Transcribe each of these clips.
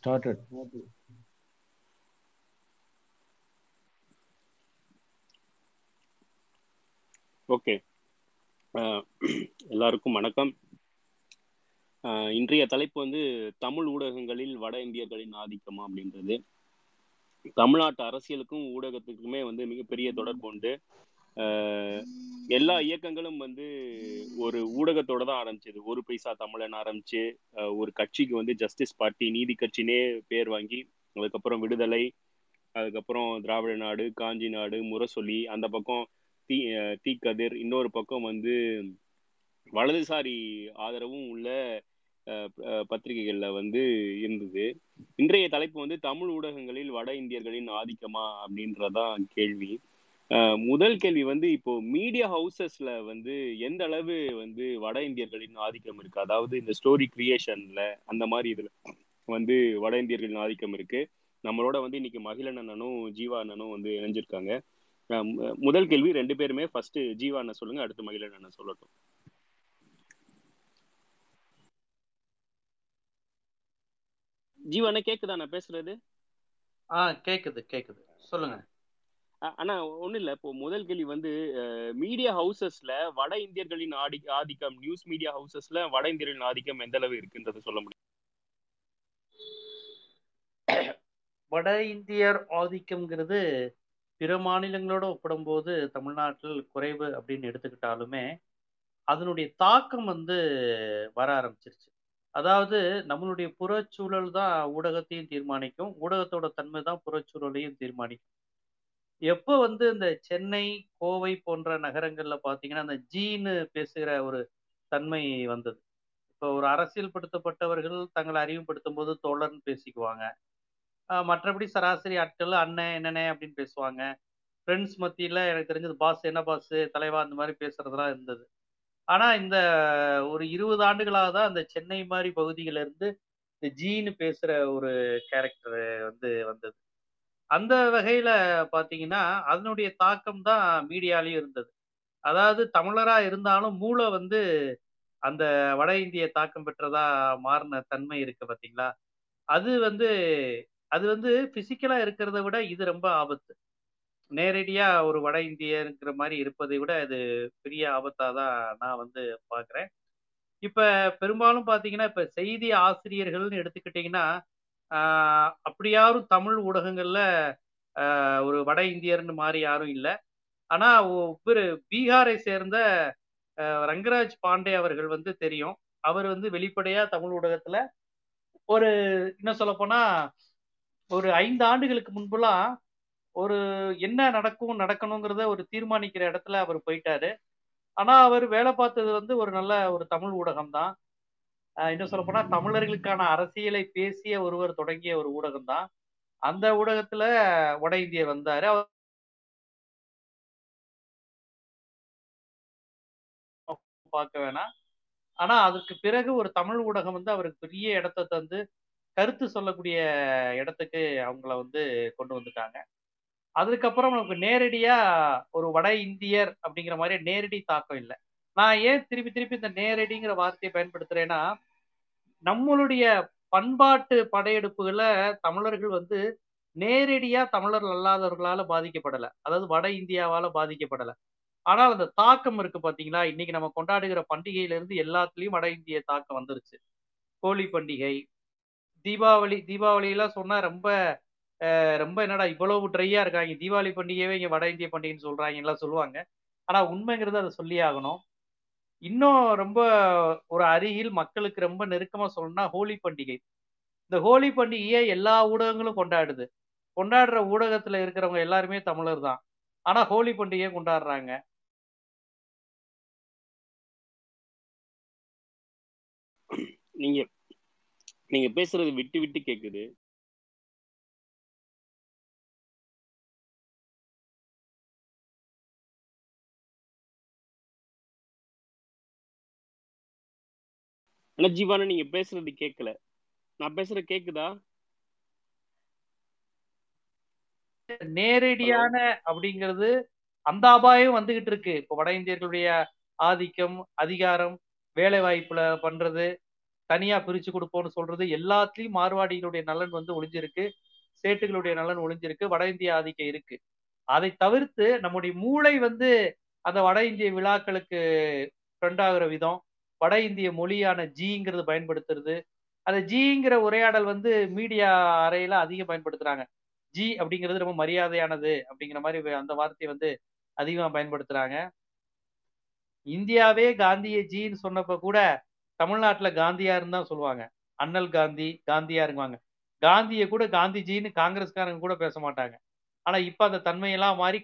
started. Okay, எல்லாருக்கும் வணக்கம். இன்றைய தலைப்பு வந்து தமிழ் ஊடகங்களில் வட இந்தியர்களின் ஆதிக்கமா அப்படின்றது. தமிழ்நாட்டு அரசியலுக்கும் ஊடகத்துக்குமே வந்து மிகப்பெரிய தொடர்பு உண்டு. எல்லா இயக்கங்களும் வந்து ஒரு ஊடகத்தோட தான் ஆரம்பிச்சது. ஒரு பைசா தமிழன் ஆரம்பிச்சு ஒரு கட்சிக்கு வந்து ஜஸ்டிஸ் பார்ட்டி, நீதி கட்சினே பேர் வாங்கி, அதுக்கப்புறம் விடுதலை, அதுக்கப்புறம் திராவிட நாடு, காஞ்சி நாடு, முரசொலி, அந்த பக்கம் தீக்கதிர், இன்னொரு பக்கம் வந்து வலதுசாரி ஆதரவும் உள்ள பத்திரிகைகளில் வந்து இருந்தது. இன்றைய தலைப்பு வந்து தமிழ் ஊடகங்களில் வட இந்தியர்களின் ஆதிக்கமா அப்படின்றதான் கேள்வி. முதல் கேள்வி வந்து, இப்போ மீடியா ஹவுசஸ்ல வந்து எந்த அளவு வந்து வட இந்தியர்களின் ஆதிக்கம் இருக்கு? அதாவது இந்த ஸ்டோரி கிரியேஷன்ல அந்த மாதிரி இதுல வந்து வட இந்தியர்களின் ஆதிக்கம் இருக்கு. நம்மளோட வந்து இன்னைக்கு மகிழன் அண்ணனும் ஜீவா அண்ணனும் வந்து இணைஞ்சிருக்காங்க. முதல் கேள்வி ரெண்டு பேருமே, ஃபர்ஸ்ட் ஜீவா அண்ணன் சொல்லுங்க, அடுத்து மகிழன் அண்ணன் சொல்லட்டும். ஜீவா அண்ணன் கேக்குதா நான் பேசுறது? கேக்குது கேக்குது, சொல்லுங்க. ஆனா ஒண்ணு இல்ல, இப்போ முதல் கேள்வி வந்து மீடியா ஹவுசஸ்ல வட இந்தியர்களின் ஆதிக்கம், நியூஸ் மீடியா ஹவுசஸ்ல வட இந்தியர்களின் ஆதிக்கம் எந்த அளவு இருக்குன்றத சொல்ல முடியும்? வட இந்தியர் ஆதிக்கம்ங்கிறது பிற மாநிலங்களோட ஒப்பிடும்போது தமிழ்நாட்டில் குறைவு அப்படின்னு எடுத்துக்கிட்டாலுமே அதனுடைய தாக்கம் வந்து வர ஆரம்பிச்சிருச்சு. அதாவது நம்மளுடைய புறச்சூழல் தான் ஊடகத்தையும் தீர்மானிக்கும், ஊடகத்தோட தன்மை தான் புறச்சூழலையும் தீர்மானிக்கும். எப்போ வந்து இந்த சென்னை, கோவை போன்ற நகரங்களில் பார்த்தீங்கன்னா அந்த ஜீன்னு பேசுகிற ஒரு தன்மை வந்தது. இப்போ ஒரு அரசியல்படுத்தப்பட்டவர்கள் தங்களை அறிவுப்படுத்தும் போது தோழர்னு பேசிக்குவாங்க. மற்றபடி சராசரி ஆட்கள் அண்ணன், என்னண்ணே அப்படின்னு பேசுவாங்க. ஃப்ரெண்ட்ஸ் மத்தியில் எனக்கு தெரிஞ்சது பாஸ், என்ன பாஸ், தலைவா, அந்த மாதிரி பேசுகிறதுலாம் இருந்தது. ஆனால் இந்த ஒரு 20 ஆண்டுகளாக தான் அந்த சென்னை மாதிரி பகுதிகளிலிருந்து இந்த ஜீன்னு பேசுகிற ஒரு கேரக்டர் வந்து வந்தது. அந்த வகையில் பார்த்தீங்கன்னா அதனுடைய தாக்கம் தான் மீடியாலையும் இருந்தது. அதாவது தமிழராக இருந்தாலும் மூளை வந்து அந்த வட இந்திய தாக்கம் பெற்றதா மாறின தன்மை இருக்குது பார்த்தீங்களா. அது வந்து ஃபிசிக்கலாக இருக்கிறத விட இது ரொம்ப ஆபத்து. நேரடியாக ஒரு வட இந்தியங்கிற மாதிரி இருப்பதை விட அது பெரிய ஆபத்தாக தான் நான் வந்து பார்க்குறேன். இப்போ பெரும்பாலும் பார்த்தீங்கன்னா இப்போ செய்தி ஆசிரியர்கள்னு எடுத்துக்கிட்டிங்கன்னா அப்படி யாரும் தமிழ் ஊடகங்கள்ல ஒரு வட இந்தியர்னு மாதிரி யாரும் இல்லை. ஆனா ஒரு பீகாரை சேர்ந்த ரங்கராஜ் பாண்டே அவர்கள் வந்து தெரியும். அவர் வந்து வெளிப்படையா தமிழ் ஊடகத்துல ஒரு என்ன சொல்ல போனா ஒரு 5 ஆண்டுகளுக்கு முன்புலாம் ஒரு என்ன நடக்கணுங்கிறத ஒரு தீர்மானிக்கிற இடத்துல அவர் போயிட்டாரு. ஆனா அவர் வேலை பார்த்தது வந்து ஒரு நல்ல ஒரு தமிழ் ஊடகம்தான். இன்னும் சொல்ல போனா தமிழர்களுக்கான அரசியலை பேசிய ஒருவர் தொடங்கிய ஒரு ஊடகம் தான். அந்த ஊடகத்துல வட இந்தியர் வந்தாரு. பார்க்க வேணாம். ஆனா அதற்கு பிறகு ஒரு தமிழ் ஊடகம் வந்து அவருக்கு பெரிய இடத்தை தந்து கருத்து சொல்லக்கூடிய இடத்துக்கு அவங்கள வந்து கொண்டு வந்துட்டாங்க. அதுக்கப்புறம் நமக்கு நேரடியா ஒரு வட இந்தியர் அப்படிங்கிற மாதிரி நேரடி தாக்கம் இல்லை. நான் ஏன் திருப்பி இந்த நேரடிங்கிற வார்த்தையை பயன்படுத்துறேன்னா, நம்மளுடைய பண்பாட்டு படையெடுப்புகளை தமிழர்கள் வந்து நேரடியா தமிழர்கள் அல்லாதவர்களால பாதிக்கப்படலை, அதாவது வட இந்தியாவால பாதிக்கப்படலை. ஆனால் அந்த தாக்கம் இருக்கு பாத்தீங்களா. இன்னைக்கு நம்ம கொண்டாடுகிற பண்டிகையில இருந்து எல்லாத்துலயும் வட இந்திய தாக்கம் வந்துருச்சு. கோலி பண்டிகை, தீபாவளியெல்லாம் சொன்னா ரொம்ப ரொம்ப என்னடா இவ்வளவு ட்ரையா இருக்காங்க, தீபாவளி பண்டிகையே இங்க வட இந்திய பண்டிகைன்னு சொல்றாங்க எல்லாம் சொல்லுவாங்க. ஆனா உண்மைங்கிறது அதை சொல்லி ஆகணும். இன்னும் ரொம்ப ஒரு அருகில் மக்களுக்கு ரொம்ப நெருக்கமா சொல்லணும்னா ஹோலி பண்டிகை. இந்த ஹோலி பண்டிகையை எல்லா ஊடகங்களும் கொண்டாடுது. கொண்டாடுற ஊடகத்துல இருக்கிறவங்க எல்லாருமே தமிழர் தான். ஆனா ஹோலி பண்டிகையை கொண்டாடுறாங்க. நீங்க பேசுறது விட்டு விட்டு கேக்குது. ஆனா ஜீவான நீங்க பேசுறது கேட்கல. நான் பேசுற கேக்குதா? நேரடியான அப்படிங்கிறது அந்த அபாயம் வந்துகிட்டு இருக்கு. இப்போ வட இந்தியர்களுடைய ஆதிக்கம், அதிகாரம், வேலை வாய்ப்புல பண்றது, தனியா பிரிச்சு கொடுப்போம்னு சொல்றது எல்லாத்துலயும் மார்வாடிகளுடைய நலன் வந்து ஒளிஞ்சிருக்கு, சேட்டுகளுடைய நலன் ஒளிஞ்சிருக்கு, வட இந்திய ஆதிக்கம் இருக்கு. அதை தவிர்த்து நம்முடைய மூளை வந்து அந்த வட இந்திய விழாக்களுக்கு ஃப்ரெண்டாகிற விதம் வட இந்திய மொழியான ஜிங்கிறது பயன்படுத்துறது. அந்த ஜிங்கிற உரையாடல் வந்து மீடியா அறையில அதிகம் பயன்படுத்துறாங்க. ஜி அப்படிங்கிறது ரொம்ப மரியாதையானது அப்படிங்கிற மாதிரி அந்த வார்த்தையை வந்து அதிகமாக பயன்படுத்துறாங்க. இந்தியாவே காந்திய ஜின்னு சொன்னப்ப கூட தமிழ்நாட்டுல காந்தியாருன்னு தான் சொல்லுவாங்க, அண்ணல் காந்தி காந்தியாருங்குவாங்க. காந்தியை கூட காந்திஜின்னு காங்கிரஸ்காரங்க கூட பேச மாட்டாங்க. ஆனா இப்ப அந்த தன்மையெல்லாம் மாறி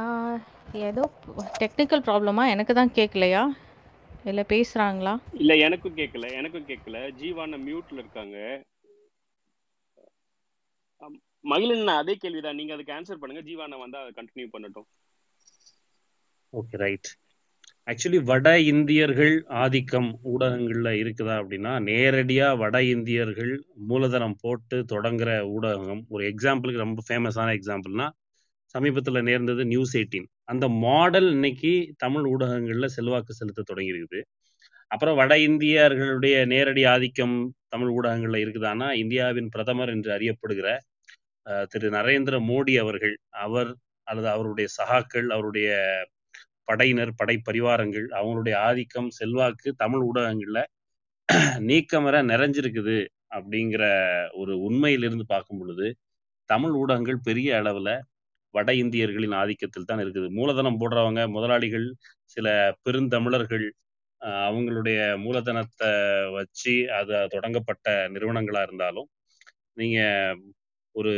ஆ, ஏதோ டெக்னிக்கல் ப்ராப்ளமா? எனக்கு தான் கேட்கலையா இல்லை பேசுகிறாங்களா? இல்ல எனக்கும் கேட்கல, ஜீவான மியூட்ல இருக்காங்க. மகிழன் நான் அதே கேள்விதான், நீங்க அதுக்கு ஆன்சர் பண்ணுங்க, ஜீவான வந்து அதை கண்டினியூ பண்ணட்டும். Okay right. ஆக்சுவலி வட இந்தியர்கள் ஆதிக்கம் ஊடகங்கள்ல இருக்குதா அப்படின்னா நேரடியா வட இந்தியர்கள் மூலதனம் போட்டு தொடங்குற ஊடகம். ஒரு எக்ஸாம்பிளுக்கு ரொம்ப ஃபேமஸான எக்ஸாம்பிள்னா சமீபத்தில் நேர்ந்தது நியூஸ் 18. அந்த மாடல் இன்னைக்கு தமிழ் ஊடகங்களில் செல்வாக்கு செலுத்த தொடங்கியிருக்குது. அப்புறம் வட இந்தியர்களுடைய நேரடி ஆதிக்கம் தமிழ் ஊடகங்களில் இருக்குதானா, இந்தியாவின் பிரதமர் என்று அறியப்படுகிற திரு நரேந்திர மோடி அவர்கள், அவர் அல்லது அவருடைய சகாக்கள், அவருடைய படையினர், படைப்பரிவாரங்கள், அவங்களுடைய ஆதிக்கம் செல்வாக்கு தமிழ் ஊடகங்களில் நீக்கமர நிறைஞ்சிருக்குது அப்படிங்கிற ஒரு உண்மையிலிருந்து பார்க்கும் பொழுது தமிழ் ஊடகங்கள் பெரிய அளவில் வட இந்தியர்களின் ஆதிக்கத்தில் தான் இருக்குது. மூலதனம் போடுறவங்க முதலாளிகள், சில பெருந்தமிழர்கள், அவங்களுடைய மூலதனத்தை வச்சு அது தொடங்கப்பட்ட நிறுவனங்களா இருந்தாலும் நீங்க ஒரு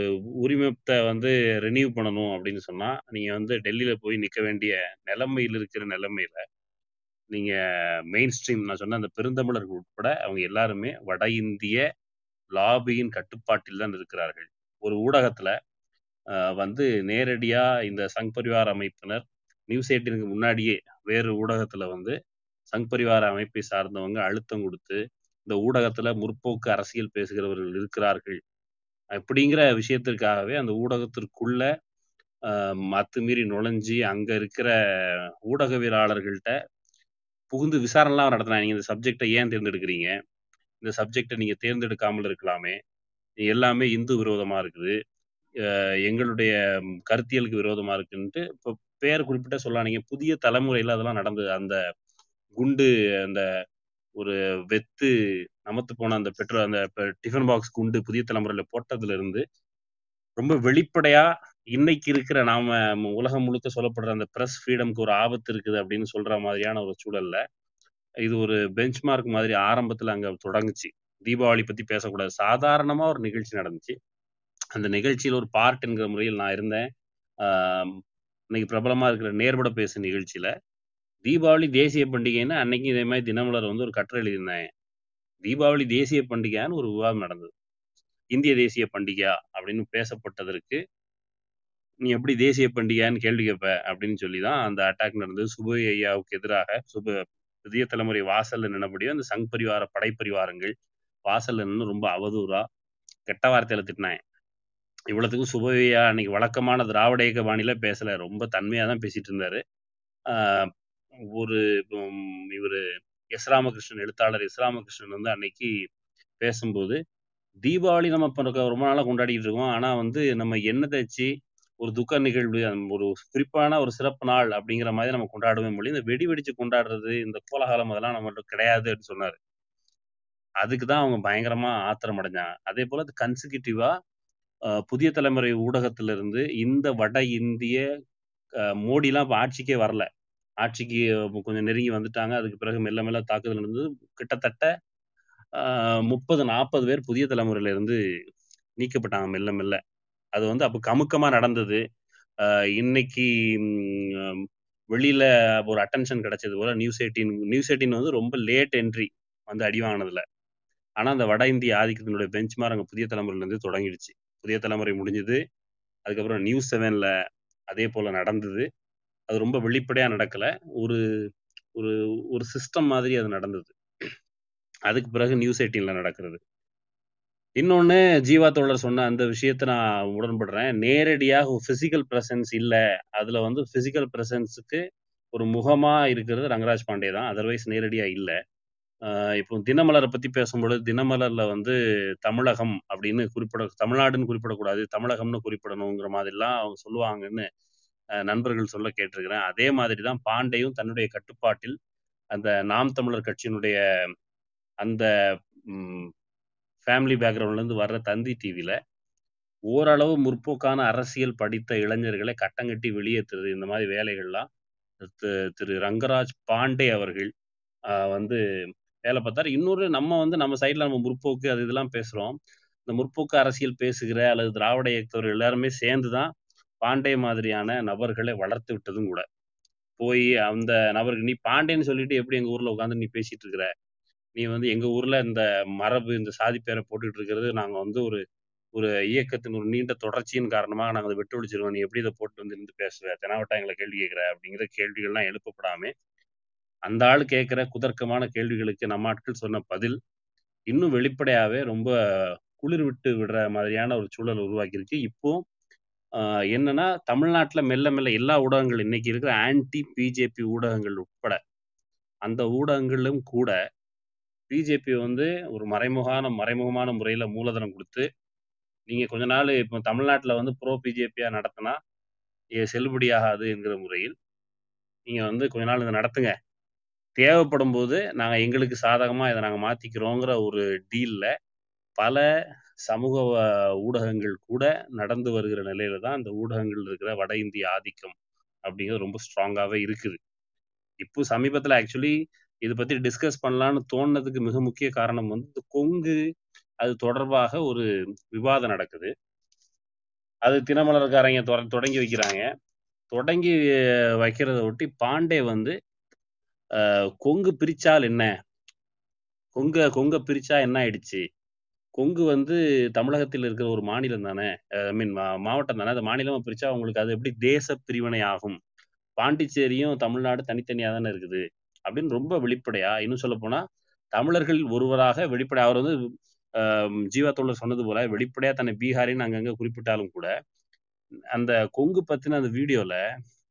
உரிமத்தை வந்து ரெனியூ பண்ணணும் அப்படின்னு சொன்னா நீங்க வந்து டெல்லியில போய் நிக்க வேண்டிய நிலைமையில் இருக்கிற நிலைமையில நீங்க மெயின் ஸ்ட்ரீம் நான் சொன்ன அந்த பெருந்தமிழர்கள் உட்பட அவங்க எல்லாருமே வட இந்திய லாபியின் கட்டுப்பாட்டில் தான் இருக்கிறார்கள். ஒரு ஊடகத்துல வந்து நேரடியா இந்த சங் பரிவார அமைப்பினர் நியூஸ் 18க்கு முன்னாடியே வேறு ஊடகத்துல வந்து சங் பரிவார அமைப்பை சார்ந்தவங்க அழுத்தம் கொடுத்து இந்த ஊடகத்துல முற்போக்கு அரசியல் பேசுகிறவர்கள் இருக்கிறார்கள் அப்படிங்கிற விஷயத்திற்காகவே அந்த ஊடகத்திற்குள்ள அத்துமீறி நுழைஞ்சி அங்க இருக்கிற ஊடகவியலாளர்கள்ட்ட புகுந்து விசாரணைலாம் நடத்தினா, நீங்க இந்த சப்ஜெக்டை ஏன் தேர்ந்தெடுக்கிறீங்க, இந்த சப்ஜெக்டை நீங்க தேர்ந்தெடுக்காமல் இருக்கலாமே, எல்லாமே இந்து விரோதமா இருக்குது, எங்களுடைய கருத்தியலுக்கு விரோதமா இருக்குன்ட்டு இப்போ பேர் குறிப்பிட்ட சொல்லானீங்க. புதிய தலைமுறையில அதெல்லாம் நடந்தது. அந்த குண்டு, அந்த ஒரு வெத்து நமத்து போன அந்த பெட்ரோல், அந்த டிஃபன் பாக்ஸ் குண்டு புதிய தலைமுறையில போட்டதுல இருந்து ரொம்ப வெளிப்படையா இன்னைக்கு இருக்கிற நாம உலகம் முழுக்க சொல்லப்படுற அந்த பிரஸ் ஃப்ரீடம்க்கு ஒரு ஆபத்து இருக்குது அப்படின்னு சொல்ற மாதிரியான ஒரு சூழல்ல இது ஒரு பெஞ்ச்மார்க் மாதிரி ஆரம்பத்துல அங்க தொடங்குச்சு. தீபாவளி பத்தி பேசக்கூடாது, சாதாரணமா ஒரு நிகழ்ச்சி நடந்துச்சு. அந்த நிகழ்ச்சியில் ஒரு பார்ட் என்கிற முறையில் நான் இருந்தேன். இன்னைக்கு பிரபலமாக இருக்கிற நேர்பட பேசும் நிகழ்ச்சியில் தீபாவளி தேசிய பண்டிகைன்னு அன்னைக்கு இதே மாதிரி தினமலர் வந்து ஒரு கட்டுரை எழுதியிருந்தேன். தீபாவளி தேசிய பண்டிகைன்னு ஒரு விவாதம் நடந்தது. இந்திய தேசிய பண்டிகையா அப்படின்னு பேசப்பட்டதற்கு நீ எப்படி தேசிய பண்டிகைன்னு கேள்வி கேட்ப அப்படின்னு சொல்லி தான் அந்த அட்டாக் நடந்தது. சுபை ஐயாவுக்கு எதிராக புதிய தலைமுறை வாசலில் நின்னபடியோ அந்த சங் பரிவார படைப்பரிவாரங்கள் வாசலில் நின்று ரொம்ப அவதூறாக கெட்ட வார்த்தையில் திட்டினேன். இவ்வளவுக்கும் சுபவையா அன்னைக்கு வழக்கமான திராவிட இயக்க பாணியில பேசல, ரொம்ப தன்மையா தான் பேசிட்டு இருந்தாரு. ஒரு இவரு எஸ் ராமகிருஷ்ணன் வந்து அன்னைக்கு பேசும்போது தீபாவளி நம்ம ரொம்ப நாளா கொண்டாடிட்டு இருக்கோம், ஆனா வந்து நம்ம எண்ணெய் தேய்ச்சி ஒரு துக்க நிகழ்வு, ஒரு குறிப்பான ஒரு சிறப்பு நாள் அப்படிங்கிற மாதிரி நம்ம கொண்டாடுவோம் மொழி, இந்த வெடி வெடிச்சு கொண்டாடுறது இந்த கோலாகலம் அதெல்லாம் நம்மகிட்ட கிடையாது அப்படின்னு சொன்னாரு. அதுக்குதான் அவங்க பயங்கரமா ஆத்திரம் அடைஞ்சாங்க. அதே போல அது கன்சிக்யூட்டிவா புதிய தலைமுறை ஊடகத்திலிருந்து இந்த வட இந்திய மோடிலாம் இப்போ ஆட்சிக்கே வரல, ஆட்சிக்கு கொஞ்சம் நெருங்கி வந்துட்டாங்க, அதுக்கு பிறகு மெல்ல மெல்ல தாக்குதல் நடந்தது. கிட்டத்தட்ட 30-40 பேர் புதிய தலைமுறையில இருந்து நீக்கப்பட்டாங்க மெல்ல மெல்ல. அது வந்து அப்போ கமுக்கமாக நடந்தது. இன்னைக்கு வெளியில ஒரு அட்டென்ஷன் கிடைச்சது போல நியூஸ் 18 வந்து ரொம்ப லேட் என்ட்ரி வந்து அடி வாங்கினதுல ஆனால் அந்த வட இந்திய ஆதிக்கத்தினுடைய பெஞ்ச் மார்க் அங்கே புதிய தலைமுறையிலேருந்து தொடங்கிடுச்சு. புதிய தலைமுறை முடிஞ்சது, அதுக்கப்புறம் நியூஸ் 7ல் அதே போல் நடந்தது. அது ரொம்ப வெளிப்படையாக நடக்கலை, ஒரு ஒரு ஒரு சிஸ்டம் மாதிரி அது நடந்தது. அதுக்கு பிறகு நியூஸ் 18ல் நடக்கிறது. இன்னொன்று ஜீவா தோழர் சொன்ன அந்த விஷயத்தை நான் உடன்படுறேன். நேரடியாக ஃபிசிக்கல் ப்ரெசன்ஸ் இல்லை, அதில் வந்து ஃபிசிக்கல் ப்ரெசன்ஸுக்கு ஒரு முகமாக இருக்கிறது ரங்கராஜ் பாண்டே தான், அதர்வைஸ் நேரடியாக இல்லை. இப்போ தினமலரை பற்றி பேசும்பொழுது தினமலரில் வந்து தமிழகம் அப்படின்னு குறிப்பிட, தமிழ்நாடுன்னு குறிப்பிடக்கூடாது, தமிழகம்னு குறிப்பிடணுங்கிற மாதிரிலாம் அவங்க சொல்லுவாங்கன்னு நண்பர்கள் சொல்ல கேட்டிருக்கிறேன். அதே மாதிரி தான் பாண்டேயும் தன்னுடைய கட்டுப்பாட்டில் அந்த நாம் தமிழர் கட்சியினுடைய அந்த ஃபேமிலி பேக்ரவுண்ட்லேருந்து வர்ற தந்தி டிவியில் ஓரளவு முற்போக்கான அரசியல் படித்த இளைஞர்களை கட்டங்கட்டி வெளியேற்றுறது, இந்த மாதிரி வேலைகள்லாம் திரு ரங்கராஜ் பாண்டே அவர்கள் வந்து வேலை பார்த்தார். இன்னொரு நம்ம வந்து நம்ம சைடில் நம்ம முற்போக்கு அது இதெல்லாம் பேசுகிறோம். இந்த முற்போக்கு அரசியல் பேசுகிற அல்லது திராவிட இயக்கத்தவர் எல்லாருமே சேர்ந்து தான் பாண்டே மாதிரியான நபர்களை வளர்த்து விட்டதும் கூட. போய் அந்த நபருக்கு நீ பாண்டேன்னு சொல்லிட்டு எப்படி எங்கள் ஊரில் உட்காந்து நீ பேசிகிட்டு இருக்கிற, நீ வந்து எங்கள் ஊரில் இந்த மரபு இந்த சாதி பேரை போட்டுட்டு இருக்கிறது நாங்கள் வந்து ஒரு ஒரு இயக்கத்தின் ஒரு நீண்ட தொடர்ச்சியின் காரணமாக நாங்கள் அதை விட்டு ஒழிச்சிருவோம், நீ எப்படி இதை போட்டு வந்து இருந்து பேசுவேன், தெனாவட்டா எங்களை கேள்வி கேட்குற அப்படிங்கிற கேள்விகள்லாம் எழுப்பப்படாமல் அந்த ஆள் கேட்குற குதர்க்கமான கேள்விகளுக்கு நம்ம ஆட்கள் சொன்ன பதில் இன்னும் வெளிப்படையாகவே ரொம்ப குளிர் விட்டு விடுற மாதிரியான ஒரு சூழல் உருவாக்கியிருக்கு. இப்போது என்னன்னா தமிழ்நாட்டில் மெல்ல மெல்ல எல்லா ஊடகங்கள் இன்னைக்கு இருக்கிற ஆன்டி பிஜேபி ஊடகங்கள் உட்பட அந்த ஊடகங்களும் கூட பிஜேபி வந்து ஒரு மறைமுகமான முறையில் மூலதனம் கொடுத்து நீங்கள் கொஞ்ச நாள் இப்போ தமிழ்நாட்டில் வந்து ப்ரோ பிஜேபியாக நடத்தினா செல்லுபடியாகாது என்கிற முறையில் நீங்கள் வந்து கொஞ்ச நாள் இதை நடத்துங்க, தேவைப்படும் போது நாங்கள் எங்களுக்கு சாதகமாக இதை நாங்கள் மாற்றிக்கிறோங்கிற ஒரு டீலில் பல சமூக ஊடகங்கள் கூட நடந்து வருகிற நிலையில தான் அந்த ஊடகங்கள் இருக்கிற வட இந்திய ஆதிக்கம் அப்படிங்கிறது ரொம்ப ஸ்ட்ராங்காகவே இருக்குது. இப்போ சமீபத்தில் ஆக்சுவலி இதை பற்றி டிஸ்கஸ் பண்ணலான்னு தோணுனதுக்கு மிக முக்கிய காரணம் வந்து கொங்கு அது தொடர்பாக ஒரு விவாதம் நடக்குது. அது தினமலர்காரங்க தொடங்கி வைக்கிறாங்க. தொடங்கி வைக்கிறத ஒட்டி பாண்டே வந்து கொங்கு பிரிச்சால் என்ன, கொங்கை பிரிச்சா என்ன ஆயிடுச்சு, கொங்கு வந்து தமிழகத்தில் இருக்கிற ஒரு மாநிலம் தானே, ஐ மீன் மாவட்டம் தானே, அது மாநிலமாக பிரித்தா அவங்களுக்கு அது எப்படி தேச பிரிவினை ஆகும், பாண்டிச்சேரியும் தமிழ்நாடு தனித்தனியாக தானே இருக்குது அப்படின்னு ரொம்ப வெளிப்படையாக, இன்னும் சொல்லப்போனால் தமிழர்கள் ஒருவராக வெளிப்படை, அவர் வந்து ஜீவா தோழர் சொன்னது போல் வெளிப்படையாக தன்னை பீகாரின்னு அங்கங்கே குறிப்பிட்டாலும் கூட அந்த கொங்கு பற்றின அந்த வீடியோவில்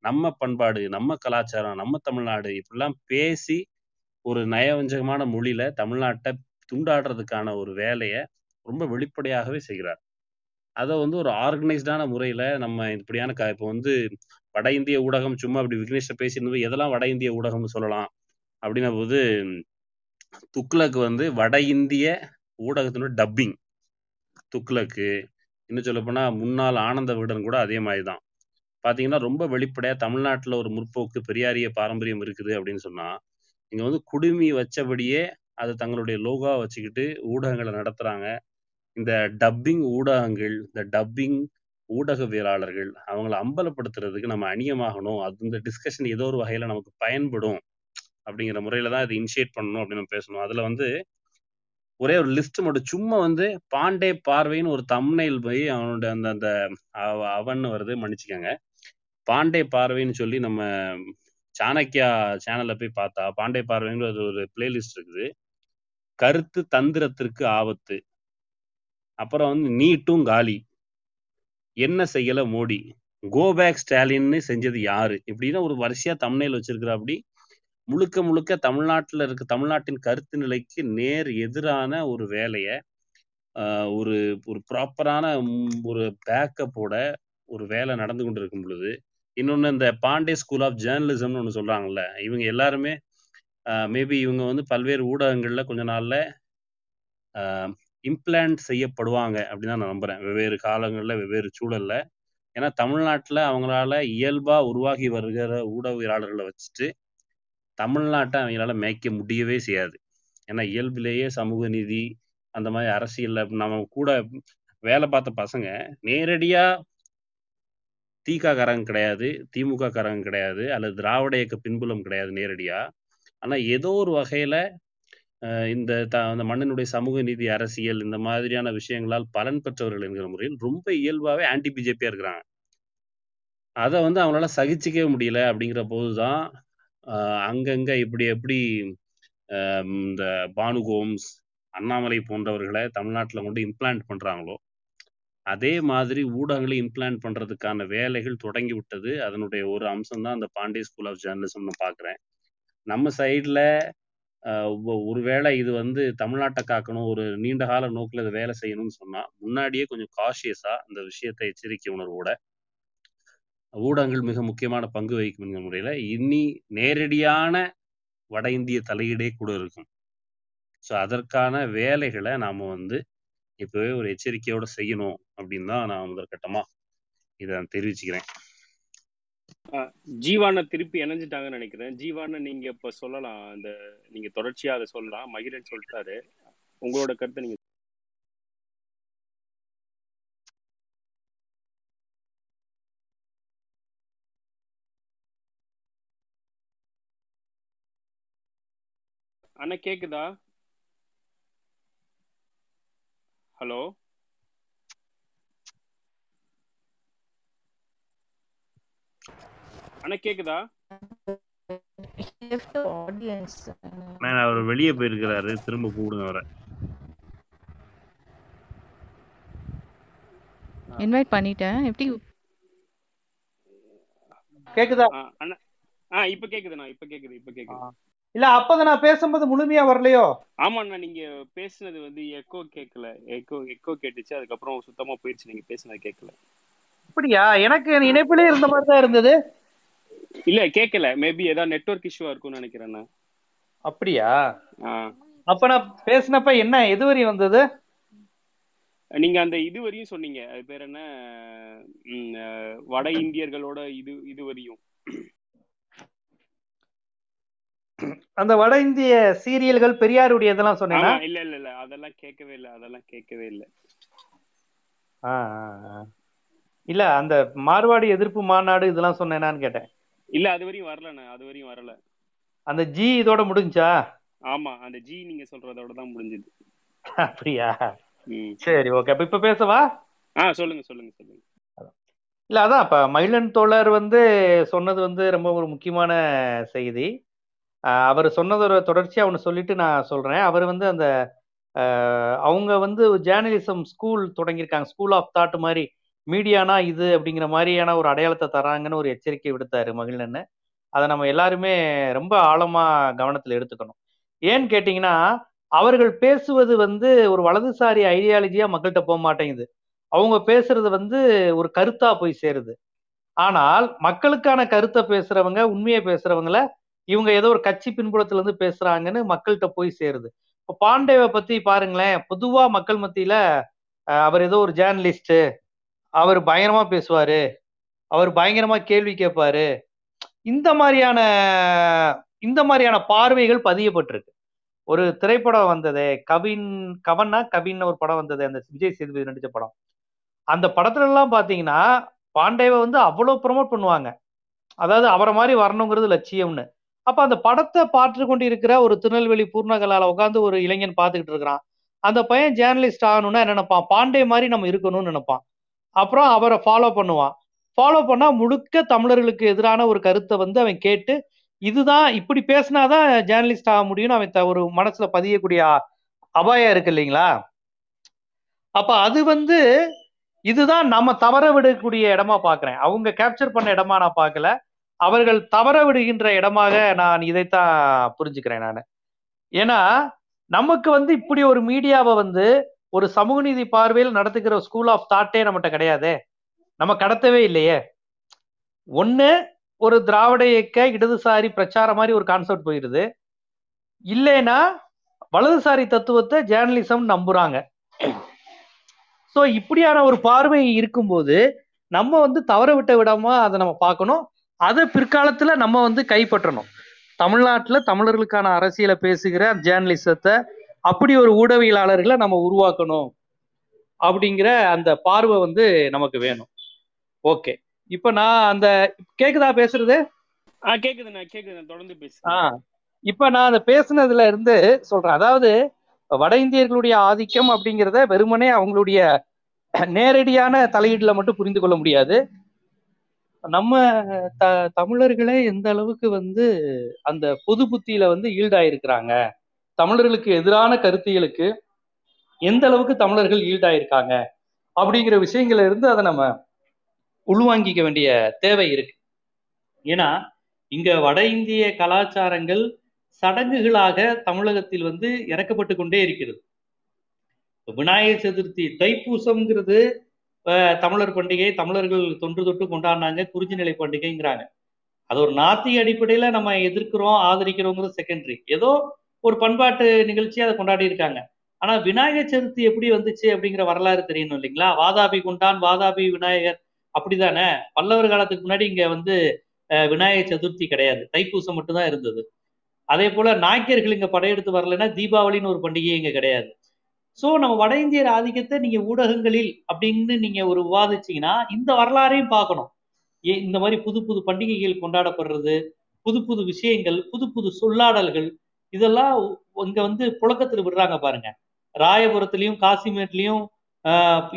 நம்ம பண்பாடு, நம்ம கலாச்சாரம், நம்ம தமிழ்நாடு இப்படிலாம் பேசி ஒரு நயவஞ்சகமான மொழியில் தமிழ்நாட்டை துண்டாடுறதுக்கான ஒரு வேலையை ரொம்ப வெளிப்படையாகவே செய்கிறார். அதை வந்து ஒரு ஆர்கனைஸ்டான முறையில் நம்ம இப்படியான இப்போ வந்து வட இந்திய ஊடகம் சும்மா அப்படி விக்னேஷை பேசியிருந்தது எதெல்லாம் வட இந்திய ஊடகம்னு சொல்லலாம் அப்படின்ன போது துக்ளக்கு வந்து வட இந்திய ஊடகத்தினுடைய டப்பிங் துக்ளக்கு, இன்னும் சொல்லப்போனால் முன்னாள் ஆனந்த விகடன் கூட அதே மாதிரி தான் பார்த்தீங்கன்னா ரொம்ப வெளிப்படையாக தமிழ்நாட்டில் ஒரு முற்போக்கு பெரியாரிய பாரம்பரியம் இருக்குது அப்படின்னு சொன்னால் இங்கே வந்து குடுமி வச்சபடியே அது தங்களுடைய லோகா வச்சுக்கிட்டு ஊடகங்களை நடத்துகிறாங்க. இந்த டப்பிங் ஊடகங்கள், இந்த டப்பிங் ஊடகவியலாளர்கள் அவங்கள அம்பலப்படுத்துறதுக்கு நம்ம அணியமாகணும், அது இந்த டிஸ்கஷன் ஏதோ ஒரு வகையில் நமக்கு பயன்படும் அப்படிங்கிற முறையில் தான் இது இனிஷியேட் பண்ணணும் அப்படின்னு நம்ம பேசணும். அதில் வந்து ஒரே ஒரு லிஸ்ட் மட்டும் சும்மா வந்து பாண்டே பார்வைன்னு ஒரு தம்ப்நெயில் போய் அவனுடைய அந்த அந்த அவன்னு வருது, மன்னிச்சுக்கோங்க, பாண்டே பார்வைன்னு சொல்லி நம்ம சாணக்கியா சேனலில் போய் பார்த்தா பாண்டே பார்வைங்கிற ஒரு பிளேலிஸ்ட் இருக்குது. கருத்து தந்திரத்திற்கு ஆபத்து, அப்புறம் வந்து நீட்டும் காலி, என்ன செய்யலை மோடி, கோபேக் ஸ்டாலின்னு செஞ்சது யாரு இப்படின்னா ஒரு வரிசையாக தம்ப்நெயில் வச்சிருக்கிற. அப்படி முழுக்க முழுக்க தமிழ்நாட்டில் இருக்க தமிழ்நாட்டின் கருத்து நிலைக்கு நேர் எதிரான ஒரு வேலையை ஒரு ஒரு ப்ராப்பரான ஒரு பேக்கப்போட ஒரு வேலை நடந்து கொண்டு இருக்கும் பொழுது, இன்னொன்று இந்த பாண்டே ஸ்கூல் ஆஃப் ஜேர்னலிசம்னு ஒன்று சொல்கிறாங்கல்ல, இவங்க எல்லாருமே மேபி இவங்க வந்து பல்வேறு ஊடகங்களில் கொஞ்ச நாளில் இம்ப்ளான்ட் செய்யப்படுவாங்க அப்படின்னு தான் நான் நம்புகிறேன், வெவ்வேறு காலங்களில் வெவ்வேறு சூழலில். ஏன்னா தமிழ்நாட்டில் அவங்களால இயல்பாக உருவாகி வருகிற ஊடகவியலாளர்களை வச்சுட்டு தமிழ்நாட்டை அவங்களால மேய்க்க முடியவே செய்யாது. ஏன்னா இயல்பிலேயே சமூக நீதி அந்த மாதிரி அரசியலில் நம்ம கூட வேலை பார்த்த பசங்க நேரடியாக திகாரங்க கிடையாது, திமுக காரங்க கிடையாது, அல்லது திராவிட இயக்க பின்புலம் கிடையாது நேரடியாக. ஆனால் ஏதோ ஒரு வகையில் இந்த அந்த மன்னனுடைய சமூக நீதி அரசியல் இந்த மாதிரியான விஷயங்களால் பலன் பெற்றவர்கள் என்கிற முறையில் ரொம்ப இயல்பாகவே ஆன்டி பிஜேபியாக இருக்கிறாங்க. அதை அவங்களால சகிச்சிக்கவே முடியல. அப்படிங்கிற போது தான் அங்கங்கே இப்படி எப்படி இந்த பானுகோம்ஸ் அண்ணாமலை போன்றவர்களை தமிழ்நாட்டில் கொண்டு இம்ப்ளான்ட் பண்ணுறாங்களோ அதே மாதிரி ஊடகங்களை இம்ப்ளான்ட் பண்ணுறதுக்கான வேலைகள் தொடங்கி விட்டது. அதனுடைய ஒரு அம்சம் தான் அந்த பாண்டே ஸ்கூல் ஆஃப் ஜேர்னலிசம்னு பார்க்குறேன். நம்ம சைடில் ஒருவேளை இது தமிழ்நாட்டை காக்கணும், ஒரு நீண்ட கால நோக்கில் இதை வேலை செய்யணும்னு சொன்னால் முன்னாடியே கொஞ்சம் காஷியஸாக அந்த விஷயத்தை எச்சரிக்கை உணர்வோட ஊடகங்கள் மிக முக்கியமான பங்கு வகிக்கும் என்கிற முறையில் இனி நேரடியான வட இந்திய தலையீடே கூட இருக்கும். ஸோ அதற்கான வேலைகளை நாம் இப்போவே ஒரு எச்சரிக்கையோடு செய்யணும் அப்படின்னு தான் நான் முதற்கட்டமாக இதை தெரிவிச்சுக்கிறேன். ஜீவான திருப்பி இணைஞ்சிட்டாங்கன்னு நினைக்கிறேன். ஜீவான நீங்கள் இப்போ சொல்லலாம், அந்த நீங்கள் தொடர்ச்சியாக அதை சொல்லலாம். மகிழன் சொல்லிட்டாரு, உங்களோட கருத்தை நீங்கள். அண்ணா கேக்குதா? ஹலோ அண்ணா கேக்குதா? அவர் வெளியே போயிருக்கிறாரு, திரும்ப கூப்பிடுங்க அவரை. இன்வைட் பண்ணிட்டேன். எப்படி கேக்குதா அண்ணா? இப்ப கேக்குதுண்ணா, இப்ப கேக்குது. இல்ல அப்பத நான் பேசும்போது முழுமையா வரலையோ? ஆமாண்ணா, நீங்க பேசுனது எக்கோ கேட்கல, எக்கோ கேட்டுச்சு. அதுக்கப்புறம் சுத்தமா போயிடுச்சு, நீங்க பேசுனது கேட்கல. அப்படியா? எனக்கு இணைப்பிலே இருந்த மாதிரி தான் இருந்தது. இல்ல கேட்கல, மேபி ஏதாவது நெட்வொர்க் இஷ்யூவா இருக்கும்னு நினைக்கிறேண்ணா. அப்படியா? அப்ப நான் பேசினப்ப என்ன எதுவரையும் வந்தது? நீங்க அந்த இதுவரையும் சொன்னீங்க, அது பேர் என்ன, வட இந்தியர்களோட இதுவரையும் அந்த வட இந்திய சீரியல்கள் பெரியாருடைய இதெல்லாம் சொன்னீங்க. இல்ல அதெல்லாம் கேட்கவே இல்ல. இல்ல அந்த மார்வாடி எதிர்ப்பு மாநாடு இதெல்லாம் சொன்னேனான்னு கேட்டேன். இல்ல அது வரையும் வரல. அந்த ஜி இதோட முடிஞ்சா? ஆமா, அந்த ஜி நீங்க சொல்றதோட தான் முடிஞ்சது. அப்படியா? சரி, ஓகே. அப்ப இப்ப பேசவா? சொல்லுங்க. இல்ல அதான் இப்ப மயிலன் தோழர் சொன்னது ரொம்ப ஒரு முக்கியமான செய்தி. அவர் சொன்னதோட தொடர்ச்சியாக அவனு சொல்லிட்டு நான் சொல்கிறேன். அவர் அந்த அவங்க ஜேர்னலிசம் ஸ்கூல் தொடங்கியிருக்காங்க, ஸ்கூல் ஆஃப் தாட் மாதிரி. மீடியானா இது அப்படிங்கிற மாதிரியான ஒரு அடையாளத்தை தராங்கன்னு ஒரு எச்சரிக்கை விடுத்தாரு மகிழ்னு. அதை நம்ம எல்லாருமே ரொம்ப ஆழமாக கவனத்தில் எடுத்துக்கணும். ஏன்னு கேட்டிங்கன்னா, அவர்கள் பேசுவது ஒரு வலதுசாரி ஐடியாலஜியாக மக்கள்கிட்ட போக மாட்டேங்குது. அவங்க பேசுறது ஒரு கருத்தாக போய் சேருது. ஆனால் மக்களுக்கான கருத்தை பேசுகிறவங்க, உண்மையை பேசுகிறவங்கள இவங்க ஏதோ ஒரு கட்சி பின்புலத்துல பேசுறாங்கன்னு மக்கள்கிட்ட போய் சேருது. இப்போ பாண்டேவை பத்தி பாருங்களேன், பொதுவா மக்கள் மத்தியில அவர் ஏதோ ஒரு ஜேர்னலிஸ்ட்டு, அவர் பயங்கரமா பேசுவாரு, அவர் பயங்கரமா கேள்வி கேட்பாரு, இந்த மாதிரியான பார்வைகள் பதியப்பட்டிருக்கு. ஒரு திரைப்படம் வந்ததே, கவின் ஒரு படம் வந்தது, அந்த விஜய் சேதுபதி நடிச்ச படம். அந்த படத்துல எல்லாம் பாத்தீங்கன்னா பாண்டேவை அவ்வளவு ப்ரமோட் பண்ணுவாங்க, அதாவது அவரை மாதிரி வரணுங்கிறது லட்சியம்னு. அப்ப அந்த படத்தை பார்த்து கொண்டு இருக்கிற ஒரு திருநெல்வேலி பூர்ணகலால உட்காந்து ஒரு இளைஞன் பார்த்துக்கிட்டு இருக்கிறான். அந்த பையன் ஜேர்னலிஸ்ட் ஆகணும்னா நினைப்பான், பாண்டே மாதிரி நம்ம இருக்கணும்னு நினைப்பான். அப்புறம் அவரை ஃபாலோ பண்ணுவான். ஃபாலோ பண்ணா முழுக்க தமிழர்களுக்கு எதிரான ஒரு கருத்தை அவன் கேட்டு, இதுதான் இப்படி பேசினாதான் ஜேர்னலிஸ்ட் ஆக முடியும்னு அவன் ஒரு மனசுல பதியக்கூடிய அபாயம் இருக்கு இல்லைங்களா? அப்ப அது இதுதான் நம்ம தவற விடக்கூடிய இடமா பாக்குறேன். அவங்க கேப்சர் பண்ண இடமா நான் பார்க்கல, அவர்கள் தவற விடுகின்ற இடமாக நான் இதைத்தான் புரிஞ்சுக்கிறேன் நான். ஏன்னா நமக்கு இப்படி ஒரு மீடியாவை ஒரு சமூக நீதி பார்வையில் நடத்துகிற ஸ்கூல் ஆஃப் தாட்டே நம்மகிட்ட கிடையாதே, நம்ம கடத்தவே இல்லையே. ஒன்று ஒரு திராவிட இயக்க இடதுசாரி பிரச்சாரம் மாதிரி ஒரு கான்செப்ட் போயிடுது, இல்லைன்னா வலதுசாரி தத்துவத்தை ஜேர்னலிசம் நம்புறாங்க. ஸோ இப்படியான ஒரு பார்வை இருக்கும்போது நம்ம தவற விட்ட விடாம அதை நம்ம பார்க்கணும். அதை பிற்காலத்துல நம்ம கைப்பற்றணும். தமிழ்நாட்டுல தமிழர்களுக்கான அரசியலை பேசுகிற ஜேர்னலிசத்தை, அப்படி ஒரு ஊடகவியலாளர்களை நம்ம உருவாக்கணும் அப்படிங்கிற அந்த பார்வை நமக்கு வேணும். ஓகே, இப்ப நான் அந்த கேக்குதா பேசுறது? கேக்குது, தொடர்ந்து பேசு. இப்ப நான் அதை பேசுனதுல இருந்து சொல்றேன். அதாவது வட இந்தியர்களுடைய ஆதிக்கம் அப்படிங்கிறத வெறுமனே அவங்களுடைய நேரடியான தலையீடுல மட்டும் புரிந்து கொள்ள முடியாது. நம்ம தமிழர்களே எந்த அளவுக்கு அந்த பொது புத்தியில ஈல்டாயிருக்கிறாங்க, தமிழர்களுக்கு எதிரான கருத்தியலுக்கு எந்த அளவுக்கு தமிழர்கள் ஈல்டாயிருக்காங்க அப்படிங்கிற விஷயங்கள்ல இருந்து அதை நம்ம உள்வாங்கிக்க வேண்டிய தேவை இருக்கு. ஏன்னா இங்க வட இந்திய கலாச்சாரங்கள் சடங்குகளாக தமிழகத்தில் இறக்கப்பட்டு கொண்டே இருக்கிறது. விநாயகர் சதுர்த்தி, தைப்பூசம்ங்கிறது தமிழர் பண்டிகை, தமிழர்கள் தொன்று தொட்டு கொண்டாடினாங்க. குறிஞ்சி நிலை பண்டிகைங்கிறாங்க, அது ஒரு நாத்திய அடிப்படையில நம்ம எதிர்க்கிறோம், ஆதரிக்கிறோங்கிறது செகண்டரி, ஏதோ ஒரு பண்பாட்டு நிகழ்ச்சியை அதை கொண்டாடி இருக்காங்க. ஆனா விநாயகர் சதுர்த்தி எப்படி வந்துச்சு அப்படிங்கிற வரலாறு தெரியணும் இல்லைங்களா? வாதாபி கொண்டான் வாதாபி விநாயகர் அப்படிதானே. பல்லவர் காலத்துக்கு முன்னாடி இங்க விநாயகர் சதுர்த்தி கிடையாது, தைப்பூசம் மட்டும்தான் இருந்தது. அதே போல நாயக்கர்கள் இங்க படையெடுத்து வரலைன்னா தீபாவளின்னு ஒரு பண்டிகை இங்க கிடையாது. ஸோ நம்ம வட இந்தியர் ஆதிக்கத்தை நீங்க ஊடகங்களில் அப்படின்னு நீங்க ஒரு விவாதிச்சீங்கன்னா இந்த வரலாறையும் பார்க்கணும். இந்த மாதிரி புது புது பண்டிகைகள் கொண்டாடப்படுறது, புது புது விஷயங்கள், புது புது சொல்லாடல்கள், இதெல்லாம் இங்க புழக்கத்தில் விடுறாங்க பாருங்க. ராயபுரத்துலயும் காசிமேட்லயும்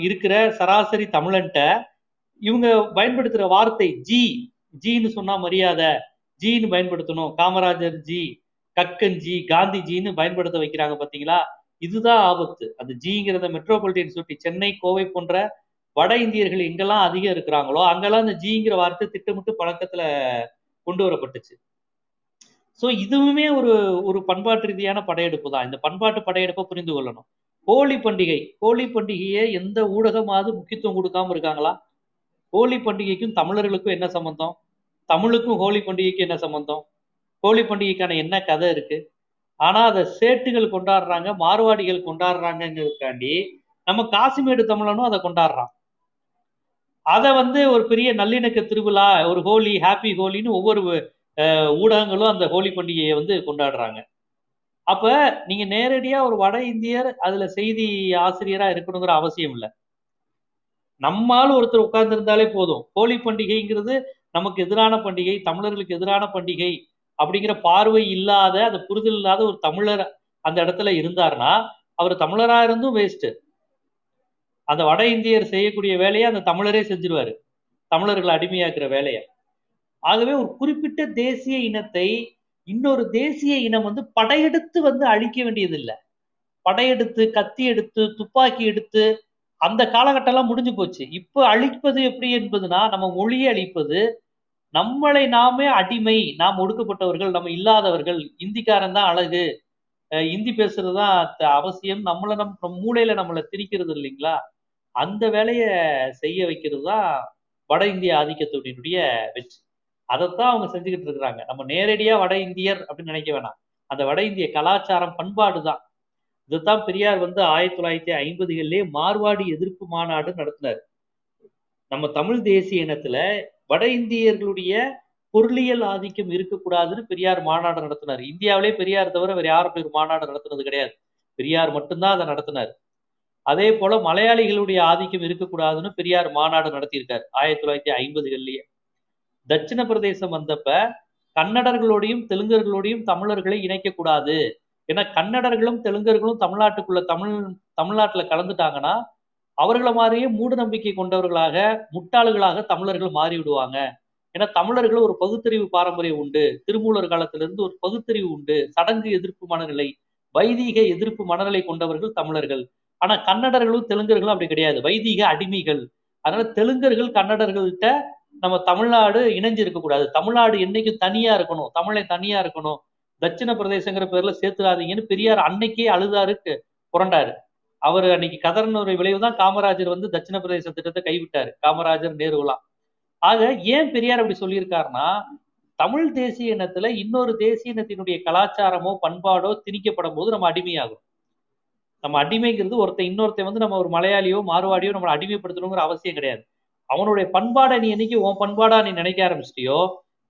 இருக்கிற சராசரி தமிழன்ட்ட இவங்க பயன்படுத்துற வார்த்தை ஜி, ஜின்னு சொன்னா மரியாதை, ஜின்னு பயன்படுத்தணும், காமராஜர் ஜி, கக்கன் ஜி, காந்தி ஜின்னு பயன்படுத்த வைக்கிறாங்க பாத்தீங்களா? இதுதான் ஆபத்து. அந்த ஜிங்கிறத மெட்ரோபாலிட்டன் சிட்டி சென்னை, கோவை போன்ற வட இந்தியர்கள் எங்கெல்லாம் அதிகம் இருக்கிறாங்களோ அங்கெல்லாம் அந்த ஜிங்கிற வார்த்தை திட்டமிட்டு பழக்கத்துல கொண்டு வரப்பட்டுச்சு. ஸோ இதுவுமே ஒரு ஒரு பண்பாட்டு ரீதியான படையெடுப்பு தான். இந்த பண்பாட்டு படையெடுப்பை புரிந்து கொள்ளணும். ஹோலி பண்டிகை, ஹோலி பண்டிகையை எந்த ஊடகமாவது முக்கியத்துவம் கொடுக்காம இருக்காங்களா? ஹோலி பண்டிகைக்கும் தமிழர்களுக்கும் என்ன சம்பந்தம்? தமிழுக்கும் ஹோலி பண்டிகைக்கும் என்ன சம்பந்தம்? ஹோலி பண்டிகைக்கான என்ன கதை இருக்கு? ஆனா அதை சேட்டுகள் கொண்டாடுறாங்க, மார்வாடிகள் கொண்டாடுறாங்கிறதுக்காண்டி நம்ம காசிமேடு தமிழனும் அதை கொண்டாடுறான். அதை ஒரு பெரிய நல்லிணக்க திருவிழா, ஒரு ஹோலி, ஹாப்பி ஹோலின்னு ஒவ்வொரு ஊடகங்களும் அந்த ஹோலி பண்டிகையை கொண்டாடுறாங்க. அப்ப நீங்க நேரடியா ஒரு வட இந்தியர் அதுல செய்தி ஆசிரியரா இருக்கணுங்கிற அவசியம் இல்லை. நம்மால் ஒருத்தர் உட்கார்ந்து இருந்தாலே போதும். ஹோலி பண்டிகைங்கிறது நமக்கு எதிரான பண்டிகை, தமிழர்களுக்கு எதிரான பண்டிகை அப்படிங்கிற பார்வை இல்லாத, அது புரிதல் இல்லாத ஒரு தமிழர் அந்த இடத்துல இருந்தாருன்னா அவர் தமிழரா இருந்தும் வேஸ்ட். அந்த வட இந்தியர் செய்யக்கூடிய வேலையை அந்த தமிழரே செஞ்சிருவாரு, தமிழர்களை அடிமையாக்குற வேலைய. ஆகவே ஒரு குறிப்பிட்ட தேசிய இனத்தை இன்னொரு தேசிய இனம் படையெடுத்து அழிக்க வேண்டியது இல்லை. படையெடுத்து, கத்தி எடுத்து, துப்பாக்கி எடுத்து அந்த காலகட்டம்லாம் முடிஞ்சு போச்சு. இப்போ அழிப்பது எப்படி என்பதுனா நம்ம மொழியை அழிப்பது, நம்மளை நாமே அடிமை, நாம் ஒடுக்கப்பட்டவர்கள், நம்ம இல்லாதவர்கள், இந்திக்காரன் தான் அழகு, இந்தி பேசுறது தான் அவசியம், நம்மளை நம்ம மூளையில நம்மளை திணிக்கிறது இல்லைங்களா? அந்த வேலையை செய்ய வைக்கிறது தான் வட இந்திய ஆதிக்கத்துடைய வெற்றி. அதைத்தான் அவங்க செஞ்சுக்கிட்டு இருக்கிறாங்க. நம்ம நேரடியா வட இந்தியர் அப்படின்னு நினைக்க வேணாம். அந்த வட இந்திய கலாச்சாரம் பண்பாடு தான். இதுதான் பெரியார் 1950களிலேயே மார்வாடி எதிர்ப்பு மாநாடு நடத்தினார். நம்ம தமிழ் தேசிய இனத்துல வட இந்தியர்களுடைய பொருளியல் ஆதிக்கம் இருக்கக்கூடாதுன்னு பெரியார் மாநாடு நடத்தினார். இந்தியாவிலே பெரியார் தவிர வேற யாரும் பேர் மாநாடு நடத்துனது கிடையாது, பெரியார் மட்டும்தான் அதை நடத்தினார். அதே போல மலையாளிகளுடைய ஆதிக்கம் இருக்கக்கூடாதுன்னு பெரியார் மாநாடு நடத்தியிருக்காரு 1950களிலேயே. தட்சிண பிரதேசம் வந்தப்ப கன்னடர்களோடையும் தெலுங்கர்களோடையும் தமிழர்களை இணைக்கக்கூடாது, ஏன்னா கன்னடர்களும் தெலுங்கர்களும் தமிழ்நாட்டுல கலந்துட்டாங்கன்னா அவர்களை மாதிரியே மூட நம்பிக்கை கொண்டவர்களாக, முட்டாள்களாக தமிழர்கள் மாறிவிடுவாங்க. ஏன்னா தமிழர்கள் ஒரு பகுத்தறிவு பாரம்பரியம் உண்டு, திருமூலர் காலத்திலிருந்து ஒரு பகுத்தறிவு உண்டு, சடங்கு எதிர்ப்பு மனநிலை, வைதிக எதிர்ப்பு மனநிலை கொண்டவர்கள் தமிழர்கள். ஆனா கன்னடர்களும் தெலுங்கர்களும் அப்படி கிடையாது, வைதிக அடிமைகள். அதனால தெலுங்கர்கள் கன்னடர்கள்ட்ட நம்ம தமிழ்நாடு இணைஞ்சு இருக்கக்கூடாது, தமிழ்நாடு என்னைக்கும் தனியா இருக்கணும், தமிழை தனியா இருக்கணும், தட்சிண பிரதேசங்கிற பேர்ல சேர்த்துடாதீங்கன்னு பெரியார் அன்னைக்கே அழுதாரு, புரண்டாரு. அவர் அன்னைக்கு கதர்னோட விளைவுதான் காமராஜர் தட்சிண பிரதேச திட்டத்தை கைவிட்டாரு, காமராஜர் நேருலாம். ஆக ஏன் பெரியார் அப்படி சொல்லியிருக்காருன்னா தமிழ் தேசிய இனத்துல இன்னொரு தேசிய இனத்தினுடைய கலாச்சாரமோ பண்பாடோ திணிக்கப்படும் போது நம்ம அடிமையாகும். நம்ம அடிமைங்கிறது இன்னொருத்த நம்ம ஒரு மலையாளியோ மார்வாடியோ நம்மளை அடிமைப்படுத்தணுங்கிற அவசியம் கிடையாது. அவனுடைய பண்பாடை நீ என்னைக்கு உன் பண்பாடா நீ நினைக்க ஆரம்பிச்சிட்டியோ,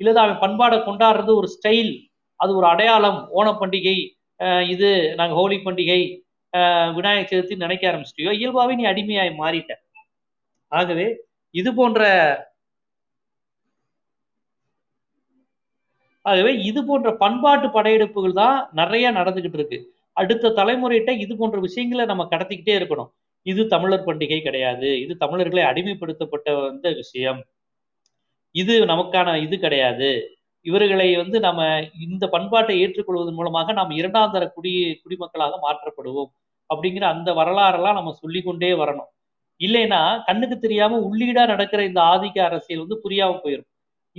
இல்லது அவன் பண்பாடை கொண்டாடுறது ஒரு ஸ்டைல், அது ஒரு அடையாளம், ஓண பண்டிகை இது, நாங்கள் ஹோலி பண்டிகை, விநாயகர் சதுர்த்தி நினைக்க ஆரம்பிச்சிட்டியோ இயல்பாவே நீ அடிமையாய் மாறிட்ட. ஆகவே இது போன்ற ஆகவே இது போன்ற பண்பாட்டு படையெடுப்புகள் தான் நிறைய நடந்துகிட்டு இருக்கு. அடுத்த தலைமுறையிட்ட இது போன்ற விஷயங்களை நம்ம கடத்திக்கிட்டே இருக்கணும். இது தமிழர் பண்டிகை கிடையாது, இது தமிழர்களை அடிமைப்படுத்தப்பட்ட வந்த விஷயம், இது நமக்கான இது கிடையாது, இவர்களை நம்ம இந்த பண்பாட்டை ஏற்றுக்கொள்வதன் மூலமாக நாம் இரண்டாம் தர குடிமக்களாக மாற்றப்படுவோம் அப்படிங்கிற அந்த வரலாறெல்லாம் நம்ம சொல்லிக்கொண்டே வரணும். இல்லைன்னா கண்ணுக்கு தெரியாம உள்ளீடா நடக்கிற இந்த ஆதிக்க அரசியல் புரியாம போயிடும்.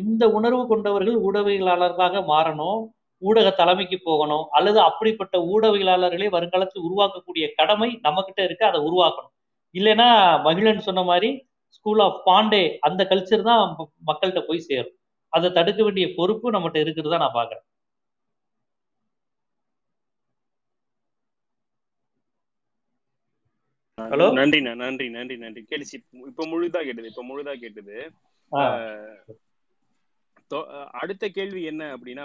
இந்த உணர்வு கொண்டவர்கள் ஊடகவியலாளர்களாக மாறணும், ஊடக தலைமைக்கு போகணும், அல்லது அப்படிப்பட்ட ஊடகவியலாளர்களை வருங்காலத்தில் உருவாக்கக்கூடிய கடமை நம்ம கிட்ட இருக்கு, அதை உருவாக்கணும். இல்லைன்னா மகிழன் சொன்ன மாதிரி ஸ்கூல் ஆஃப் பாண்டே அந்த கல்ச்சர் தான் மக்கள்கிட்ட போய் சேரும். அதை தடுக்க வேண்டிய பொறுப்பு நம்மகிட்ட இருக்கிறதா நான் பாக்குறேன். ஹலோ, நன்றிண்ணா, நன்றி நன்றி நன்றி. கேட்டுச்சு, இப்ப முழுதா கேட்டது, அடுத்த கேள்வி என்ன அப்படின்னா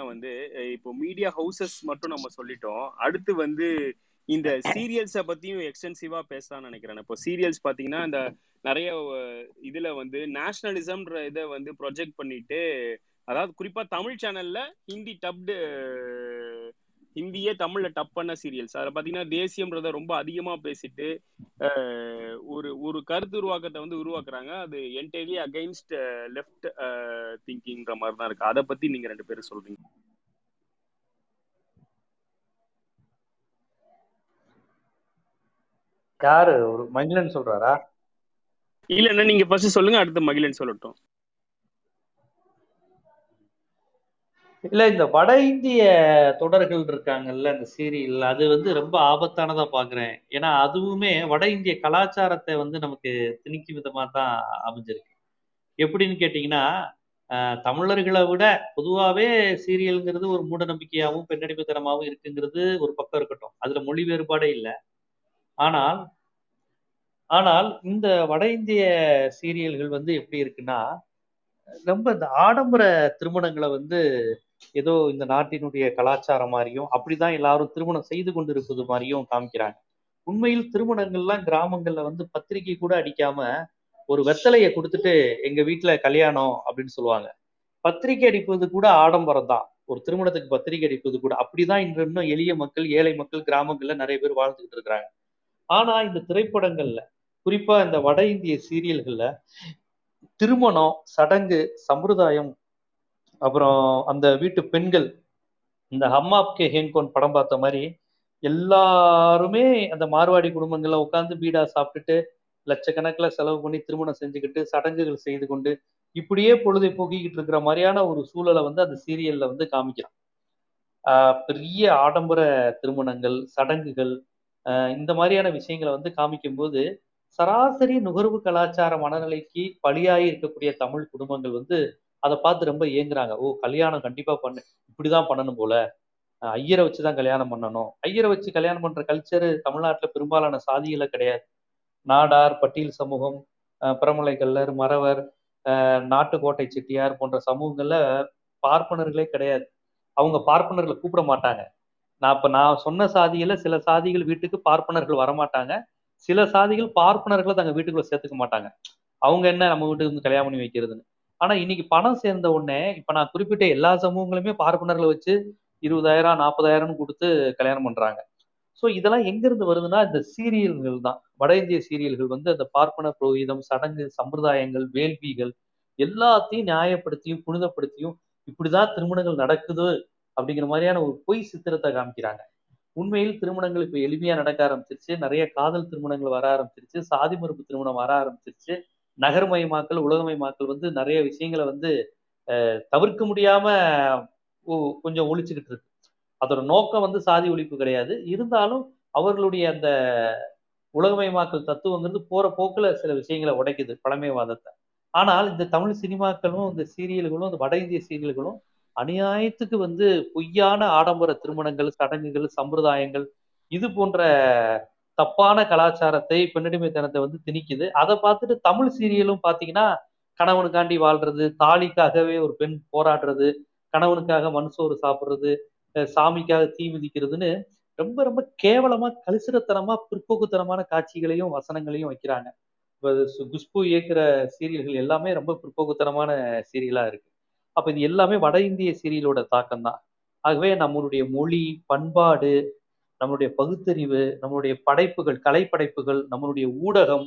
இப்போ மீடியா ஹவுசஸ் மட்டும் நம்ம சொல்லிட்டோம். அடுத்து இந்த சீரியல்ஸை பத்தியும் எக்ஸ்டென்சிவா பேசலாம்னு நினைக்கிறேன். இப்போ சீரியல்ஸ் பாத்தீங்கன்னா இந்த நிறைய இதுல நேஷனலிசம்ன்ற இதை ப்ரொஜெக்ட் பண்ணிட்டு, அதாவது குறிப்பா தமிழ் சேனல்ல ஹிந்தி டப்டு, ஹிந்தியே தமிழ்ல டப் பண்ண சீரியல்ஸ், அதை பாத்தீங்கன்னா தேசியம்ன்றத ரொம்ப அதிகமா பேசிட்டு ஒரு ஒரு கருத்து உருவாக்கத்தை உருவாக்குறாங்க. அது என்டையர்லி அகைன்ஸ்ட் லெஃப்ட் திங்கிங்ற மாதிரி தான் இருக்கு. அதை பத்தி நீங்க ரெண்டு பேரும் சொல்றீங்க. யாரு, மகிழன் சொல்றாரா? இல்ல நீங்க ஃபர்ஸ்ட் சொல்லுங்க, அடுத்து மகிழன் சொல்லட்டும். இல்ல, இந்த வட இந்திய தொடர்கள் இருக்காங்கல்ல, இந்த சீரியல், அது ரொம்ப ஆபத்தானதா பாக்குறேன். ஏன்னா அதுவுமே வட இந்திய கலாச்சாரத்தை நமக்கு திணிக்கும் விதமா தான் அமைஞ்சிருக்கு. எப்படின்னு கேட்டீங்கன்னா, தமிழர்களை விட பொதுவாவே சீரியல்ங்கிறது ஒரு மூட நம்பிக்கையாகவும் பெண்ணடிப்புத்தனமாகவும் இருக்குங்கிறது ஒரு பக்கம் இருக்கட்டும், அதுல மொழி வேறுபாடே இல்லை. ஆனால் ஆனால் இந்த வட இந்திய சீரியல்கள் எப்படி இருக்குன்னா, ரொம்ப இந்த ஆடம்பர திருமணங்களை ஏதோ இந்த நாட்டினுடைய கலாச்சாரம் மாதிரியும் அப்படிதான் எல்லாரும் திருமணம் செய்து கொண்டு இருப்பது மாதிரியும் காமிக்கிறாங்க. உண்மையில் திருமணங்கள்லாம் கிராமங்கள்ல பத்திரிக்கை கூட அடிக்காம ஒரு வெத்தலையை கொடுத்துட்டு எங்க வீட்டுல கல்யாணம் அப்படின்னு சொல்லுவாங்க. பத்திரிக்கை அடிப்பது கூட ஆடம்பரம் தான், ஒரு திருமணத்துக்கு பத்திரிக்கை அடிப்பது கூட. அப்படிதான் இன்று இன்னும் எளிய மக்கள், ஏழை மக்கள் கிராமங்கள்ல நிறைய பேர் வாழ்ந்துகிட்டு இருக்கிறாங்க. ஆனா இந்த திரைப்படங்கள்ல, குறிப்பா இந்த வட இந்திய சீரியல்கள்ல, திருமணம், சடங்கு, சம்பிரதாயம், அப்புறம் அந்த வீட்டு பெண்கள், இந்த ஹம்மாப்கே ஹேன்கோன் படம் பார்த்த மாதிரி எல்லாருமே அந்த மார்வாடி குடும்பங்கள்ல உட்காந்து பீடா சாப்பிட்டுட்டு லட்சக்கணக்கில் செலவு பண்ணி திருமணம் செஞ்சுக்கிட்டு சடங்குகள் செய்து கொண்டு இப்படியே பொழுதை போக்கிக்கிட்டு இருக்கிற மாதிரியான ஒரு சூழலை அந்த சீரியல்ல காமிக்கிறான். பெரிய ஆடம்பர திருமணங்கள், சடங்குகள், இந்த மாதிரியான விஷயங்களை காமிக்கும்போது சராசரி நுகர்வு கலாச்சார மனநிலைக்கு பலியாகி இருக்கக்கூடிய தமிழ் குடும்பங்கள் அதை பார்த்து ரொம்ப ஏங்குறாங்க. ஓ, கல்யாணம் கண்டிப்பா பண்ணு, இப்படிதான் பண்ணணும் போல, ஐயரை வச்சுதான் கல்யாணம் பண்ணணும். ஐயரை வச்சு கல்யாணம் பண்ற கல்ச்சரு தமிழ்நாட்டுல பெரும்பாலான சாதிகள கிடையாது. நாடார், பட்டியல் சமூகம், பிரமலை கல்லர், மறவர், நாட்டுக்கோட்டை செட்டியார் போன்ற சமூகங்கள்ல பார்ப்பனர்களே கிடையாது. அவங்க பார்ப்பனர்களை கூப்பிட மாட்டாங்க. நான் சொன்ன சாதியில சில சாதிகள் வீட்டுக்கு பார்ப்பனர்கள் வரமாட்டாங்க, சில சாதிகள் பார்ப்பனர்களை தங்க வீட்டுக்குள்ள சேர்த்துக்க மாட்டாங்க. அவங்க என்ன நம்ம வீட்டுக்கு கல்யாணம் பண்ணி வைக்கிறதுன்னு. ஆனா இன்னைக்கு பணம் சேர்ந்த உடனே இப்ப நான் குறிப்பிட்ட எல்லா சமூகங்களுமே பார்ப்பனர்களை வச்சு 20,000 40,000 கொடுத்து கல்யாணம் பண்றாங்க. ஸோ இதெல்லாம் எங்க இருந்து வருதுன்னா, இந்த சீரியல்கள் தான். வட இந்திய சீரியல்கள் அந்த பார்ப்பன புரோகிதம், சடங்கு, சம்பிரதாயங்கள், வேள்விகள் எல்லாத்தையும் நியாயப்படுத்தியும் புனிதப்படுத்தியும் இப்படிதான் திருமணங்கள் நடக்குது அப்படிங்கிற மாதிரியான ஒரு பொய் சித்திரத்தை காமிக்கிறாங்க. உண்மையில் திருமணங்கள் இப்ப எளிமையா நடக்க ஆரம்பிச்சிருச்சு, நிறைய காதல் திருமணங்கள் வர ஆரம்பிச்சிருச்சு, சாதி மறுப்பு திருமணம் வர ஆரம்பிச்சிருச்சு. நகர்மயமாக்கல், உலகமயமாக்கல் நிறைய விஷயங்களை தவிர்க்க முடியாம கொஞ்சம் ஒழிச்சுக்கிட்டு இருக்கு. அதோட நோக்கம் சாதி ஒழிப்பு கிடையாது, இருந்தாலும் அவர்களுடைய அந்த உலகமயமாக்கல் தத்துவங்கிறது போற போக்குல சில விஷயங்களை உடைக்குது, பழமைவாதத்தை. ஆனால் இந்த தமிழ் சினிமாக்களும் இந்த சீரியல்களும் இந்த வட இந்திய சீரியல்களும் அநியாயத்துக்கு பொய்யான ஆடம்பர திருமணங்கள், சடங்குகள், சம்பிரதாயங்கள், இது போன்ற தப்பான கலாச்சாரத்தை, பெண்ணடிமைத்தனத்தை திணிக்குது. அதை பார்த்துட்டு தமிழ் சீரியலும் பார்த்தீங்கன்னா கணவனுக்காண்டி வாழ்றது, தாலிக்காகவே ஒரு பெண் போராடுறது, கணவனுக்காக மண்சோறு சாப்பிட்றது, சாமிக்காக தீ மிதிக்கிறதுன்னு ரொம்ப ரொம்ப கேவலமா, கலிசுரத்தனமா, பிற்போக்குத்தனமான காட்சிகளையும் வசனங்களையும் வைக்கிறாங்க. இப்போ குஷ்பு இயக்கிற சீரியல்கள் எல்லாமே ரொம்ப பிற்போக்குத்தனமான சீரியலா இருக்கு. அப்ப இது எல்லாமே வட இந்திய சீரியலோட தாக்கம் தான். ஆகவே நம்மளுடைய மொழி, பண்பாடு, நம்மளுடைய பகுத்தறிவு, நம்மளுடைய படைப்புகள், கலைப்படைப்புகள், நம்மளுடைய ஊடகம்,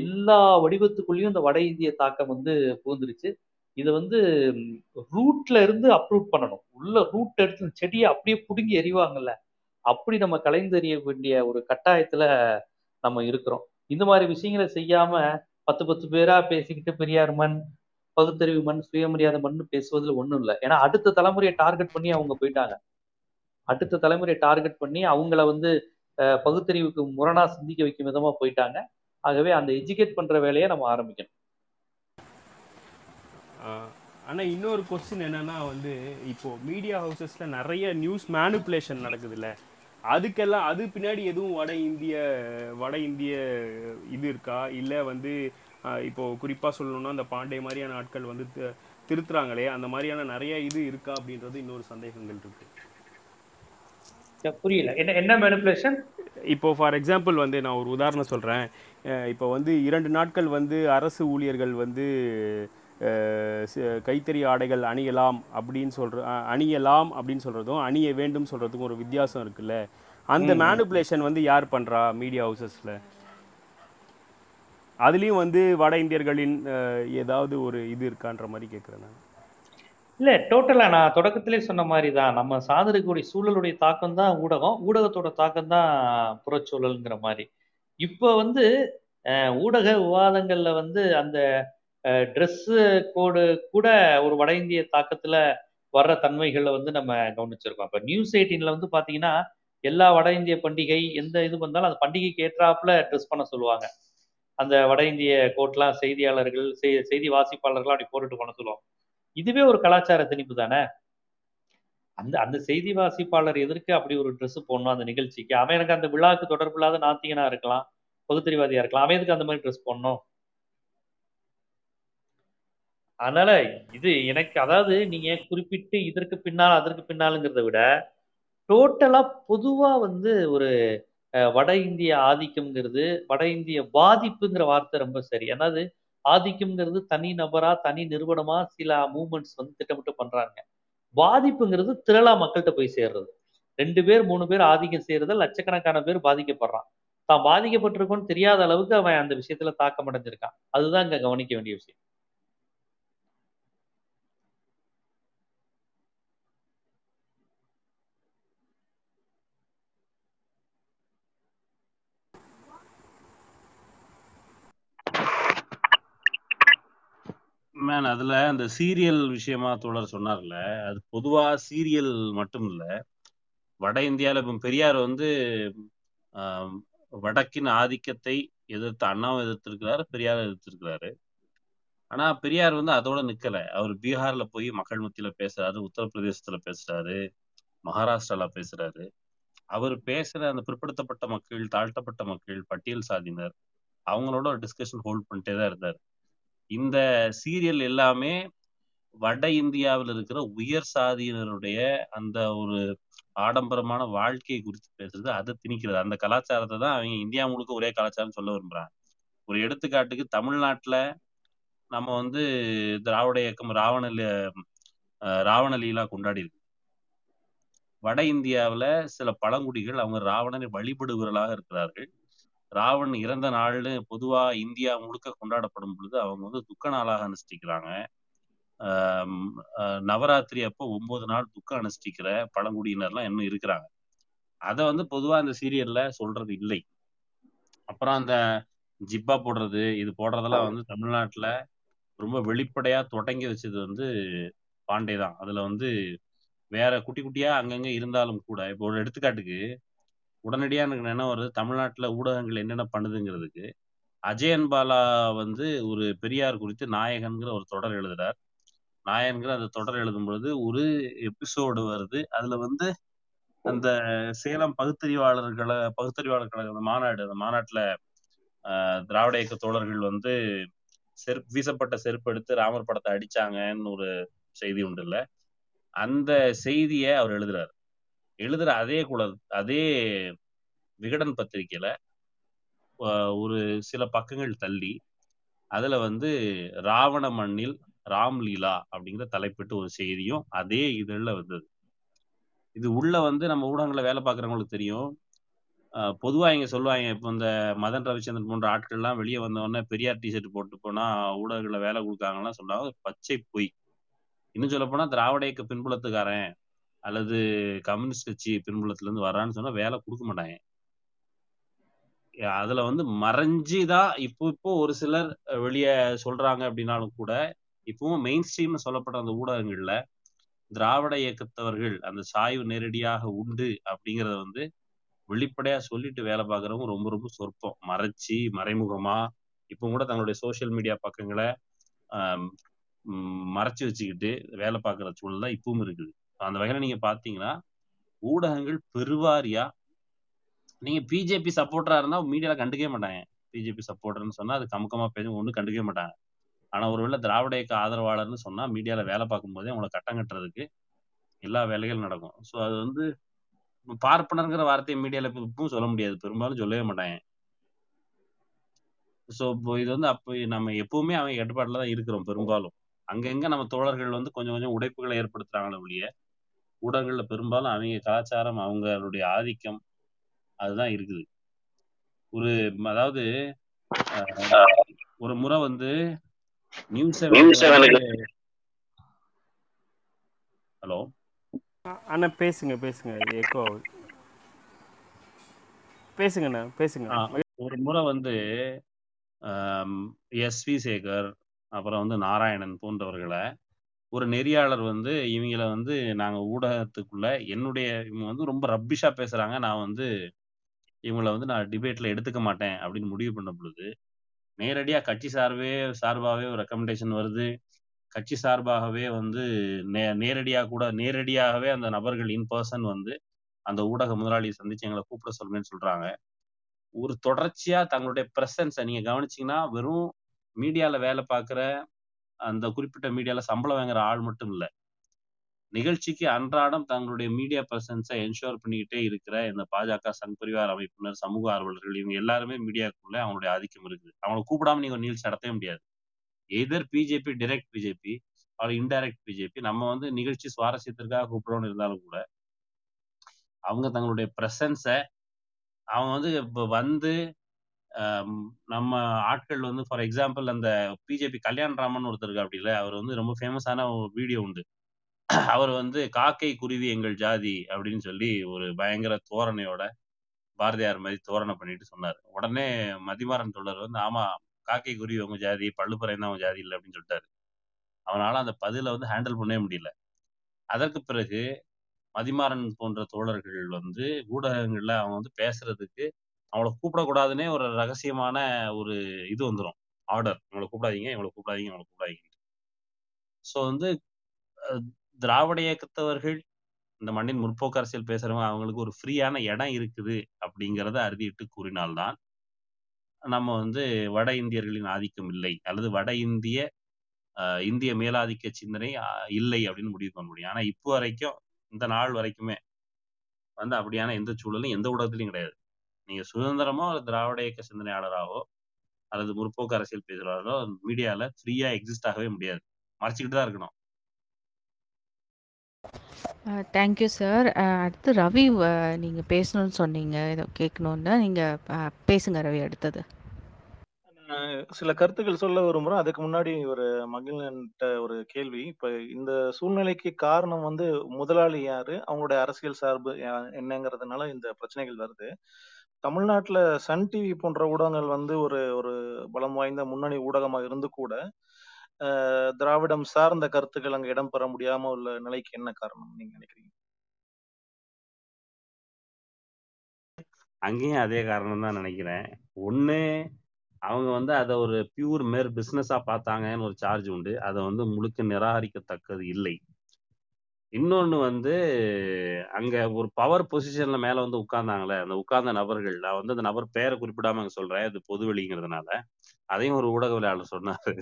எல்லா வடிவத்துக்குள்ளேயும் இந்த வட இந்திய தாக்கம் வந்து புகுந்துருச்சு. இதை வந்து ரூட்ல இருந்து அப்ரூட் பண்ணணும். உள்ள ரூட் எடுத்து செடியை அப்படியே பிடுங்கி எறிவாங்கல்ல, அப்படி நம்ம கலைந்தறிய வேண்டிய ஒரு கட்டாயத்துல நம்ம இருக்கிறோம். இந்த மாதிரி விஷயங்களை செய்யாம 10 பேரா பேசிக்கிட்டு பெரியார் மண், பகுத்தறிவு மண், சுயமரியாதை மண்ணு பேசுவதில் ஒன்றும் இல்லை. ஏன்னா அடுத்த தலைமுறையை டார்கெட் பண்ணி அவங்க போயிட்டாங்க. அடுத்த தலைமுறையை டார்கெட் பண்ணி அவங்கள வந்து பகுத்தறிவுக்கு முரணா சிந்திக்க வைக்கும் விதமா போயிட்டாங்க. ஆகவே அந்த எஜுகேட் பண்ற வேலையை நம்ம ஆரம்பிக்கணும். ஆனால் இன்னொரு கொஸ்டின் என்னன்னா வந்து இப்போது மீடியா ஹவுசஸில் நிறைய நியூஸ் மேனுப்புலேஷன் நடக்குதுல்ல, அதுக்கெல்லாம் அது பின்னாடி எதுவும் வட இந்திய இது இருக்கா? இல்லை வந்து இப்போது குறிப்பாக சொல்லணும்னா அந்த பாண்டே மாதிரியான ஆட்கள் வந்து திருத்துறாங்களே, அந்த மாதிரியான நிறைய இது இருக்கா அப்படின்றது இன்னொரு சந்தேகங்கள் இருக்குது. புரியல, என்ன மேனுப்புலேஷன்? இப்போது ஃபார் எக்ஸாம்பிள் வந்து நான் ஒரு உதாரணம் சொல்கிறேன். இப்போ வந்து 2 நாட்கள் வந்து அரசு ஊழியர்கள் வந்து கைத்தறி ஆடைகள் அணியலாம் அப்படின்னு சொல்கிறதும் அணிய வேண்டும் சொல்கிறதுக்கும் ஒரு வித்தியாசம் இருக்குல்ல, அந்த மேனுப்புலேஷன் வந்து யார் பண்ணுறா? மீடியா ஹவுசஸில். அதுலேயும் வந்து வட இந்தியர்களின் ஏதாவது ஒரு இது இருக்கான்ற மாதிரி கேட்குறேன் நான். இல்லை, டோட்டலாக நான் தொடக்கத்திலே சொன்ன மாதிரி தான், நம்ம சாதனைக்கூடிய சூழலுடைய தாக்கம் தான் ஊடகத்தோட தாக்கம் தான் புறச்சூழலுங்கிற மாதிரி. இப்போ வந்து ஊடக விவாதங்களில் வந்து அந்த ட்ரெஸ்ஸு கோடு கூட ஒரு வட இந்திய தாக்கத்தில் வர்ற தன்மைகளை வந்து நம்ம கவனிச்சிருக்கோம். இப்போ நியூஸ் 18 வந்து பார்த்தீங்கன்னா எல்லா வட இந்திய பண்டிகை, எந்த இது வந்தாலும் அந்த பண்டிகைக்கு ஏற்றாப்புல ட்ரெஸ் பண்ண சொல்லுவாங்க. அந்த வட இந்திய கோட்லாம் செய்தியாளர்கள் செய்தி வாசிப்பாளர்கள்லாம் அப்படி போட்டுட்டு பண்ண சொல்லுவாங்க. இதுவே ஒரு கலாச்சார திணிப்பு தானே. அந்த அந்த செய்தி வாசிப்பாளர் எதற்கு அப்படி ஒரு ட்ரெஸ் போடணும் அந்த நிகழ்ச்சிக்கு? அவன் எனக்கு அந்த விழாவுக்கு தொடர்பு இல்லாத நாத்திகனாக இருக்கலாம், பகுத்தறிவாதியாக இருக்கலாம், அவன் எதுக்கு அந்த மாதிரி ட்ரெஸ் போடணும்? அதனால இது எனக்கு, அதாவது நீங்க குறிப்பிட்டு இதற்கு பின்னால் அதற்கு பின்னாலுங்கிறத விட டோட்டலா பொதுவா வந்து ஒரு வட இந்திய ஆதிக்கம்ங்கிறது, வட இந்திய பாதிப்புங்கிற வார்த்தை ரொம்ப சரி. அதாவது ஆதிக்கம்ங்கிறது தனி நபரா தனி நிறுவனமா சில மூவ்மெண்ட்ஸ் வந்து திட்டமிட்டு பண்றாங்க. பாதிப்புங்கிறது திரளா மக்கள்கிட்ட போய் சேர்றது. 2 பேர் 3 பேர் ஆதிக்கம் சேர்றது, லட்சக்கணக்கான பேர் பாதிக்கப்படுறான். தான் பாதிக்கப்பட்டிருக்கோன்னு தெரியாத அளவுக்கு அவன் அந்த விஷயத்துல தாக்கம் அடைஞ்சிருக்கான். அதுதான் இங்க கவனிக்க வேண்டிய விஷயம். மேன், அதுல அந்த சீரியல் விஷயமா தோழர் சொன்னார்ல, அது பொதுவா சீரியல் மட்டும் இல்ல, வட இந்தியாவில பெரியார் வந்து வடக்கின் ஆதிக்கத்தை எதிர்த்து அண்ணாவும் எதிர்த்திருக்கிறாரு, பெரியார் எதிர்த்திருக்கிறாரு. ஆனா பெரியார் வந்து அதோட நிக்கல. அவர் பீகார்ல போய் மக்கள் மத்தியில பேசுறாரு, உத்தரப்பிரதேசத்துல பேசுறாரு, மகாராஷ்டிரால பேசுறாரு. அவர் பேசுற அந்த பிற்படுத்தப்பட்ட மக்கள், தாழ்த்தப்பட்ட மக்கள், பட்டியல் சாதியினர், அவங்களோட ஒரு டிஸ்கஷன் ஹோல்ட் பண்ணிட்டே தான் இருந்தாரு. இந்த சீரியல் எல்லாமே வட இந்தியாவில் இருக்கிற உயர் சாதியினருடைய அந்த ஒரு ஆடம்பரமான வாழ்க்கையை குறித்து பேசுறது, அதை திணிக்கிறது. அந்த கலாச்சாரத்தை தான் அவங்க இந்தியா முழுக்க ஒரே கலாச்சாரம் சொல்ல விரும்புறாங்க. ஒரு எடுத்துக்காட்டுக்கு தமிழ்நாட்டுல நம்ம வந்து திராவிட இயக்கம் ராவணலீலா கொண்டாடி இருக்கு. வட இந்தியாவில் சில பழங்குடிகள் அவங்க ராவணனை வழிபடுகிறவர்களாக இருக்கிறார்கள். ராவண் இறந்த நாள்னு பொதுவா இந்தியா முழுக்க கொண்டாடப்படும் பொழுது அவங்க வந்து துக்க நாளாக அனுஷ்டிக்கிறாங்க. நவராத்திரி அப்போ 9 நாள் துக்கம் அனுஷ்டிக்கிற பழங்குடியினர்லாம் இன்னும் இருக்கிறாங்க. அதை வந்து பொதுவா அந்த சீரியல்ல சொல்றது இல்லை. அப்புறம் அந்த ஜிப்பா போடுறது, இது போடுறதெல்லாம் வந்து தமிழ்நாட்டுல ரொம்ப வெளிப்படையா தொடங்கி வச்சது வந்து பாண்டே தான். அதுல வந்து வேற குட்டி குட்டியா அங்கங்க இருந்தாலும் கூட, இப்போ ஒரு எடுத்துக்காட்டுக்கு உடனடியாக எனக்கு நினைவு வருது, தமிழ்நாட்டில் ஊடகங்கள் என்னென்ன பண்ணுதுங்கிறதுக்கு, அஜயன் பாலா வந்து ஒரு பெரியார் குறித்து நாயகன்கிற ஒரு தொடர் எழுதுறார். நாயகன்கிற அந்த தொடர் எழுதும் பொழுது ஒரு எபிசோடு வருது. அதில் வந்து அந்த சேலம் பகுத்தறிவாளர் கழக அந்த மாநாட்டில் திராவிட இயக்க தோழர்கள் வந்து வீசப்பட்ட செருப்பு எடுத்து ராமர் படத்தை அடிச்சாங்கன்னு ஒரு செய்தி உண்டு இல்லை, அந்த செய்தியை அவர் எழுதுறாரு. எழுதுற அதே விகடன் பத்திரிக்கையில ஒரு சில பக்கங்கள் தள்ளி அதுல வந்து ராவண மண்ணில் ராம்லீலா அப்படிங்கிற தலைப்பிட்டு ஒரு செய்தியும் அதே இதழில் வந்தது. இது உள்ள வந்து நம்ம ஊடகங்களை வேலை பார்க்குறவங்களுக்கு தெரியும். பொதுவாக இங்கே சொல்லுவாங்க, இப்போ இந்த மதன் ரவிச்சந்திரன் போன்ற ஆட்கள்லாம் வெளியே வந்தோடனே பெரியார் டிஷர்ட் போட்டு போனால் ஊடகங்களை வேலை கொடுக்காங்கலாம் சொன்னாங்க. பச்சை பொய். இன்னும் சொல்ல போனால் திராவிட இயக்க பின்புலத்துக்காரன் அல்லது கம்யூனிஸ்ட் கட்சி பின்புலத்துலேருந்து வரான்னு சொன்னால் வேலை கொடுக்க மாட்டாங்க. அதில் வந்து மறைஞ்சிதான் இப்போ ஒரு சிலர் வெளியே சொல்கிறாங்க அப்படின்னாலும் கூட, இப்பவும் மெயின் ஸ்ட்ரீம்னு சொல்லப்படுற அந்த ஊடகங்களில் திராவிட இயக்கத்தவர்கள் அந்த சாய்வு நேரடியாக உண்டு அப்படிங்கிறத வந்து வெளிப்படையா சொல்லிட்டு வேலை பார்க்குறவங்க ரொம்ப ரொம்ப சொற்பம். மறைச்சி மறைமுகமா இப்போ கூட தங்களுடைய சோசியல் மீடியா பக்கங்களை மறைச்சி வச்சுக்கிட்டு வேலை பார்க்குற சூழல் தான் இப்பவும் இருக்குது. அந்த வகையில நீங்க பாத்தீங்கன்னா ஊடகங்கள் பெருவாரியா, நீங்க பிஜேபி சப்போர்டரா இருந்தா மீடியால கண்டுக்கவே மாட்டாங்க. பிஜேபி சப்போர்டர்னு சொன்னா அது கமுக்கமா பேசும், ஒன்றும் கண்டுக்கவே மாட்டாங்க. ஆனா ஒருவேளை திராவிட இயக்க ஆதரவாளர்னு சொன்னா மீடியால வேலை பார்க்கும் போதே அவங்களை கட்டம் கட்டுறதுக்கு எல்லா வேலைகளும் நடக்கும். ஸோ அது வந்து பார்ப்பனர்ங்கிற வார்த்தையை மீடியால இப்பவும் சொல்ல முடியாது, பெரும்பாலும் சொல்லவே மாட்டாங்க. ஸோ இப்போ இது வந்து அப்போ நம்ம எப்பவுமே அவங்க கட்டுப்பாட்டில் தான் இருக்கிறோம். பெரும்பாலும் அங்கங்க நம்ம தோழர்கள் வந்து கொஞ்சம் கொஞ்சம் உடைப்புகளை ஏற்படுத்துறாங்களே ஒழிய ஊடகங்கள்ல பெரும்பாலும் அவங்க கலாச்சாரம், அவங்களுடைய ஆதிக்கம் அதுதான் இருக்குது. அதாவது ஒரு முறை வந்து ஹலோ அண்ணா பேசுங்க. ஒரு முறை வந்து எஸ்வி சேகர் அப்புறம் வந்து நாராயணன் போன்றவர்களை ஒரு நெறியாளர் வந்து இவங்களை வந்து நாங்க ஊடகத்துக்குள்ள என்னுடைய இவங்க வந்து ரொம்ப ரப்பிஷா பேசுறாங்க, நான் வந்து இவங்களை வந்து நான் டிபேட்ல எடுத்துக்க மாட்டேன் அப்படின்னு முடிவு பண்ண பொழுது நேரடியா கட்சி சார்பாகவே ஒரு ரெக்கமெண்டேஷன் வருது. கட்சி சார்பாகவே வந்து நேரடியாகவே அந்த நபர்கள் இன் பர்சன் வந்து அந்த ஊடக முதலாளியை சந்திச்சு எங்களை கூப்பிட சொல்லுங்கன்னு சொல்றாங்க. ஒரு தொடர்ச்சியா தங்களுடைய பிரசன்ஸை நீங்க கவனிச்சீங்கன்னா வெறும் மீடியால வேலை பார்க்குற அந்த குறிப்பிட்ட மீடியால சம்பளம் வாங்குற ஆள் மட்டும் இல்லை, நிகழ்ச்சிக்கு அன்றாடம் தங்களுடைய மீடியா பிரசன்ஸை என்ஷோர் பண்ணிக்கிட்டே இருக்கிற இந்த பாஜக, சங் பரிவார் அமைப்பினர், சமூக ஆர்வலர்கள் இவங்க எல்லாருமே மீடியாவுக்குள்ள அவங்களுடைய ஆதிக்கம் இருக்குது. அவங்களை கூப்பிடாம நீங்க நிகழ்ச்சி நடத்தவே முடியாது. எதர் பிஜேபி டைரக்ட் பிஜேபி அல்லது இன்டைரக்ட் பிஜேபி, நம்ம வந்து நிகழ்ச்சி சுவாரஸ்யத்திற்காக கூப்பிடுறோம்னு இருந்தாலும் கூட அவங்க தங்களுடைய ப்ரெசன்ஸை அவங்க வந்து இப்போ வந்து நம்ம ஆட்கள் வந்து ஃபார் எக்ஸாம்பிள் அந்த பிஜேபி கல்யாண்ராமன் ஒருத்தருக்கு அப்படி இல்லை, அவர் வந்து ரொம்ப ஃபேமஸான ஒரு வீடியோ உண்டு. அவர் வந்து காக்கை குருவி எங்கள் ஜாதி அப்படின்னு சொல்லி ஒரு பயங்கர தோரணையோட பாரதியார் மாதிரி தோரணை பண்ணிட்டு சொன்னார். உடனே மதிமாறன் தோழர் வந்து ஆமா காக்கை குருவி அவங்க ஜாதி, பல்லு பறையந்தான் அவங்க ஜாதி இல்லை அப்படின்னு சொல்லிட்டாரு. அவனால அந்த பதில வந்து ஹேண்டில் பண்ணவே முடியல. அதற்கு பிறகு மதிமாறன் போன்ற தோழர்கள் வந்து ஊடகங்கள்ல அவங்க வந்து பேசுறதுக்கு அவங்கள கூப்பிடக்கூடாதுன்னே ஒரு ரகசியமான ஒரு இது வந்துடும், ஆர்டர். இவங்களை கூப்பிடாதீங்க. ஸோ வந்து திராவிட இயக்கத்தவர்கள், இந்த மண்ணின் முற்போக்கு அரசியல் பேசுறவங்க, அவங்களுக்கு ஒரு ஃப்ரீயான இடம் இருக்குது அப்படிங்கிறத அறுதிட்டு கூறினால்தான் நம்ம வந்து வட இந்தியர்களின் ஆதிக்கம் இல்லை அல்லது இந்திய மேலாதிக்க சிந்தனை இல்லை அப்படின்னு முடிவு பண்ண முடியும். ஆனா இப்போ வரைக்கும் இந்த நாள் வரைக்குமே வந்து அப்படியான எந்த சூழலும் எந்த ஊடகத்திலையும் கிடையாது. நீங்க சுதந்திரமா ஒரு திராவிட இயக்க சிந்தனையாளராகவோ அல்லது முற்போக்கு அரசியல் பேசுறாரோ மீடியால ஃப்ரீயா எக்ஸிஸ்ட் ஆகவே முடியாது, மறைச்சிக்கிட்டு தான் இருக்கணும். Thank you sir. அடுத்து ரவி, நீங்கள் பேசணும்னு சொன்னீங்க, ஏதோ கேட்கணுன்னா நீங்கள் பேசுங்க ரவி. அடுத்தது சில கருத்துக்கள் சொல்ல விரும்புகிறோம். அதுக்கு முன்னாடி ஒரு மகிழ்கிட்ட ஒரு கேள்வி. இப்போ இந்த சூழ்நிலைக்கு காரணம் வந்து முதலாளி யாரு, அவங்களுடைய அரசியல் சார்பு என்னங்கிறதுனால இந்த பிரச்சனைகள் வருது. தமிழ்நாட்டில் சன் டிவி போன்ற ஊடகங்கள் வந்து ஒரு ஒரு பலம் வாய்ந்த முன்னணி ஊடகமாக இருந்து கூட திராவிடம் சார்ந்த கருத்துக்கள் அங்க இடம்பெற முடியாம உள்ள நிலைக்கு என்ன காரணம் நீங்க நினைக்கிறீங்க? அங்கேயும் அதே காரணம் தான் நினைக்கிறேன். ஒண்ணு, அவங்க வந்து அதை ஒரு பியூர் மேர் பிசினஸா பார்த்தாங்கன்னு ஒரு சார்ஜ் உண்டு, அதை வந்து முழுக்க நிராகரிக்கத்தக்கது இல்லை. இன்னொன்னு வந்து அங்க ஒரு பவர் பொசிஷன்ல மேல வந்து உட்கார்ந்தாங்களே, அந்த உட்கார்ந்த நபர்கள், நான் வந்து அந்த நபர் பேரை குறிப்பிடாம அங்க சொல்றேன், அது பொதுவெளிங்கிறதுனால. அதையும் ஒரு ஊடகவியலாளர் சொன்னாரு.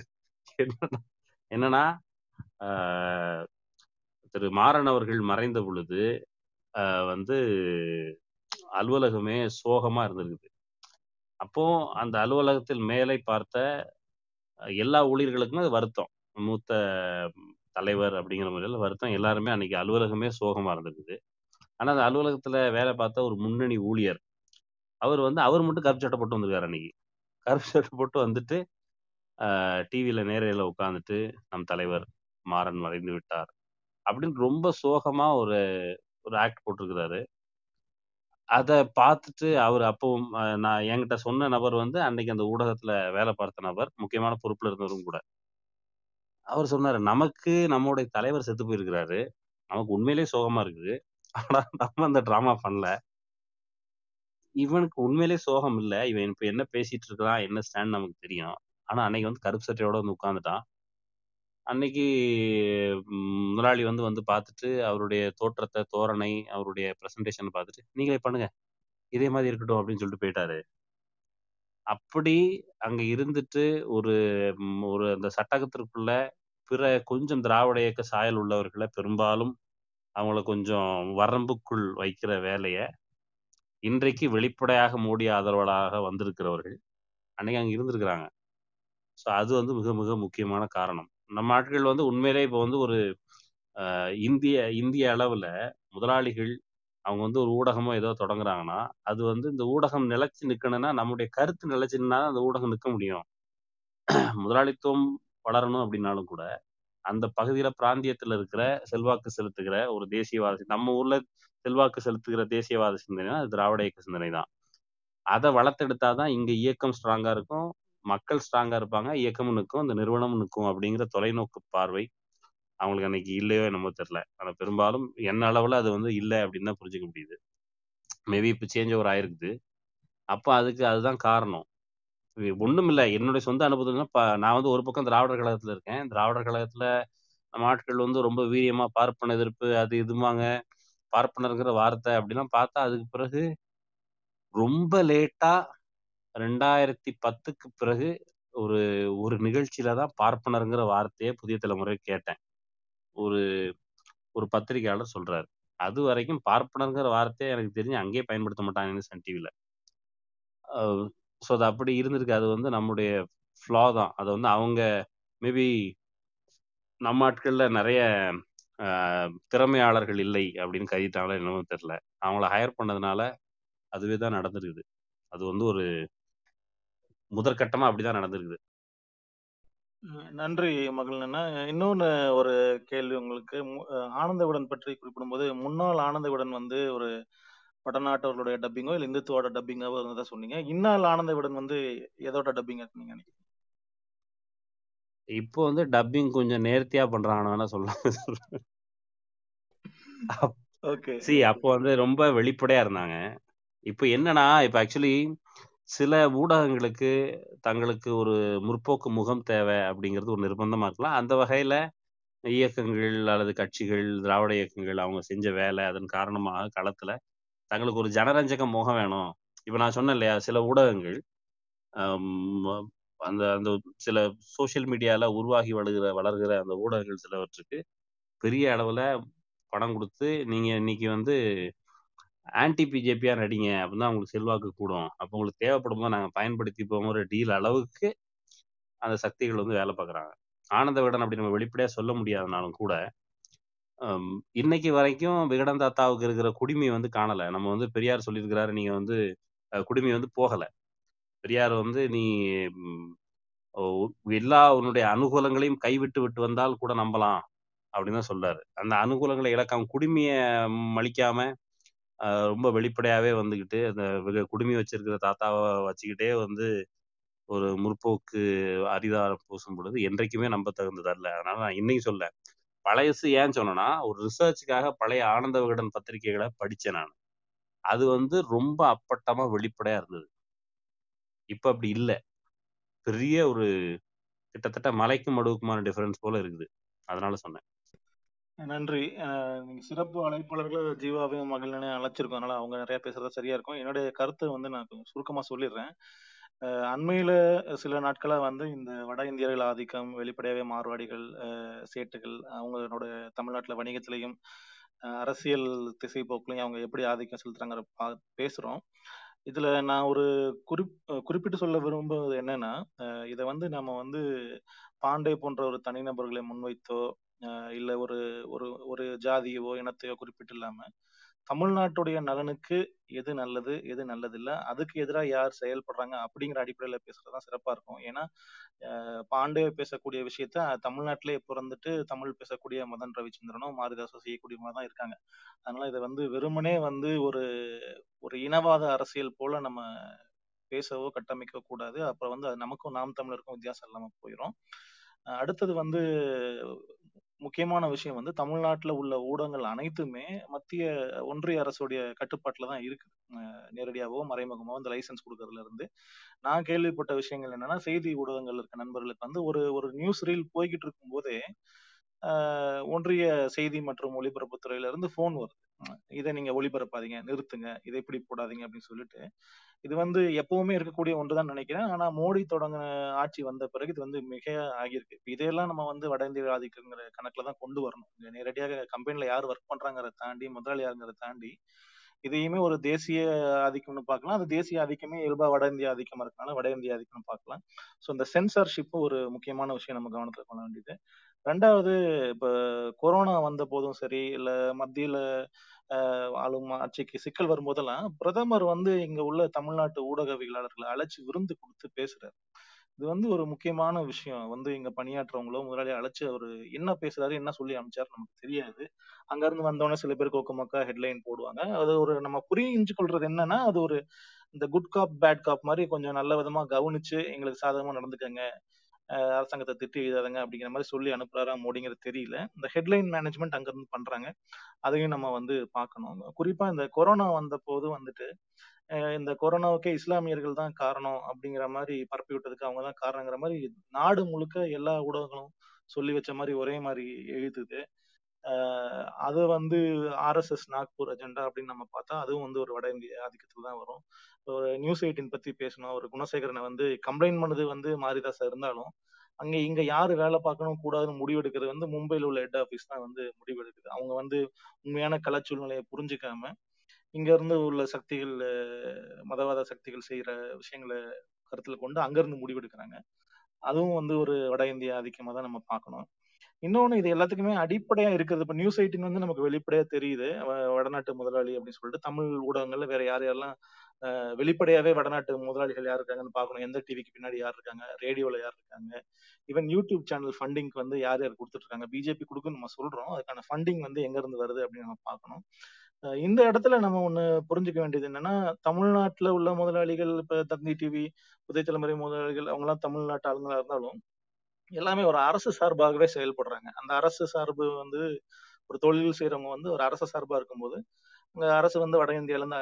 என்னன்னா திரு மாறன் அவர்கள் மறைந்த பொழுது வந்து அலுவலகமே சோகமா இருந்திருக்குது. அப்போ அந்த அலுவலகத்தில் மேலே பார்த்த எல்லா ஊழியர்களுக்கும் அது வருத்தம். மூத்த தலைவர் அப்படிங்கிற முறையில் வருத்தம். எல்லாருமே அன்னைக்கு அலுவலகமே சோகமாக இருந்திருக்குது. ஆனால் அந்த அலுவலகத்தில் வேலை பார்த்த ஒரு முன்னணி ஊழியர் அவர் அவர் மட்டும் கருப்பு சட்டை போட்டு வந்திருக்காரு. அன்னைக்கு கருப்பு சட்டை போட்டு வந்துட்டு டிவியில் நேரையில் உட்காந்துட்டு நம் தலைவர் மாறன் மறைந்து விட்டார் அப்படின்னு ரொம்ப சோகமாக ஒரு ஒரு ஆக்ட் போட்டிருக்கிறாரு. அதை பார்த்துட்டு அவர் அப்பவும் நான் என்கிட்ட சொன்ன நபர் அன்னைக்கு அந்த ஊடகத்தில் வேலை பார்த்த நபர், முக்கியமான பொறுப்பில் இருந்தவரும் கூட, அவர் சொன்னார், நமக்கு நம்மளுடைய தலைவர் செத்து போயிருக்கிறாரு, நமக்கு உண்மையிலே சோகமா இருக்குது, ஆனா நம்ம அந்த டிராமா பண்ணல, இவனுக்கு உண்மையிலே சோகம் இல்லை, இவன் இப்ப என்ன பேசிட்டு இருக்கான் என்ன ஸ்டாண்ட் நமக்கு தெரியும், ஆனா அன்னைக்கு கருப்பு சட்டையோட உட்காந்துட்டான். அன்னைக்கு முதலாளி வந்து பார்த்துட்டு அவருடைய தோற்றத்தை தோரணை அவருடைய பிரசன்டேஷன் பார்த்துட்டு நீங்களே பண்ணுங்க இதே மாதிரி இருக்கட்டும் அப்படின்னு சொல்லிட்டு போயிட்டாரு. அப்படி அங்க இருந்துட்டு ஒரு ஒரு அந்த சட்டகத்திற்குள்ள பிற கொஞ்சம் திராவிட இயக்க சாயல் உள்ளவர்களை பெரும்பாலும் அவங்கள கொஞ்சம் வரம்புக்குள் வைக்கிற வேலையை இன்றைக்கு வெளிப்படையாக மோடி ஆதரவாளராக வந்திருக்கிறவர்கள் அன்னைக்கு அங்கே இருந்திருக்கிறாங்க. ஸோ அது மிக மிக முக்கியமான காரணம். நம்ம ஆட்கள் உண்மையிலே இப்போ ஒரு இந்திய அளவில் முதலாளிகள் அவங்க ஒரு ஊடகமோ ஏதோ தொடங்குறாங்கன்னா அது இந்த ஊடகம் நிலைச்சு நிற்கணும்னா நம்முடைய கருத்து நிலைச்சுன்னா அந்த ஊடகம் நிற்க முடியும். முதலாளித்துவம் வளரணும் அப்படின்னாலும் கூட அந்த பகுதியில பிராந்தியத்துல இருக்கிற செல்வாக்கு செலுத்துகிற ஒரு தேசியவாத, நம்ம ஊர்ல செல்வாக்கு செலுத்துகிற தேசியவாத சிந்தனைனா அது திராவிட இயக்க சிந்தனை தான். அதை வளர்த்தெடுத்தாதான் இங்க இயக்கம் ஸ்ட்ராங்கா இருக்கும், மக்கள் ஸ்ட்ராங்கா இருப்பாங்க, இயக்கமும் நிற்கும், அந்த நிறுவனமும் நிற்கும் அப்படிங்கிற தொலைநோக்கு பார்வை அவங்களுக்கு அன்னைக்கு இல்லையோ என்னமோ தெரியல. ஆனால் பெரும்பாலும் என்ன அளவில் அது இல்லை அப்படின்னு தான் புரிஞ்சுக்க முடியுது. மேபி இப்போ சேஞ்ச் ஓவர் ஆயிருக்குது. அப்போ அதுதான் காரணம். ஒன்றும் இல்லை, என்னுடைய சொந்த அனுபவத்துலன்னா நான் ஒரு பக்கம் திராவிடர் கழகத்தில் இருக்கேன். திராவிடர் கழகத்தில் நம்ம ஆட்கள் ரொம்ப வீரியமாக பார்ப்பன எதிர்ப்பு அது இதுமாங்க, பார்ப்பனருங்கிற வார்த்தை அப்படிலாம் பார்த்தா அதுக்கு பிறகு ரொம்ப லேட்டாக 2010க்கு பிறகு ஒரு ஒரு நிகழ்ச்சியில தான் பார்ப்பனருங்கிற வார்த்தையை புதிய தலைமுறை கேட்டேன். ஒரு ஒரு பத்திரிகையாளர் சொல்றாரு, அது வரைக்கும் பார்ப்பனருங்கிற வார்த்தையை எனக்கு தெரிஞ்சு அங்கேயே பயன்படுத்த மாட்டாங்கன்னு சன் டிவியில். ஸோ அது அப்படி இருந்திருக்கு. அது நம்முடைய ஃப்ளா தான். அதை அவங்க மேபி நம்ம ஆட்களில் நிறைய திறமையாளர்கள் இல்லை அப்படின்னு கருதிட்டாங்களோ என்னவோ தெரியல. அவங்கள ஹையர் பண்ணதுனால அதுவே தான் நடந்துருக்குது. அது ஒரு முதற்கட்டமாக அப்படி தான் நடந்திருக்குது. நன்றி மகளண்ணா. இன்னொன்று ஒரு கேள்வி உங்களுக்கு. ஆனந்தவிடன் பற்றி குறிப்பிடும்போது முன்னாள் ஆனந்தவிடன் ஒரு வடநாட்டவர்களுடைய டப்பிங்கோ இல்லை இந்துத்துவோட டப்பிங்காவோ இருந்ததா சொன்னீங்க. இன்னால் ஆனந்தவிடன் எதோட டப்பிங்கா நீங்க நினைக்கிறீங்க? இப்போ டப்பிங் கொஞ்சம் நேர்த்தியா பண்றாங்கன்னா சொல்லலாம். ஓகே, சி அப்போ ரொம்ப வெளிப்படையா இருந்தாங்க. இப்போ என்னன்னா இப்போ ஆக்சுவலி சில ஊடகங்களுக்கு தங்களுக்கு ஒரு முற்போக்கு முகம் தேவை அப்படிங்கிறது ஒரு நிர்பந்தமாக இருக்கலாம். அந்த வகையில் இயக்கங்கள் அல்லது கட்சிகள் திராவிட இயக்கங்கள் அவங்க செஞ்ச வேலை அதன் காரணமாக களத்தில் தங்களுக்கு ஒரு ஜனரஞ்சக முகம் வேணும். இப்போ நான் சொன்னேன் இல்லையா, சில ஊடகங்கள் அந்த அந்த சில சோஷியல் மீடியாவில் உருவாகி வளர்கிற அந்த ஊடகங்கள் சிலவற்றுக்கு பெரிய அளவில் பணம் கொடுத்து நீங்கள் இன்னைக்கு ஆன்டி பிஜேபியா நடிங்க அப்படின்னா அவங்களுக்கு செல்வாக்கு கூடும், அப்போ உங்களுக்கு தேவைப்படும் போது நாங்கள் பயன்படுத்தி போங்கிற டீல் அளவுக்கு அந்த சக்திகள் வேலை பார்க்குறாங்க. ஆனந்த விகடன் அப்படி நம்ம வெளிப்படையாக சொல்ல முடியாதனாலும் கூட இன்னைக்கு வரைக்கும் விகடன் தாத்தாவுக்கு இருக்கிற குடிமை காணலை. நம்ம பெரியார் சொல்லியிருக்கிறாரு, நீங்கள் குடிமை போகலை, பெரியார் நீ எல்லா உன்னுடைய அனுகூலங்களையும் கைவிட்டு விட்டு வந்தால் கூட நம்பலாம் அப்படின்னு தான் சொல்றாரு. அந்த அனுகூலங்களை இழக்காம குடிமையை மலிக்காம ரொம்ப வெளிப்படையாகவே அந்த குடுமி வச்சிருக்கிற தாத்தாவை வச்சுக்கிட்டே ஒரு முற்போக்கு அதிகாரம் பூசும் பொழுது என்றைக்குமே நம்ப தகுந்ததல்ல. அதனால நான் இன்னைக்கு சொல்ல பழையசு ஏன்னு சொன்னேன்னா ஒரு ரிசர்ச்சுக்காக பழைய ஆனந்த விகடன் பத்திரிகைகளை படித்தேன் நான். அது ரொம்ப அப்பட்டமாக வெளிப்படையாக இருந்தது. இப்போ அப்படி இல்லை, பெரிய ஒரு கிட்டத்தட்ட மலைக்கும் மடுவுக்குமான டிஃபரன்ஸ் போல இருக்குது. அதனால சொன்னேன். நன்றி. நீங்கள் சிறப்பு அழைப்பாளர்கள் ஜீவாவையும் மகளிரே அழைச்சிருக்கோம், அதனால் அவங்க நிறையா பேசுகிறதா சரியாக இருக்கும். என்னுடைய கருத்தை நான் சுருக்கமாக சொல்லிடுறேன். அண்மையில் சில நாட்களாக இந்த வட இந்தியர்கள் ஆதிக்கம், வெளிப்படையாகவே மார்வாடிகள், சேட்டுகள், அவங்களோட தமிழ்நாட்டில் வணிகத்திலையும் அரசியல் திசைப்போக்குலையும் அவங்க எப்படி ஆதிக்கம் செலுத்துகிறாங்க பேசுகிறோம். இதுல நான் ஒரு குறிப்பிட்டு சொல்ல விரும்புவது என்னன்னா, இதை நம்ம பாண்டே போன்ற ஒரு தனிநபர்களை முன்வைத்தோ இல்ல ஒரு ஒரு ஒரு ஜாதியவோ இனத்தையோ குறிப்பிட்டு இல்லாம தமிழ்நாட்டுடைய நலனுக்கு எது நல்லது எது நல்லதில்ல, அதுக்கு எதிராக யார் செயல்படுறாங்க அப்படிங்கிற அடிப்படையில பேசுறதுதான் சிறப்பா இருக்கும். ஏன்னா பாண்டே பேசக்கூடிய விஷயத்த தமிழ்நாட்டிலே பிறந்துட்டு தமிழ் பேசக்கூடிய மதன் ரவிச்சந்திரனும் மாரிதாசும் செய்யக்கூடியவங்க தான் இருக்காங்க. அதனால இதை வெறுமனே ஒரு ஒரு இனவாத அரசியல் போல நம்ம பேசவோ கட்டமைக்க கூடாது. அப்புறம் அது நமக்கும் நாம் தமிழருக்கும் வித்தியாசம் இல்லாம போயிடும். அடுத்தது முக்கியமான விஷயம் தமிழ்நாட்டுல உள்ள ஊடகங்கள் அனைத்துமே மத்திய ஒன்றிய அரசுடைய கட்டுப்பாட்டுல தான் இருக்கு. நேரடியாவோ மறைமுகமாவோ இந்த லைசன்ஸ் கொடுக்கறதுல இருந்து நான் கேள்விப்பட்ட விஷயங்கள் என்னன்னா, செய்தி ஊடகங்கள் இருக்க நண்பர்களுக்கு ஒரு ஒரு நியூஸ் ரீல் போய்கிட்டு இருக்கும் போதே ஒன்றிய செய்தி மற்றும் ஒளிபரப்புத்துறையில இருந்து போன் வருது, இதை நீங்க ஒளிபரப்பாதீங்க, நிறுத்துங்க, இதை இப்படி போடாதீங்க அப்படின்னு சொல்லிட்டு. இது எப்பவுமே இருக்கக்கூடிய ஒன்றுதான் நினைக்கிறேன். ஆனா மோடி தொடங்கின ஆட்சி வந்த பிறகு இது மிக ஆகியிருக்கு. இதையெல்லாம் நம்ம வட இந்திய ஆதிக்கங்கிற கணக்குல தான் கொண்டு வரணும். இங்க நேரடியாக கம்பெனில யார் ஒர்க் பண்றாங்கிறத தாண்டி, முதலாளியாருங்கிறத தாண்டி, இதையுமே ஒரு தேசிய ஆதிக்கம்னு பார்க்கலாம். அது தேசிய ஆதிக்கமே இயல்பா வட இந்திய ஆதிக்கமா இருக்கனால வட இந்திய ஆதிக்கம்னு பார்க்கலாம். ஸோ இந்த சென்சார்ஷிப் ஒரு முக்கியமான விஷயம் நம்ம கவனத்துல கொள்ள வேண்டியது. ரெண்டாவது, இப்ப கொரோனா வந்த போதும் சரி, இல்ல மத்தியில ஆளும் ஆட்சிக்கு சிக்கல் வரும்போதெல்லாம் பிரதமர் இங்க உள்ள தமிழ்நாட்டு ஊடகவியலாளர்களை அழைச்சி விருந்து கொடுத்து பேசுறாரு. இது ஒரு முக்கியமான விஷயம். இங்க பணியாற்றவங்களோ முதலாளி அழைச்சு அவரு என்ன பேசுறாரு, என்ன சொல்லி அனுப்பிச்சாரு நமக்கு தெரியாது. அங்க இருந்து வந்தவொடனே சில பேர் கோக்கமக்கா ஹெட்லைன் போடுவாங்க. அது ஒரு நம்ம புரிஞ்சு கொள்றது என்னன்னா, அது ஒரு இந்த குட் காப் பேட் காப் மாதிரி கொஞ்சம் நல்ல விதமா கவனிச்சு எங்களுக்கு சாதகமா நடந்துக்கங்க, அரசாங்கத்தை திட்டி எழுதாதங்க அப்படிங்கிற மாதிரி சொல்லி அனுப்புறாரா மோடிங்கிறது தெரியல. இந்த ஹெட்லைன் மேனேஜ்மெண்ட் அங்க இருந்து பண்றாங்க. அதையும் நம்ம பார்க்கணும். குறிப்பா இந்த கொரோனா வந்த போது இந்த கொரோனாவுக்கே இஸ்லாமியர்கள் தான் காரணம் அப்படிங்கிற மாதிரி பரப்பி விட்டதுக்கு அவங்க தான் காரணங்கிற மாதிரி நாடு முழுக்க எல்லா ஊடகங்களும் சொல்லி வச்ச மாதிரி ஒரே மாதிரி எழுதுது. அது RSS நாக்பூர் அஜெண்டா அப்படின்னு நம்ம பார்த்தா அதுவும் ஒரு வட இந்திய ஆதிக்கத்துல தான் வரும். ஒரு News 18 பத்தி பேசணும், ஒரு குணசேகரனை கம்ப்ளைண்ட் பண்ணது மாரிதாசா இருந்தாலும் அங்க இங்க யாரு வேலை பார்க்கணும் கூடாதுன்னு முடிவெடுக்கிறது மும்பையில் உள்ள ஹெட் ஆபீஸ் தான் முடிவெடுக்குது. அவங்க உண்மையான கல சூழ்நிலையை புரிஞ்சுக்காம இங்க இருந்து உள்ள சக்திகள், மதவாத சக்திகள் செய்யற விஷயங்களை கருத்துல கொண்டு அங்க இருந்து முடிவெடுக்கிறாங்க. அதுவும் ஒரு வட இந்திய ஆதிக்கமா தான் நம்ம பார்க்கணும். இன்னொன்னு, இது எல்லாத்துக்குமே அடிப்படையா இருக்கிறது. இப்ப News 18 நமக்கு வெளிப்படையா தெரியுது வடநாட்டு முதலாளி அப்படின்னு சொல்லிட்டு. தமிழ் ஊடகங்கள்ல வேற யார் யாரெல்லாம் வெளிப்படையாவே வடநாட்டு முதலாளிகள் யார் இருக்காங்கன்னு பார்க்கணும். எந்த டிவிக்கு பின்னாடி யார் இருக்காங்க, ரேடியோல யார் இருக்காங்க, ஈவன் யூடியூப் சேனல் ஃபண்டிங்க்கு யார் யார் கொடுத்துட்டு இருக்காங்க, பிஜேபி கொடுக்குன்னு நம்ம சொல்றோம், அதுக்கான ஃபண்டிங் எங்க இருந்து வருது அப்படின்னு நம்ம பார்க்கணும். இந்த இடத்துல நம்ம ஒண்ணு புரிஞ்சுக்க வேண்டியது என்னன்னா, தமிழ்நாட்டுல உள்ள முதலாளிகள், இப்ப தந்தி டிவி, புதிய தலைமுறை முதலாளிகள், அவங்க எல்லாம் தமிழ்நாட்டு ஆளுங்களா இருந்தாலும் எல்லாமே ஒரு அரசு சார்பாகவே செயல்படுறாங்க. அந்த அரசு சார்பு ஒரு தொழில் செய்யறவங்க ஒரு அரசு சார்பா இருக்கும்போது அங்க அரசு வட இந்தியால இருந்து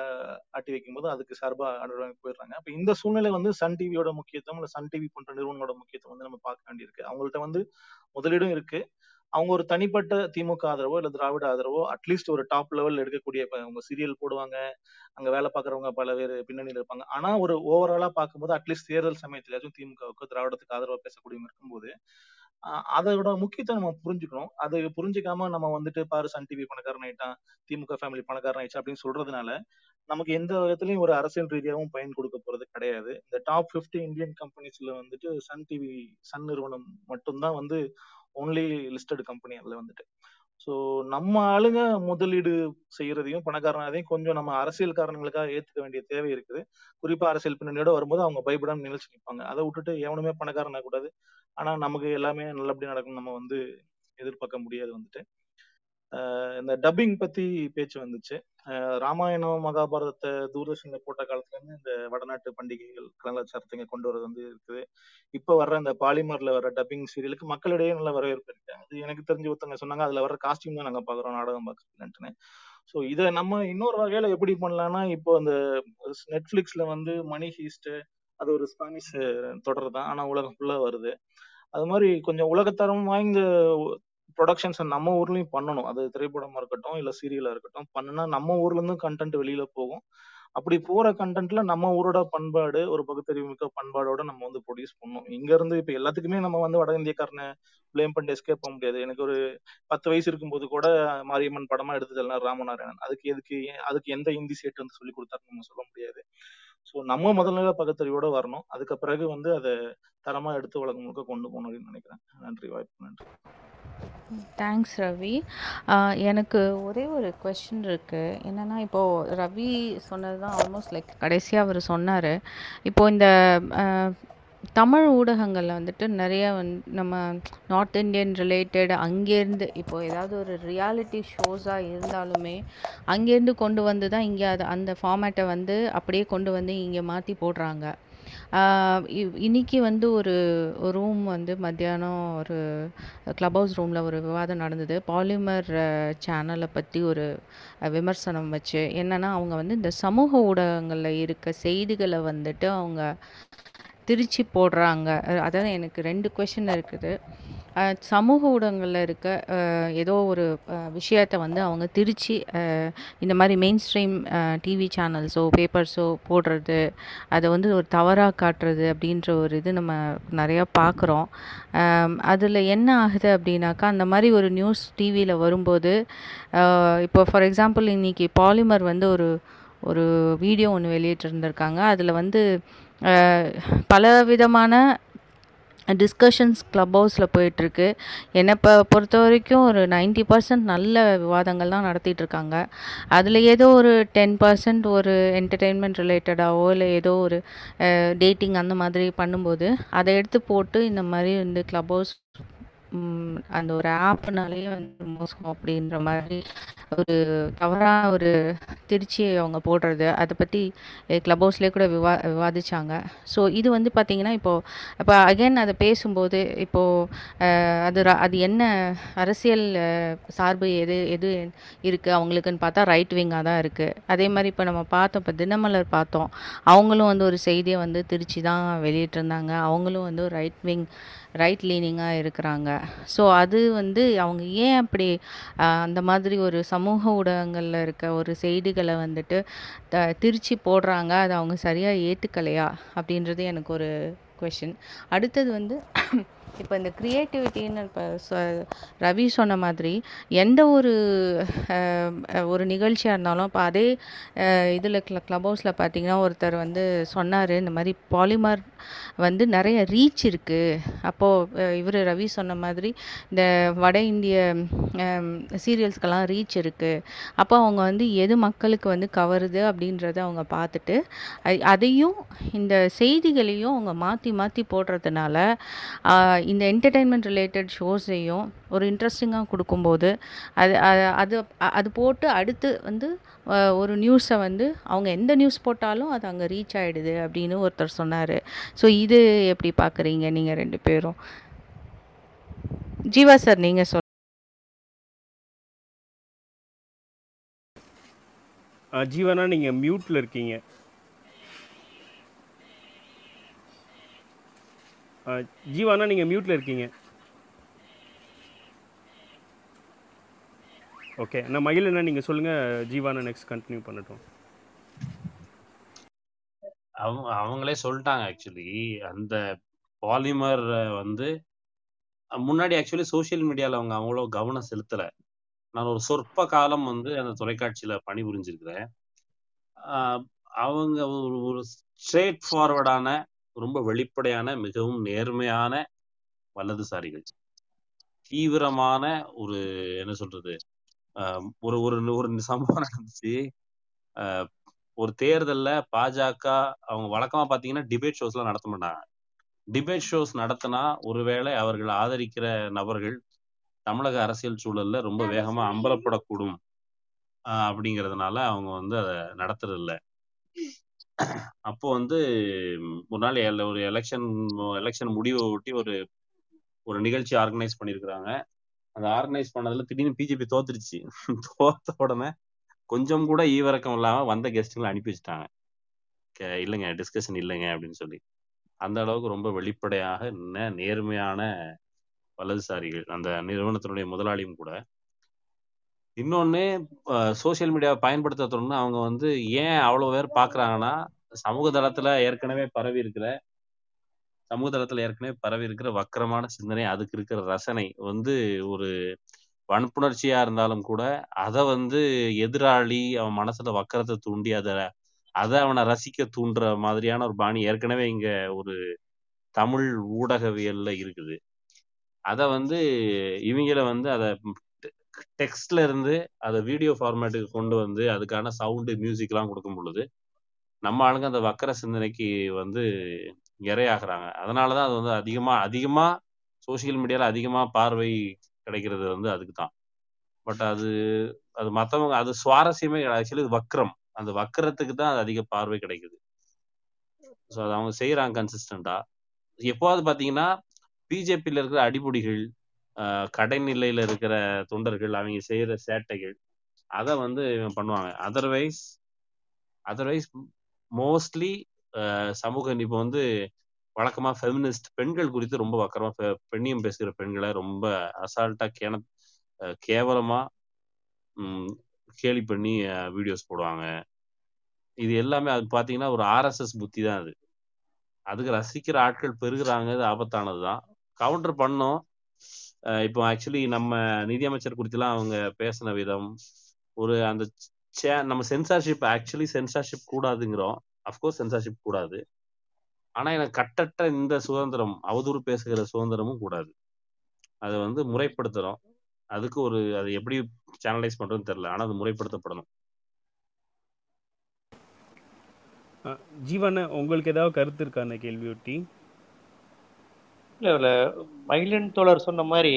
ஆட்டி வைக்கும் போது அதுக்கு சார்பா ஆண்டு போயிடுறாங்க. அப்ப இந்த சூழ்நிலை சன் டிவியோட முக்கியத்துவம், இல்ல சன் டிவி போன்ற நிறுவனங்களோட முக்கியத்துவம் நம்ம பார்க்க வேண்டியிருக்கு. அவங்கள்ட்ட முதலீடும் இருக்கு. அவங்க ஒரு தனிப்பட்ட திமுக ஆதரவோ இல்ல திராவிட ஆதரவோ அட்லீஸ்ட் ஒரு டாப் லெவல்ல எடுக்கக்கூடிய, இப்ப அவங்க சீரியல் போடுவாங்க, அங்க வேலை பாக்குறவங்க பல பேர் பின்னணியில இருப்பாங்க. ஆனா ஒரு ஓவராலா பார்க்கும்போது அட்லீஸ்ட் தேர்தல் சமயத்திலேயாச்சும் திமுகவுக்கு திராவிடத்துக்கு ஆதரவா பேசக்கூடியவங்க இருக்கும்போது அதோட முக்கியத்துவம் நம்ம புரிஞ்சுக்கணும். அது புரிஞ்சுக்காம நம்ம பாரு சன் டிவி பணக்காரன் ஆயிட்டான், திமுக ஃபேமிலி பணக்காரன் ஆயிடுச்சு அப்படின்னு சொல்றதுனால நமக்கு எந்த விதத்திலையும் ஒரு அரசியல் ரீதியாகவும் பயன் கொடுக்க போறது கிடையாது. இந்த டாப் 50 இந்தியன் கம்பெனிஸ்ல சன் டிவி, சன் நிறுவனம் மட்டும்தான் ஒன்லி லிஸ்டட் கம்பெனி. அதுல ஸோ நம்ம ஆளுங்க முதலீடு செய்யறதையும் பணக்காரனாதையும் கொஞ்சம் நம்ம அரசியல் காரணங்களுக்காக ஏற்றுக்க வேண்டிய தேவை இருக்குது. குறிப்பா அரசியல் பின்னணியோட வரும்போது அவங்க பயப்படாம நிகழ்ச்சி நிற்பாங்க. அதை விட்டுட்டு எவனுமே பணக்காரனா கூடாது, ஆனா நமக்கு எல்லாமே நல்லபடியா நடக்கும் நம்ம எதிர்பார்க்க முடியாது. இந்த டப்பிங் பத்தி பேச்சு வந்துச்சு. ராமாயணம் மகாபாரதத்தை தூர்தர்ஷன்ல போட்ட காலத்துல இருந்து இந்த வடநாட்டு பண்டிகைகள் கலாச்சாரத்தை கொண்டு வரது இருக்குது. இப்ப வர்ற இந்த பாலிமர்ல வர டப்பிங் சீரியலுக்கு மக்களிடையே நல்ல வரவேற்பு இருக்கு. அது எனக்கு தெரிஞ்சு ஒருத்தங்க சொன்னாங்க, அதுல வர காஸ்டியூம் தான் நாங்க பாக்குறோம், நாடகம் பாக்குறோம்னு. சோ இதை நம்ம இன்னொரு வகையில எப்படி பண்ணலாம்னா, இப்போ அந்த நெட்ஃபிளிக்ஸ்ல மணி ஹீஸ்ட், அது ஒரு ஸ்பானிஷ் தொடர் தான், ஆனா உலகம் ஃபுல்லா வருது. அது மாதிரி கொஞ்சம் உலகத்தரம் வாய்ந்த ப்ரொடக்ஷன்ஸை நம்ம ஊர்லயும் பண்ணணும். அது திரைப்படமா இருக்கட்டும் இல்ல சீரியலா இருக்கட்டும், பண்ணுனா நம்ம ஊர்ல இருந்தும் கண்டென்ட் வெளியில போகும். அப்படி போற கண்டென்ட்ல நம்ம ஊரோட பண்பாடு, ஒரு பகுத்தறிவு மிக்க பண்பாடோட நம்ம ப்ரொடியூஸ் பண்ணணும். இங்க இருந்து இப்ப எல்லாத்துக்குமே நம்ம வட இந்தியக்காரனை பிளேம் பண்ணிட்டு எஸ்கேப் பண்ண முடியாது. எனக்கு ஒரு 10 வயசு இருக்கும்போது கூட மாரியம்மன் படமா எடுத்துக்கலாம் ராமநாராயணன், அதுக்கு எந்த இந்தி சேட்டு சொல்லி கொடுத்தாருன்னு நம்ம சொல்ல முடியாது. ஸோ நம்ம முதல்நிலை பகுத்தறிவோட வரணும், அதுக்கு பிறகு வந்து அதை தரமா எடுத்து உலகம் முழுக்க கொண்டு போகணும் அப்படின்னு நினைக்கிறேன். நன்றி, வாய்ப்பு நன்றி. தேங்க்ஸ் ரவி. எனக்கு ஒரே ஒரு கொஸ்டின் இருக்குது. என்னென்னா, இப்போது ரவி சொன்னது தான் ஆல்மோஸ்ட் லைக் கடைசியாக அவர் சொன்னார். இப்போது இந்த தமிழ் ஊடகங்களில் வந்துட்டு நிறைய நம்ம நார்த் இந்தியன் ரிலேட்டட் அங்கேருந்து இப்போது ஏதாவது ஒரு ரியாலிட்டி ஷோஸாக இருந்தாலுமே அங்கேருந்து கொண்டு வந்து தான் இங்கே அது அந்த ஃபார்மேட்டை வந்து அப்படியே கொண்டு வந்து இங்கே மாற்றி போடுறாங்க. இன்றைக்கி வந்து ஒரு ரூம் வந்து மத்தியானம் ஒரு க்ளப் ஹவுஸ் ரூமில் ஒரு விவாதம் நடந்தது. பாலிமர் சேனலை பற்றி ஒரு விமர்சனம் வச்சு என்னென்னா, அவங்க வந்து இந்த சமூக ஊடகங்களில் இருக்க செய்திகளை வந்துட்டு அவங்க திருச்சி போடுறாங்க. அதாவது எனக்கு 2 கொஷின் இருக்குது. சமூக ஊடகங்களில் இருக்க ஏதோ ஒரு விஷயத்தை வந்து அவங்க திருச்சி இந்த மாதிரி மெயின் ஸ்ட்ரீம் டிவி சேனல்ஸோ பேப்பர்ஸோ போடுறது, அதை வந்து ஒரு தவறாக காட்டுறது அப்படின்ற ஒரு இது நம்ம நிறையா பார்க்குறோம். அதில் என்ன ஆகுது அப்படின்னாக்கா, அந்த மாதிரி ஒரு நியூஸ் டிவியில் வரும்போது இப்போ ஃபார் எக்ஸாம்பிள் இன்றைக்கி பாலிமர் வந்து ஒரு ஒரு வீடியோ ஒன்று வெளியிட்டிருந்திருக்காங்க. அதில் வந்து பலவிதமான டிஸ்கஷன்ஸ் க்ளப் ஹவுஸில் போயிட்டுருக்கு. என்னை பொறுத்த வரைக்கும் ஒரு 90% நல்ல விவாதங்கள் தான் நடத்திட்டுருக்காங்க. அதில் ஏதோ ஒரு 10% ஒரு என்டர்டெயின்மெண்ட் ரிலேட்டடாகவோ இல்லை ஏதோ ஒரு டேட்டிங் அந்த மாதிரி பண்ணும்போது அதை எடுத்து போட்டு இந்த மாதிரி வந்து க்ளப் ஹவுஸ் அந்த ஒரு ஆப்னாலே வந்து மோசம் அப்படின்ற மாதிரி ஒரு தவறாக ஒரு திருச்சியை அவங்க போடுறது. அதை பற்றி க்ளப் ஹவுஸ்லேயே கூட விவாதித்தாங்க. ஸோ இது வந்து பார்த்திங்கன்னா இப்போ அகைன் அதை பேசும்போது இப்போது அது என்ன அரசியல் சார்பு எது எது இருக்குது அவங்களுக்குன்னு பார்த்தா ரைட் விங்காக தான் இருக்குது. அதே மாதிரி இப்போ நம்ம பார்த்தோம், இப்போ தினமலர் பார்த்தோம், அவங்களும் வந்து ஒரு செய்தியை வந்து திருச்சி தான் வெளியிட்டிருந்தாங்க. அவங்களும் வந்து ஒரு ரைட் விங் ரைட் லீனிங்காக இருக்கிறாங்க. ஸோ அது வந்து அவங்க ஏன் அப்படி அந்த மாதிரி ஒரு சமூக ஊடகங்களில் இருக்க ஒரு செய்திகளை வந்துட்டு திருச்சி போடுறாங்க, அது அவங்க சரியாக ஏற்றுக்கலையா அப்படின்றது எனக்கு ஒரு கொஷின். அடுத்தது வந்து இப்போ இந்த க்ரியேட்டிவிட்டின்னு இப்போ ரவி சொன்ன மாதிரி எந்த ஒரு நிகழ்ச்சியாக இருந்தாலும் இப்போ அதே இதில் க்ளப் ஹவுஸில் பார்த்திங்கன்னா ஒருத்தர் வந்து சொன்னார், இந்த மாதிரி பாலிமர் வந்து நிறைய ரீச் இருக்குது. அப்போது இவர் ரவி சொன்ன மாதிரி இந்த வட இந்திய சீரியல்ஸ்க்கெல்லாம் ரீச் இருக்குது. அப்போ அவங்க வந்து எது மக்களுக்கு வந்து கவருது அப்படின்றத அவங்க பார்த்துட்டு அதையும் இந்த செய்திகளையும் அவங்க மாற்றி மாற்றி போடுறதுனால இந்த என்டர்டெயின்மெண்ட் ரிலேட்டட் ஷோஸையும் ஒரு இன்ட்ரெஸ்டிங்காக கொடுக்கும்போது அது அது அது போட்டு அடுத்து வந்து ஒரு நியூஸை வந்து அவங்க எந்த நியூஸ் போட்டாலும் அது அங்கே ரீச் ஆகிடுது அப்படின்னு ஒருத்தர் சொன்னார். ஸோ இது எப்படி பார்க்குறீங்க நீங்கள் 2 பேரும்? ஜீவா சார், நீங்கள் சொல்லுங்கள். ஜீவானா, நீங்கள் மியூட்டில் இருக்கீங்க. ஜீவானா, நீங்கள் மியூட்டில் இருக்கீங்க. ஓகே, நான் மகிழனா, நீங்கள் சொல்லுங்கள். ஜீவானா நெக்ஸ்ட் கண்டினியூ பண்ணட்டும். அவங்களே சொல்லிட்டாங்க. ஆக்சுவலி அந்த பாலிமர் வந்து முன்னாடி ஆக்சுவலி சோஷியல் மீடியாவில் அவங்க அவ்வளோ கவனம் செலுத்தலை. நான் ஒரு சொற்ப காலம் வந்து அந்த தொலைக்காட்சியில் பணிபுரிஞ்சிருக்கிறேன். அவங்க ஒரு ஸ்ட்ரெயிட் ஃபார்வர்டான, ரொம்ப வெளிப்படையான, மிகவும் நேர்மையான வலதுசாரிகள், தீவிரமான ஒரு என்ன சொல்றது, ஒரு ஒரு சம்பவம் நடந்துச்சு. ஒரு தேர்தல்ல பாஜக அவங்க வழக்கமா பாத்தீங்கன்னா டிபேட் ஷோஸ் எல்லாம் நடத்த மாட்டாங்க. டிபேட் ஷோஸ் நடத்தினா ஒருவேளை அவர்கள் ஆதரிக்கிற நபர்கள் தமிழக அரசியல் சூழல்ல ரொம்ப வேகமா அம்பலப்படக்கூடும் அப்படிங்கிறதுனால அவங்க வந்து அதை நடத்துறது இல்லை. அப்போ வந்து ஒரு நாள் ஒரு எலெக்ஷன் முடிவை ஒட்டி ஒரு நிகழ்ச்சி ஆர்கனைஸ் பண்ணியிருக்கிறாங்க. அந்த ஆர்கனைஸ் பண்ணதுல திடீர்னு பிஜேபி தோத்துருச்சு. தோத்த உடனே கொஞ்சம் கூட ஈவிரக்கம் இல்லாம வந்த கெஸ்ட்டுங்களை அனுப்பி வச்சுட்டாங்க. இல்லைங்க, டிஸ்கஷன் இல்லைங்க அப்படின்னு சொல்லி. அந்த அளவுக்கு ரொம்ப வெளிப்படையாக நேர்மையான வலதுசாரிகள் அந்த நிறுவனத்தினுடைய முதலாளியும் கூட. இன்னொன்று, சோசியல் மீடியாவை பயன்படுத்தணும்னு அவங்க வந்து ஏன் அவ்வளோ பேர் பார்க்குறாங்கன்னா, சமூக தளத்தில் ஏற்கனவே பரவி இருக்கிற வக்கரமான சிந்தனை, அதுக்கு இருக்கிற ரசனை வந்து ஒரு வன்புணர்ச்சியாக இருந்தாலும் கூட அதை வந்து எதிராளி அவன் மனசில் வக்கரத்தை தூண்டி அதை அதை அவனை ரசிக்க தூண்டுற மாதிரியான ஒரு பாணி ஏற்கனவே இங்க ஒரு தமிழ் ஊடகவியல்ல இருக்குது. அதை இவங்கள அதை டெக்ஸ்ட்ல இருந்து அதை வீடியோ ஃபார்மேட்டுக்கு கொண்டு வந்து அதுக்கான சவுண்டு மியூசிக்லாம் கொடுக்கும் பொழுது நம்ம ஆளுங்க அந்த வக்கர சிந்தனைக்கு இரையாகிறாங்க. அதனால தான் அது அதிகமாக சோசியல் மீடியாவில் அதிகமாக பார்வை கிடைக்கிறது அதுக்கு தான். பட் அது அது மற்றவங்க அது சுவாரஸ்யமே ஆக்சுவலி வக்ரம், அந்த வக்கரத்துக்கு தான் அது அதிக பார்வை கிடைக்குது. ஸோ அது அவங்க செய்கிறாங்க கன்சிஸ்டண்டாக. எப்போவாது பார்த்தீங்கன்னா பிஜேபியில் இருக்கிற அடிபொடிகள், கடைநிலையில் இருக்கிற தொண்டர்கள், அவங்க செய்கிற சேட்டைகள் அதை பண்ணுவாங்க. அதர்வைஸ் மோஸ்ட்லி சமூக இப்போ வழக்கமாக ஃபெமினிஸ்ட் பெண்கள் குறித்து ரொம்ப வக்கரமாக பெண்ணியம் பேசுகிற பெண்களை ரொம்ப அசால்ட்டாக கேவலமாக கேலி பண்ணி வீடியோஸ் போடுவாங்க. இது எல்லாமே அது பார்த்தீங்கன்னா ஒரு ஆர்எஸ்எஸ் புத்தி தான். அதுக்கு ரசிக்கிற ஆட்கள் பெருகிறாங்க. அது ஆபத்தானது தான். கவுண்டர் பண்ணோம். இப்போ ஆக்சுவலி நம்ம நிதியமைச்சர் குறித்துலாம் அவங்க பேசின விதம் ஒரு அந்த நம்ம சென்சார்ஷிப் ஆக்சுவலி சென்சார்ஷிப் கூடாதுங்கிறோம். அஃப்கோர்ஸ் சென்சார்ஷிப் கூடாது. ஆனால் எனக்கு கட்டற்ற இந்த சுதந்திரம், அவதூறு பேசுகிற சுதந்திரமும் கூடாது. அதை முறைப்படுத்துகிறோம். அதுக்கு ஒரு அது எப்படி சேனலைஸ் பண்ணுறதுன்னு தெரியல. ஆனால் அது முறைப்படுத்தப்படணும். ஜீவன உங்களுக்கு ஏதாவது கருத்து இருக்கா அந்த கேள்வியொட்டி? இல்லை இல்லை, மகிழன் தோழர் சொன்ன மாதிரி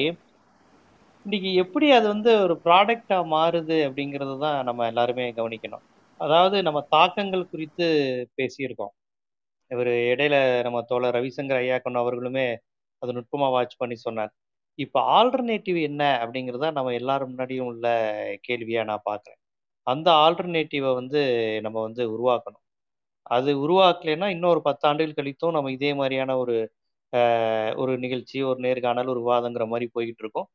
இன்னைக்கு எப்படி அது ஒரு ப்ராடக்டாக மாறுது அப்படிங்கிறது தான் நம்ம எல்லாருமே கவனிக்கணும். அதாவது நம்ம தாக்கங்கள் குறித்து பேசியிருக்கோம். இவர் இடையில நம்ம தோழர் ரவிசங்கர் ஐயா கொண்ட அவர்களுமே அது நுட்பமாக வாட்ச் பண்ணி சொன்னார். இப்போ ஆல்டர்னேட்டிவ் என்ன அப்படிங்கிறத நம்ம எல்லாரும் முன்னாடியும் உள்ள கேள்வியாக நான் பார்க்குறேன். அந்த ஆல்டர்னேட்டிவை நம்ம உருவாக்கணும். அது உருவாக்கலைன்னா இன்னொரு 10 ஆண்டுகள் கழித்தும் நம்ம இதே மாதிரியான ஒரு நிகழ்ச்சி, ஒரு நேர்காணல், ஒரு விவாதங்கிற மாதிரி போய்கிட்டு இருக்கோம்.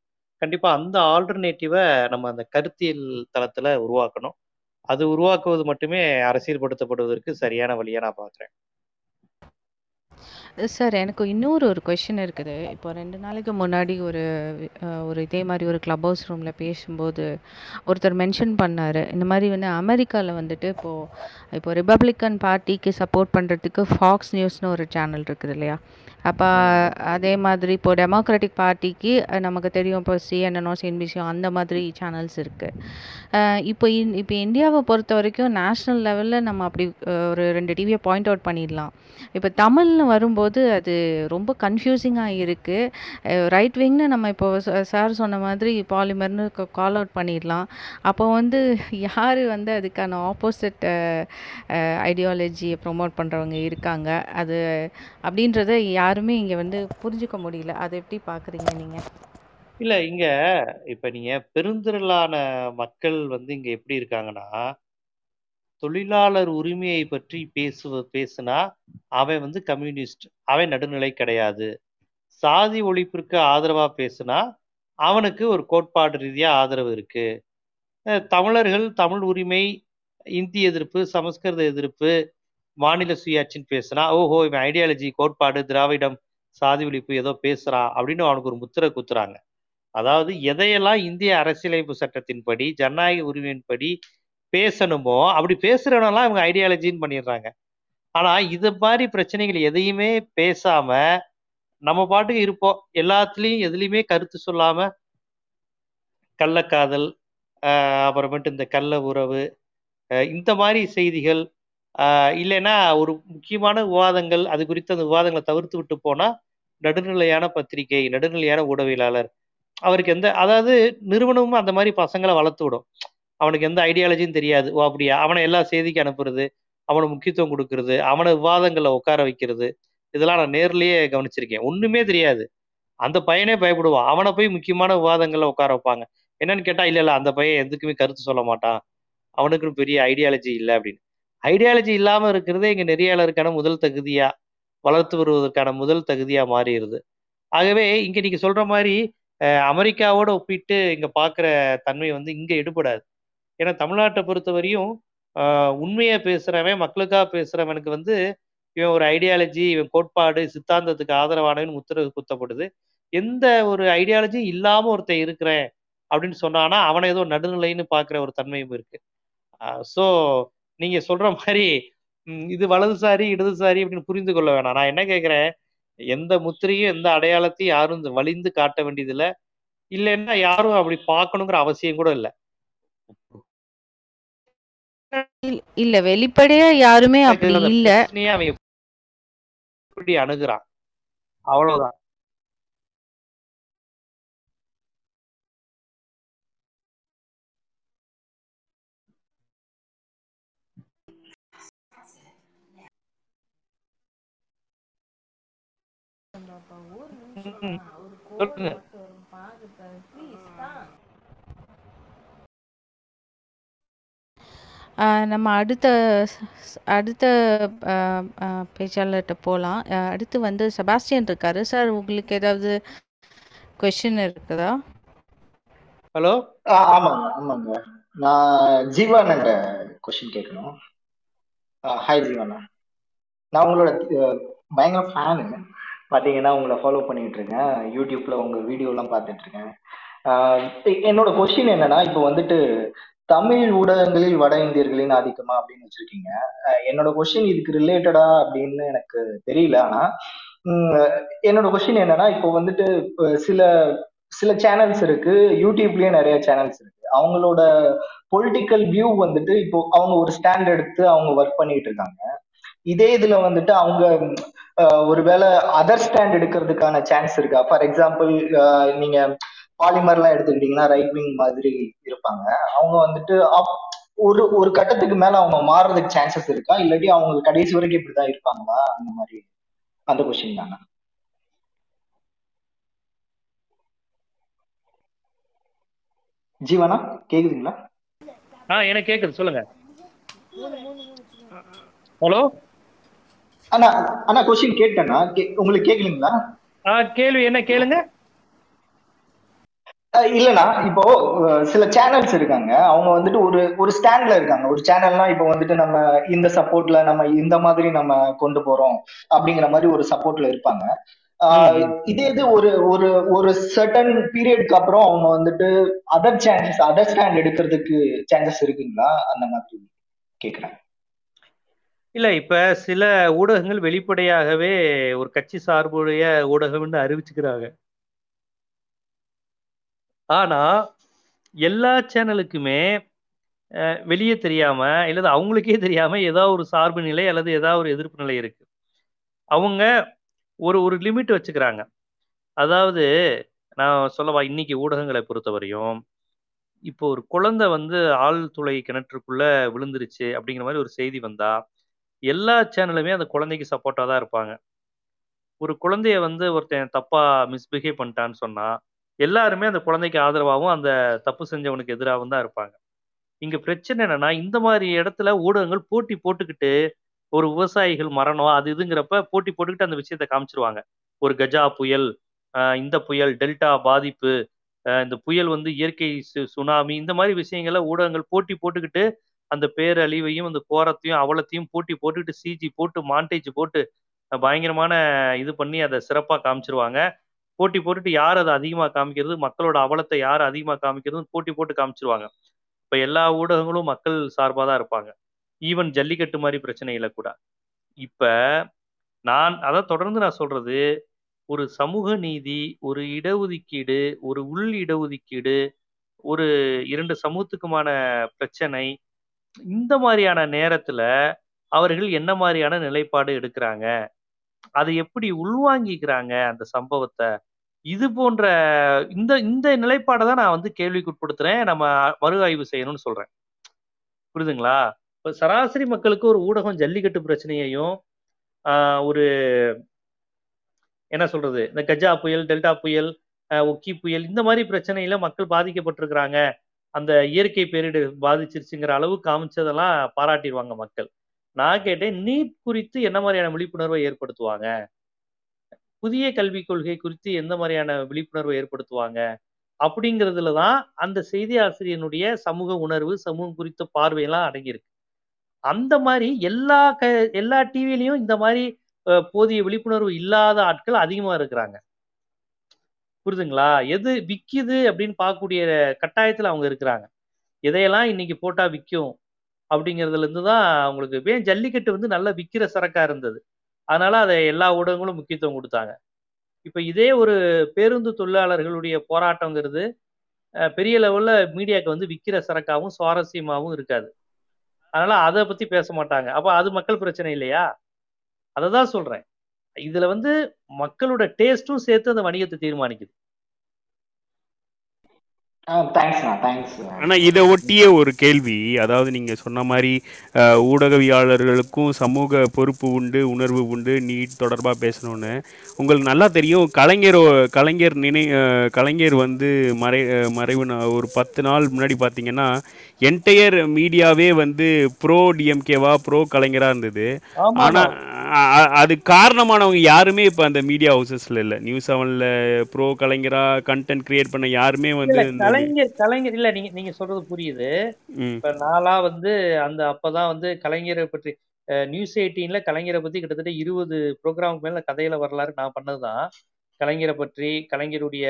கண்டிப்பாக அந்த ஆல்டர்னேட்டிவை நம்ம அந்த கருத்தியல் தளத்தில் உருவாக்கணும். அது உருவாக்குவது மட்டுமே அரசியல்படுத்தப்படுவதற்கு சரியான வழியாக நான் பார்க்குறேன். சார், எனக்கு இன்னொரு கொஸ்டின் இருக்குது. இப்போ 2 நாளைக்கு முன்னாடி ஒரு இதே மாதிரி ஒரு கிளப் ஹவுஸ் ரூமில் பேசும்போது ஒருத்தர் மென்ஷன் பண்ணார். இந்த மாதிரி அமெரிக்காவில் இப்போது ரிப்பப்ளிக்கன் பார்ட்டிக்கு சப்போர்ட் பண்ணுறதுக்கு ஃபாக்ஸ் நியூஸ்னு ஒரு சேனல் இருக்குது இல்லையா? அப்போ அதே மாதிரி இப்போ டெமோக்ராட்டிக் பார்ட்டிக்கு நமக்கு தெரியும் இப்போ CNN, CNBC அந்த மாதிரி சேனல்ஸ் இருக்குது. இப்போ இந்தியாவை பொறுத்த வரைக்கும் நேஷ்னல் லெவலில் நம்ம அப்படி ஒரு 2 டிவியை பாயிண்ட் அவுட் பண்ணிடலாம். இப்போ தமிழ்னு வரும்போது அது ரொம்ப கன்ஃபியூசிங்காக இருக்குது. ரைட் விங்னு நம்ம இப்போ சார் சொன்ன மாதிரி பாலிமர்னு கால் அவுட் பண்ணிடலாம். அப்போ யார் அதுக்கான ஆப்போசிட் ஐடியாலஜியை ப்ரொமோட் பண்ணுறவங்க இருக்காங்க அது அப்படின்றத யாருமே இங்கே புரிஞ்சுக்க முடியல. அதை எப்படி பார்க்குறீங்க நீங்கள்? இல்லை, இங்கே இப்போ நீங்கள் பெருந்திரளான மக்கள் இங்கே எப்படி இருக்காங்கன்னா, தொழிலாளர் உரிமையை பற்றி பேசுனா அவன் கம்யூனிஸ்ட், அவன் நடுநிலை கிடையாது. சாதி ஒழிப்பிற்கு ஆதரவா பேசுனா அவனுக்கு ஒரு கோட்பாடு ரீதியா ஆதரவு இருக்கு. தமிழர்கள் தமிழ் உரிமை, இந்தி எதிர்ப்பு, சமஸ்கிருத எதிர்ப்பு, மாநில சுயாட்சின்னு பேசுனா ஓஹோ இவன் ஐடியாலஜி, கோட்பாடு, திராவிடம், சாதி ஒழிப்பு ஏதோ பேசுறான் அப்படின்னு அவனுக்கு ஒரு முத்திரை குத்துறாங்க. அதாவது எதையெல்லாம் இந்திய அரசியலமைப்பு சட்டத்தின்படி, ஜனநாயக உரிமையின்படி பேசணுமோ அப்படி பேசுறவனெல்லாம் இவங்க ஐடியாலஜின்னு பண்ணிடுறாங்க. ஆனா இது மாதிரி பிரச்சனைகள் எதையுமே பேசாம நம்ம பாட்டுக்கு இருப்போம். எல்லாத்துலயும் எதுலையுமே கருத்து சொல்லாம கள்ளக்காதல், அப்புறமேட்டு இந்த கள்ள உறவு, இந்த மாதிரி செய்திகள், இல்லைன்னா ஒரு முக்கியமான விவாதங்கள், அது குறித்து அந்த விவாதங்களை தவிர்த்து விட்டு போனா நடுநிலையான பத்திரிகை, நடுநிலையான ஊடகவியலாளர் அவருக்கு அதாவது நிறுவனமும் அந்த மாதிரி பசங்களை வளர்த்து விடும். அவனுக்கு எந்த ஐடியாலஜின்னு தெரியாது. ஓ அப்படியா, அவனை எல்லா செய்திக்கு அனுப்புறது, அவனை முக்கியத்துவம் கொடுக்கறது, அவனை விவாதங்களை உட்கார வைக்கிறது, இதெல்லாம் நான் நேர்லேயே கவனிச்சிருக்கேன். ஒன்றுமே தெரியாது அந்த பையனே பயப்படுவான். அவனை போய் முக்கியமான விவாதங்களில் உட்கார வைப்பாங்க. என்னன்னு கேட்டால் இல்லை இல்லை அந்த பையன் எதுக்குமே கருத்து சொல்ல மாட்டான், அவனுக்குன்னு பெரிய ஐடியாலஜி இல்லை அப்படின்னு. ஐடியாலஜி இல்லாமல் இருக்கிறதே இங்கே நெறியாளருக்கான முதல் தகுதியாக, வளர்த்து வருவதற்கான முதல் தகுதியாக மாறிடுது. ஆகவே இங்கே நீங்கள் சொல்கிற மாதிரி அமெரிக்காவோட ஒப்பிட்டு இங்கே பார்க்குற தன்மை இங்கே எடுபடாது. ஏன்னா தமிழ்நாட்டை பொறுத்த வரையும் உண்மையை பேசுகிறவன், மக்களுக்காக பேசுகிறவனுக்கு இவன் ஒரு ஐடியாலஜி, இவன் கோட்பாடு, சித்தாந்தத்துக்கு ஆதரவானவன் முத்திரை குத்தப்படுது. எந்த ஒரு ஐடியாலஜியும் இல்லாமல் ஒருத்தன் இருக்கிறேன் அப்படின்னு சொன்னான்னா அவனை ஏதோ நடுநிலைன்னு பார்க்குற ஒரு தன்மையும் இருக்குது. ஸோ நீங்கள் சொல்கிற மாதிரி இது வலதுசாரி இடதுசாரி அப்படின்னு புரிந்து கொள்ள வேணாம். நான் என்ன கேட்கிறேன், எந்த முத்திரையும் எந்த அடையாளத்தையும் யாரும் வலிந்து காட்ட வேண்டியது இல்லை, இல்லைன்னா யாரும் அப்படி பார்க்கணுங்கிற அவசியம் கூட இல்லை. இல்ல வெளிப்படையா யாருமே அப்படி இல்ல, அவன் எப்படி அணுகிறான் அவ்வளவுதான். நம்ம அடுத்த அடுத்த பேச்சாளர்கிட்ட போகலாம். அடுத்து வந்து செபாஸ்டியன் இருக்காரு. சார் உங்களுக்கு ஏதாவது கொஸ்டின் இருக்குதா? ஹலோ. ஆமாங்க நான் ஜீவானோட கொஸ்டின் கேட்கணும். ஹாய் ஜீவானா, நான் உங்களோட பயங்கர ஃபேனுங்க. பார்த்தீங்கன்னா உங்களை ஃபாலோ பண்ணிகிட்டு இருக்கேன், யூடியூப்பில் உங்கள் வீடியோலாம் பார்த்துட்ருக்கேன். என்னோட கொஸ்டின் என்னென்னா, இப்போ வந்துட்டு தமிழ் ஊடகங்களில் வட இந்தியர்களின் ஆதிக்கமா அப்படின்னு வச்சுருக்கீங்க. என்னோட கொஸ்டின் இதுக்கு ரிலேட்டடா அப்படின்னு எனக்கு தெரியல. ஆனால் என்னோட கொஸ்டின் என்னென்னா, இப்போ வந்துட்டு சில சில சேனல்ஸ் இருக்குது, யூடியூப்லேயே நிறைய சேனல்ஸ் இருக்குது. அவங்களோட பொலிட்டிக்கல் வியூ வந்துட்டு இப்போ அவங்க ஒரு ஸ்டாண்ட் எடுத்து அவங்க ஒர்க் பண்ணிகிட்டு இருக்காங்க. இதே இதுல வந்துட்டு அவங்க ஒருவேளை அதர் ஸ்டாண்ட் எடுக்கிறதுக்கான சான்ஸ் இருக்கா? ஃபார் எக்ஸாம்பிள் நீங்க பாலிமர்லாம் எடுத்துக்கிட்டீங்கன்னா ரைட் விங் மாதிரி இருப்பாங்க, அவங்க வந்துட்டு ஒரு ஒரு கட்டத்துக்கு மேல அவங்க மாறுறதுக்கு சான்சஸ் இருக்கா, இல்லாட்டி அவங்க கடைசி வரைக்கும் இப்படிதான் இருப்பாங்களா? அந்த மாதிரி அந்த கொஸ்டின் தானே. ஜீவனா கேக்குதுங்களா? எனக்கு கேக்குது, சொல்லுங்க. ஹலோ அண்ணா அண்ணா கொஸ்டின் கேட்டேண்ணா, உங்களுக்கு கேட்கலீங்களா? கேள்வி என்ன கேளுங்க. இல்லைண்ணா இப்போ சில சேனல்ஸ் இருக்காங்க, அவங்க வந்துட்டு ஒரு ஒரு ஸ்டாண்ட்ல இருக்காங்க. ஒரு சேனல்னா இப்போ வந்துட்டு நம்ம இந்த சப்போர்ட்ல நம்ம இந்த மாதிரி நம்ம கொண்டு போறோம் அப்படிங்கிற மாதிரி ஒரு சப்போர்ட்ல இருப்பாங்க. இதே இது ஒரு ஒரு ஒரு சர்டன் பீரியட்க்கு அப்புறம் அவங்க வந்துட்டு அதர் ஸ்டாண்ட் எடுக்கிறதுக்கு சான்சஸ் இருக்குங்களா? அந்த மாதிரி கேட்குறேன். இல்லை, இப்போ சில ஊடகங்கள் வெளிப்படையாகவே ஒரு கட்சி சார்புடைய ஊடகம்னு அறிவிச்சுக்கிறாங்க. ஆனால் எல்லா சேனலுக்குமே வெளியே தெரியாமல் அல்லது அவங்களுக்கே தெரியாமல் ஏதாவது ஒரு சார்பு நிலை அல்லது ஏதாவது ஒரு எதிர்ப்பு நிலை இருக்குது. அவங்க ஒரு ஒரு லிமிட் வச்சுக்கிறாங்க. அதாவது நான் சொல்லவா, இன்னைக்கு ஊடகங்களை பொறுத்த வரையும் இப்போ ஒரு குழந்தை வந்து ஆழ்துளை கிணற்றுக்குள்ளே விழுந்துருச்சு அப்படிங்கிற மாதிரி ஒரு செய்தி வந்தால் எல்லா சேனலுமே அந்த குழந்தைக்கு சப்போர்ட்டாக தான் இருப்பாங்க. ஒரு குழந்தைய வந்து ஒருத்தன் தப்பாக மிஸ்பிஹேவ் பண்ணிட்டான்னு சொன்னால் எல்லாருமே அந்த குழந்தைக்கு ஆதரவாகவும் அந்த தப்பு செஞ்சவனுக்கு எதிராகவும் தான் இருப்பாங்க. இங்கே பிரச்சனை என்னென்னா, இந்த மாதிரி இடத்துல ஊடகங்கள் போட்டி போட்டுக்கிட்டு ஒரு விவசாயிகள் மரணம் அது இதுங்கிறப்ப போட்டி போட்டுக்கிட்டு அந்த விஷயத்த காமிச்சிருவாங்க. ஒரு கஜா புயல், இந்த புயல் டெல்டா பாதிப்பு, இந்த புயல் வந்து இயற்கை சுனாமி, இந்த மாதிரி விஷயங்களை ஊடகங்கள் போட்டி போட்டுக்கிட்டு அந்த பேரழிவையும் அந்த கோரத்தையும் அவலத்தையும் போட்டி போட்டுக்கிட்டு சிஜி போட்டு மாண்டேஜ் போட்டு பயங்கரமான இது பண்ணி அதை சிறப்பாக காமிச்சிருவாங்க. போட்டி போட்டுட்டு யார் அதை அதிகமாக காமிக்கிறது, மக்களோட அவலத்தை யார் அதிகமாக காமிக்கிறதுன்னு போட்டி போட்டு காமிச்சிருவாங்க. இப்போ எல்லா ஊடகங்களும் மக்கள் சார்பாக தான் இருப்பாங்க. ஈவன் ஜல்லிக்கட்டு மாதிரி பிரச்சனையில் கூட இப்போ நான் சொல்கிறது, ஒரு சமூக நீதி, ஒரு இடஒதுக்கீடு, ஒரு உள் இடஒதுக்கீடு, ஒரு இரண்டு சமூகத்துக்குமான பிரச்சனை, இந்த மாதிரியான நேரத்துல அவர்கள் என்ன மாதிரியான நிலைப்பாடு எடுக்கிறாங்க, அதை எப்படி உள்வாங்கிக்கிறாங்க அந்த சம்பவத்தை, இது போன்ற இந்த இந்த நிலைப்பாடை தான் நான் வந்து கேள்விக்குட்படுத்துறேன், நம்ம மறு ஆய்வு செய்யணும்னு சொல்றேன். புரியுதுங்களா? இப்போ சராசரி மக்களுக்கு ஒரு ஊடகம் ஜல்லிக்கட்டு பிரச்சனையையும் ஒரு என்ன சொல்றது, இந்த கஜா புயல் டெல்டா புயல் ஒக்கி புயல் இந்த மாதிரி பிரச்சனையில மக்கள் பாதிக்கப்பட்டிருக்கிறாங்க, அந்த இயற்கை பேரிடர் பாதிச்சிருச்சுங்கிற அளவு காமிச்சதெல்லாம் பாராட்டிடுவாங்க மக்கள். நான் கேட்டேன், நீட் குறித்து என்ன மாதிரியான விழிப்புணர்வை ஏற்படுத்துவாங்க, புதிய கல்விக் கொள்கை குறித்து எந்த மாதிரியான விழிப்புணர்வை ஏற்படுத்துவாங்க அப்படிங்கிறதுல தான் அந்த செய்தி ஆசிரியனுடைய சமூக உணர்வு, சமூகம் குறித்த பார்வையெல்லாம் அடங்கியிருக்கு. அந்த மாதிரி எல்லா டிவிலையும் இந்த மாதிரி போதிய விழிப்புணர்வு இல்லாத ஆட்கள் அதிகமா இருக்கிறாங்க. புரியுதுங்களா? எது விற்கிது அப்படின்னு பார்க்கக்கூடிய கட்டாயத்தில் அவங்க இருக்கிறாங்க. எதையெல்லாம் இன்னைக்கு போட்டா விற்கும், அப்படிங்கிறதுல இருந்து தான் அவங்களுக்கு ஏன் ஜல்லிக்கட்டு வந்து நல்லா விற்கிற சரக்கா இருந்தது, அதனால அதை எல்லா ஊடகங்களும் முக்கியத்துவம் கொடுத்தாங்க. இப்போ இதே ஒரு பேருந்து தொழிலாளர்களுடைய போராட்டங்கிறது பெரிய லெவல்ல மீடியாவுக்கு வந்து விற்கிற சரக்காகவும் சுவாரஸ்யமாகவும் இருக்காது, அதனால அதை பத்தி பேச மாட்டாங்க. அப்ப அது மக்கள் பிரச்சனை இல்லையா? அதை தான் சொல்றேன், இதுல வந்து மக்களோட டேஸ்டும் சேர்த்து அந்த வணிகத்தை தீர்மானிக்குது. ஆனால் இதை ஒட்டிய ஒரு கேள்வி, அதாவது நீங்கள் சொன்ன மாதிரி ஊடகவியாளர்களுக்கும் சமூக பொறுப்பு உண்டு, உணர்வு உண்டு, நீட் தொடர்பாக பேசணுன்னு உங்களுக்கு நல்லா தெரியும். கலைஞர் வந்து மறைவுனா ஒரு 10 நாள் முன்னாடி பார்த்தீங்கன்னா என்டையர் மீடியாவே வந்து ப்ரோ டிஎம்கேவா ப்ரோ கலைஞராக இருந்தது. ஆனால் அது காரணமானவங்க யாருமே இப்போ அந்த மீடியா ஹவுசஸில் இல்லை, News 7ல் ப்ரோ கலைஞராக கண்டென்ட் கிரியேட் பண்ண யாருமே வந்து கலைஞர் இல்ல. நீங்க சொல்றது புரியுது. இப்ப நாளா வந்து அந்த அப்பதான் வந்து கலைஞரை பற்றி News 18ல கலைஞரை பத்தி கிட்டத்தட்ட 20 ப்ரோக்ராமுக்கு மேல கதையில வரலாறு நான் பண்ணதுதான். கலைஞரை பற்றி, கலைஞருடைய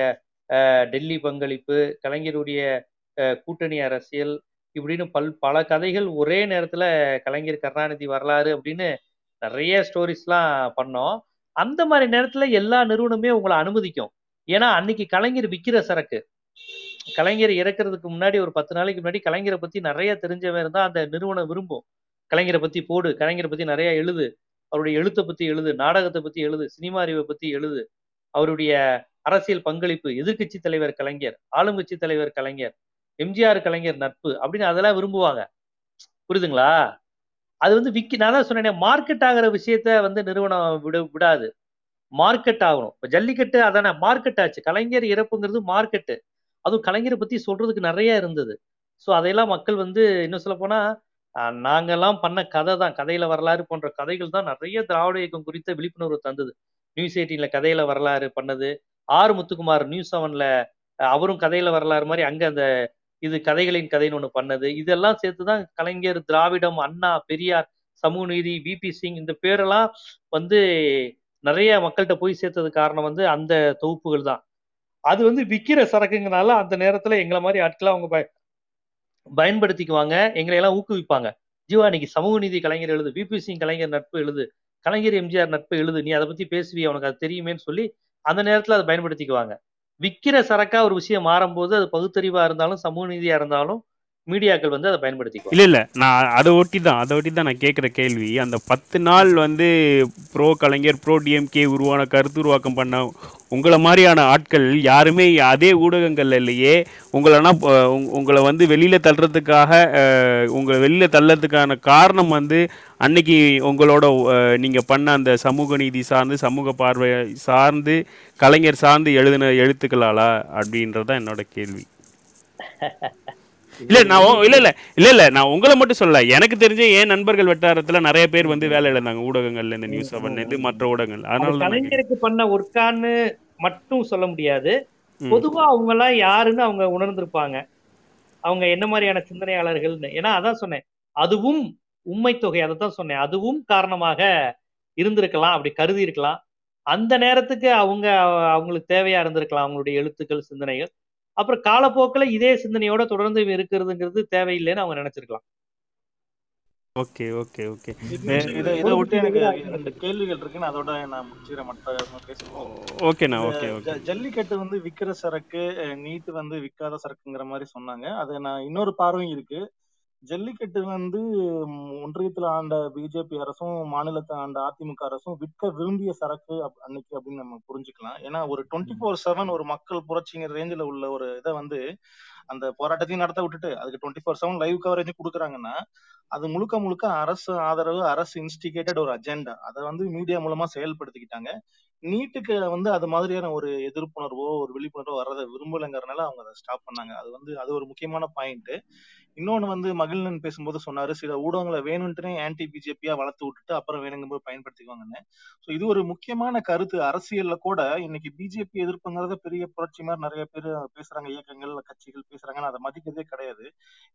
டெல்லி பங்களிப்பு, கலைஞருடைய கூட்டணி அரசியல் இப்படின்னு பல கதைகள் ஒரே நேரத்துல கலைஞர் கருணாநிதி வரலாறு அப்படின்னு நிறைய ஸ்டோரிஸ் எல்லாம் பண்ணோம். அந்த மாதிரி நேரத்துல எல்லா நிறுவனமே உங்களை அனுமதிக்கும், ஏன்னா அன்னைக்கு கலைஞர் விற்கிற சரக்கு. கலைஞர் இறக்குறதுக்கு முன்னாடி ஒரு 10 நாளைக்கு முன்னாடி கலைஞரை பத்தி நிறைய தெரிஞ்சவன் இருந்தா அந்த நிறுவனம் விரும்பும். கலைஞரை பத்தி போடு, கலைஞரை பத்தி நிறைய எழுது, அவருடைய எழுத்தை பத்தி எழுது, நாடகத்தை பத்தி எழுது, சினிமா அறிவை பத்தி எழுது, அவருடைய அரசியல் பங்களிப்பு, எதிர்கட்சி தலைவர் கலைஞர், ஆளும் கட்சி தலைவர் கலைஞர், எம்ஜிஆர் கலைஞர் நட்பு அப்படின்னு அதெல்லாம் விரும்புவாங்க. புரியுதுங்களா? அது வந்து நான் தான் சொன்னேன், மார்க்கெட் ஆகிற விஷயத்த வந்து நிறுவனம் விடாது, மார்க்கெட் ஆகணும். இப்போ ஜல்லிக்கட்டு அதான மார்க்கெட் ஆச்சு, கலைஞர் இறப்புங்கிறது மார்க்கெட்டு. அதுவும் கலைஞரை பத்தி சொல்றதுக்கு நிறைய இருந்தது. ஸோ அதையெல்லாம் மக்கள் வந்து இன்னும் சொல்ல போனா நாங்கெல்லாம் பண்ண கதை தான், கதையில வரலாறு போன்ற கதைகள் தான் நிறைய திராவிட இயக்கம் குறித்த விழிப்புணர்வு தந்தது. News 18ல கதையில வரலாறு பண்ணது, R. முத்துக்குமார் News 7ல அவரும் கதையில வரலாறு மாதிரி அங்க அந்த இது கதைகளின் கதைன்னு ஒண்ணு பண்ணது. இதெல்லாம் சேர்த்துதான் கலைஞர், திராவிடம், அண்ணா, பெரியார், சமூக நீதி, VP சிங் இந்த பேரெல்லாம் வந்து நிறைய மக்கள்கிட்ட போய் சேர்த்தது காரணம் வந்து அந்த தொகுப்புகள் தான். அது வந்து விற்கிற சரக்குங்கனால அந்த நேரத்துல எங்களை மாதிரி ஆட்களை அவங்க பயன்படுத்திக்குவாங்க, எங்களையெல்லாம் ஊக்குவிப்பாங்க. ஜீவானிக்கு சமூக நீதி கலைஞர் எழுது, VP சிங் கலைஞர் நட்பு எழுது, கலைஞர் எம்ஜிஆர் நட்பு எழுது, நீ அதை பத்தி பேசுவி, அவனுக்கு அது தெரியுமேன்னு சொல்லி அந்த நேரத்துல அதை பயன்படுத்திக்குவாங்க. விற்கிற சரக்கா ஒரு விஷயம் மாறும்போது அது பகுத்தறிவா இருந்தாலும் சமூக நீதியா இருந்தாலும் மீடியாக்கள் வந்து அதை பயன்படுத்திக்கும். இல்லை நான் அதை ஒட்டி தான் நான் கேட்குற கேள்வி, அந்த 10 நாள் வந்து ப்ரோ கலைஞர் ப்ரோ டிஎம்கே உருவான கருத்து உருவாக்கம் பண்ண உங்களை மாதிரியான ஆட்கள் யாருமே அதே ஊடகங்கள்ல இல்லையே. உங்களை வந்து வெளியில் தள்ளுறதுக்கான காரணம் வந்து அன்னைக்கு உங்களோட நீங்கள் பண்ண அந்த சமூக நீதி சார்ந்து, சமூக பார்வை சார்ந்து, கலைஞர் சார்ந்து எழுதின எழுத்துக்களாலா அப்படின்றதான் என்னோட கேள்வி. நான் உங்களை மட்டும் சொல்ல, எனக்கு தெரிஞ்ச என் நண்பர்கள் வட்டாரத்துல நிறைய பேர் வந்து வேலை இழந்தாங்க ஊடகங்கள்ல, இந்த News 7 இது மற்ற ஊடகங்கள். அதனால கலைஞருக்கு பண்ண ஒர்க்கான்னு மட்டும் சொல்ல முடியாது, பொதுவா அவங்க எல்லாம் யாருன்னு அவங்க உணர்ந்திருப்பாங்க, அவங்க என்ன மாதிரியான சிந்தனையாளர்கள்னு. ஏன்னா அதான் சொன்னேன், அதுவும் உண்மை தொகை, அதை தான் சொன்னேன், அதுவும் காரணமாக இருந்திருக்கலாம், அப்படி கருதி இருக்கலாம். அந்த நேரத்துக்கு அவங்களுக்கு தேவையா இருந்திருக்கலாம் அவங்களுடைய எழுத்துக்கள், சிந்தனைகள். அப்புறம் காலப்போக்கில் இதே சிந்தனையோட தொடர்ந்து இருக்கிறதுங்கிறது தேவையில்லைன்னு அவங்க நினைச்சிருக்கலாம். ஓகே இதை விட்டு எனக்கு 2 கேள்விகள் இருக்குன்னு அதோட நான் முடிச்சுக்கிறேன். மற்ற பேசுவோம். ஓகே ஜல்லிக்கட்டு வந்து விற்கிற சரக்கு, நீட்டு வந்து விற்காத சரக்குங்கிற மாதிரி சொன்னாங்க. அது நான் இன்னொரு பார்வையும் இருக்கு. ஜல்லிக்கட்டு வந்து ஒன்றியத்தில் ஆண்ட பிஜேபி அரசும் மாநிலத்தை ஆண்ட அதிமுக அரசும் விற்க விரும்பிய சரக்கு அன்னைக்கு அப்படின்னு நம்ம புரிஞ்சுக்கலாம். ஏன்னா ஒரு 24/7 ஒரு மக்கள் புரட்சிங்கிற ரேஞ்சில் உள்ள ஒரு இதை வந்து அந்த போராட்டத்தையும் நடத்த விட்டுட்டு அதுக்கு 24/7 லைவ் கவரேஜும் கொடுக்குறாங்கன்னா அது முழுக்க முழுக்க அரசு ஆதரவு, அரசு இன்ஸ்டிகேட்டட் ஒரு அஜெண்டா, அதை வந்து மீடியா மூலமா செயல்படுத்திக்கிட்டாங்க. நீட்டுக்கு வந்து அது மாதிரியான ஒரு எதிர்ப்புணர்வோ ஒரு விழிப்புணர்வோ வர்றதை விரும்பலைங்கிறதுனால அவங்க அதை ஸ்டாப் பண்ணாங்க. அது வந்து அது ஒரு முக்கியமான பாயிண்ட். இன்னொன்று வந்து மகிழ்நன் பேசும்போது சொன்னாரு, சில ஊடகங்களை வேணும்ட்டுனே ஆன்டி பிஜேபியா வளர்த்து விட்டுட்டு அப்புறம் வேணுங்கும்போது பயன்படுத்திக்குவாங்கன்னு. ஸோ இது ஒரு முக்கியமான கருத்து. அரசியல்ல கூட இன்னைக்கு பிஜேபி எதிர்ப்புங்கிறத பெரிய புரட்சி மாதிரி நிறைய பேர் பேசுறாங்க, இயக்கங்கள் கட்சிகள் பேசுறாங்கன்னு அதை மதிக்கிறதே கிடையாது.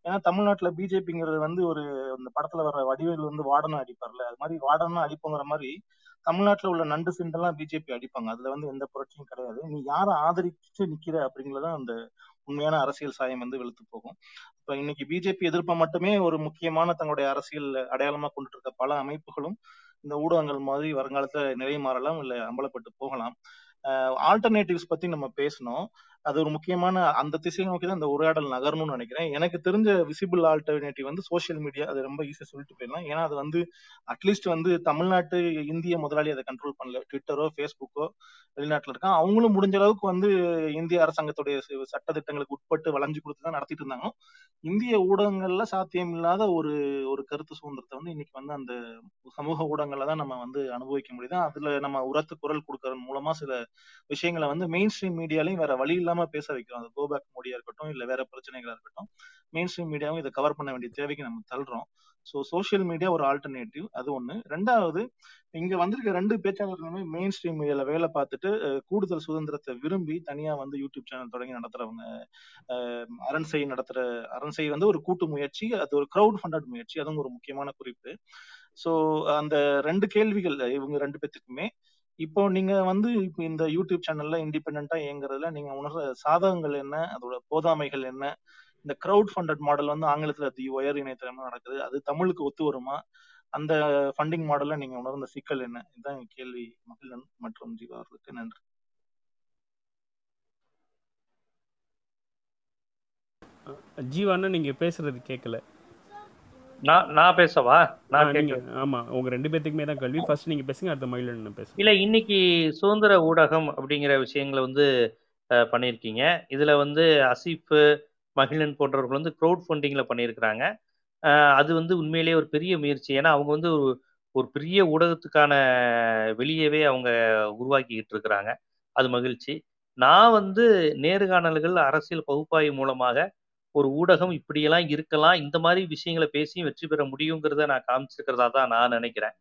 ஏன்னா தமிழ்நாட்டுல பிஜேபிங்கிறது வந்து ஒரு அந்த படத்துல வர வடிவேல் வந்து வாடனை அடிப்பார்ல, அது மாதிரி வாடனா அடிப்போங்கிற மாதிரி தமிழ்நாட்டுல உள்ள நண்டு சிண்டெல்லாம் பிஜேபி அடிப்பாங்க. அதுல வந்து எந்த புரட்சியும் கிடையாது. நீ யாரை ஆதரிச்சு நிக்கிற அப்படிங்கிறதான் அந்த உண்மையான அரசியல் சாயம் வந்து வெளுத்து போகும். இப்ப இன்னைக்கு பிஜேபி எதிர்ப்பை மட்டுமே ஒரு முக்கியமான தங்களுடைய அரசியல் அடையாளமா கொண்டு இருக்க பல அமைப்புகளும் இந்த ஊடகங்கள் மாதிரி வருங்காலத்துல நிலை மாறலாம், இல்ல அம்பலப்பட்டு போகலாம். ஆல்டர்னேட்டிவ்ஸ் பத்தி நம்ம பேசணும், அது ஒரு முக்கியமான அந்த திசை நோக்கி தான் இந்த உரையாடல் நகரணும்னு நினைக்கிறேன். எனக்கு தெரிஞ்ச விசிபிள் ஆல்டர்னேட்டிவ் வந்து சோசியல் மீடியா, அது ரொம்ப ஈஸியா சொல்லிட்டு போயிடலாம். ஏன்னா அது வந்து அட்லீஸ்ட் வந்து தமிழ்நாட்டு இந்திய முதலாளி அதை கண்ட்ரோல் பண்ணல, ட்விட்டரோ ஃபேஸ்புக்கோ வெளிநாட்டுல இருக்கான், அவங்களும் முடிஞ்ச அளவுக்கு வந்து இந்திய அரசாங்கத்துடைய சட்ட திட்டங்களுக்கு உட்பட்டு வளைஞ்சு கொடுத்துதான் நடத்திட்டு இருந்தாங்க. இந்திய ஊடகங்கள்ல சாத்தியம் இல்லாத ஒரு ஒரு கருத்து சுதந்திரத்தை வந்து இன்னைக்கு வந்து அந்த சமூக ஊடகங்கள்ல தான் நம்ம வந்து அனுபவிக்க முடியுது. அதுல நம்ம உரத்து குரல் கொடுக்கறது மூலமா சில விஷயங்களை வந்து மெயின் ஸ்ட்ரீம் மீடியாலையும் வேற வழி இல்லாம பேச வைக்கிறோம். அது கோபேக் மோடியா இருக்கட்டும், இல்ல வேற பிரச்சனைகளா இருக்கட்டும், மெயின் ஸ்ட்ரீம் மீடியாவும் இதை கவர் பண்ண வேண்டிய தேவைக்கு நம்ம தள்ளுறோம். ஸோ சோசியல் மீடியா ஒரு ஆல்டர்னேட்டிவ், அது ஒண்ணு. ரெண்டாவது, இங்க வந்திருக்க ரெண்டு பேச்சாளர்களுமே மெயின் ஸ்ட்ரீம் மீடியால வேலை பார்த்துட்டு கூடுதல் சுதந்திரத்தை விரும்பி தனியா வந்து யூடியூப் சேனல் தொடங்கி நடத்துறவங்க. அரண்சை வந்து ஒரு கூட்டு முயற்சி, அது ஒரு கிரவுட் ஃபண்டட் முயற்சி, அதுவும் ஒரு முக்கியமான குறிப்பு. ஸோ அந்த ரெண்டு கேள்விகள் இவங்க ரெண்டு பேத்துக்குமே. இப்போ நீங்க வந்து இப்போ இந்த யூடியூப் சேனல்ல இண்டிபெண்டா இயங்குறதுல நீங்க உணர்ற சாதகங்கள் என்ன, அதோட போதாமைகள் என்ன? இந்த கிரவுட் ஃபண்டட் மாடல் வந்து ஆங்கிலத்துல தி ஒயர் இணையதளமா நடக்குது, அது தமிழுக்கு ஒத்து வருமா? அந்த ஃபண்டிங் மாடல்ல நீங்க உணர்ந்த சிக்கல் என்ன? இதுதான் என் கேள்வி. மகிழன் மற்றும் ஜீவாருக்கு நன்றி. ஜீவானா நீங்க பேசுறது கேட்கல. நான் பேசவா? ஆமா, உங்க ரெண்டு பேத்துக்குமே தான் கல்வி. ஃபர்ஸ்ட் நீங்க பேசுங்க, அடுத்த மகிழன் பேசுங்க. இல்ல, இன்னைக்கு சுதந்திர ஊடகம் அப்படிங்கிற விஷயங்களை வந்து பண்ணியிருக்கீங்க. இதுல வந்து அசீஃப், மகிழன் போன்றவர்கள் வந்து க்ரௌட் ஃபண்டிங்ல பண்ணியிருக்கிறாங்க. அது வந்து உண்மையிலேயே ஒரு பெரிய முயற்சி. ஏன்னா அவங்க வந்து ஒரு பெரிய ஊடகத்துக்கான வெளியவே அவங்க உருவாக்கிக்கிட்டு இருக்கிறாங்க. அது மகிழ்ச்சி. நான் வந்து நேர்காணல்கள், அரசியல் பகுப்பாய்வு மூலமாக ஒரு ஊடகம் இப்படியெல்லாம் இருக்கலாம், இந்த மாதிரி விஷயங்களை பேசியும் வெற்றி பெற முடியுங்கிறத நான் காமிச்சிருக்கிறதா தான் நான் நினைக்கிறேன்.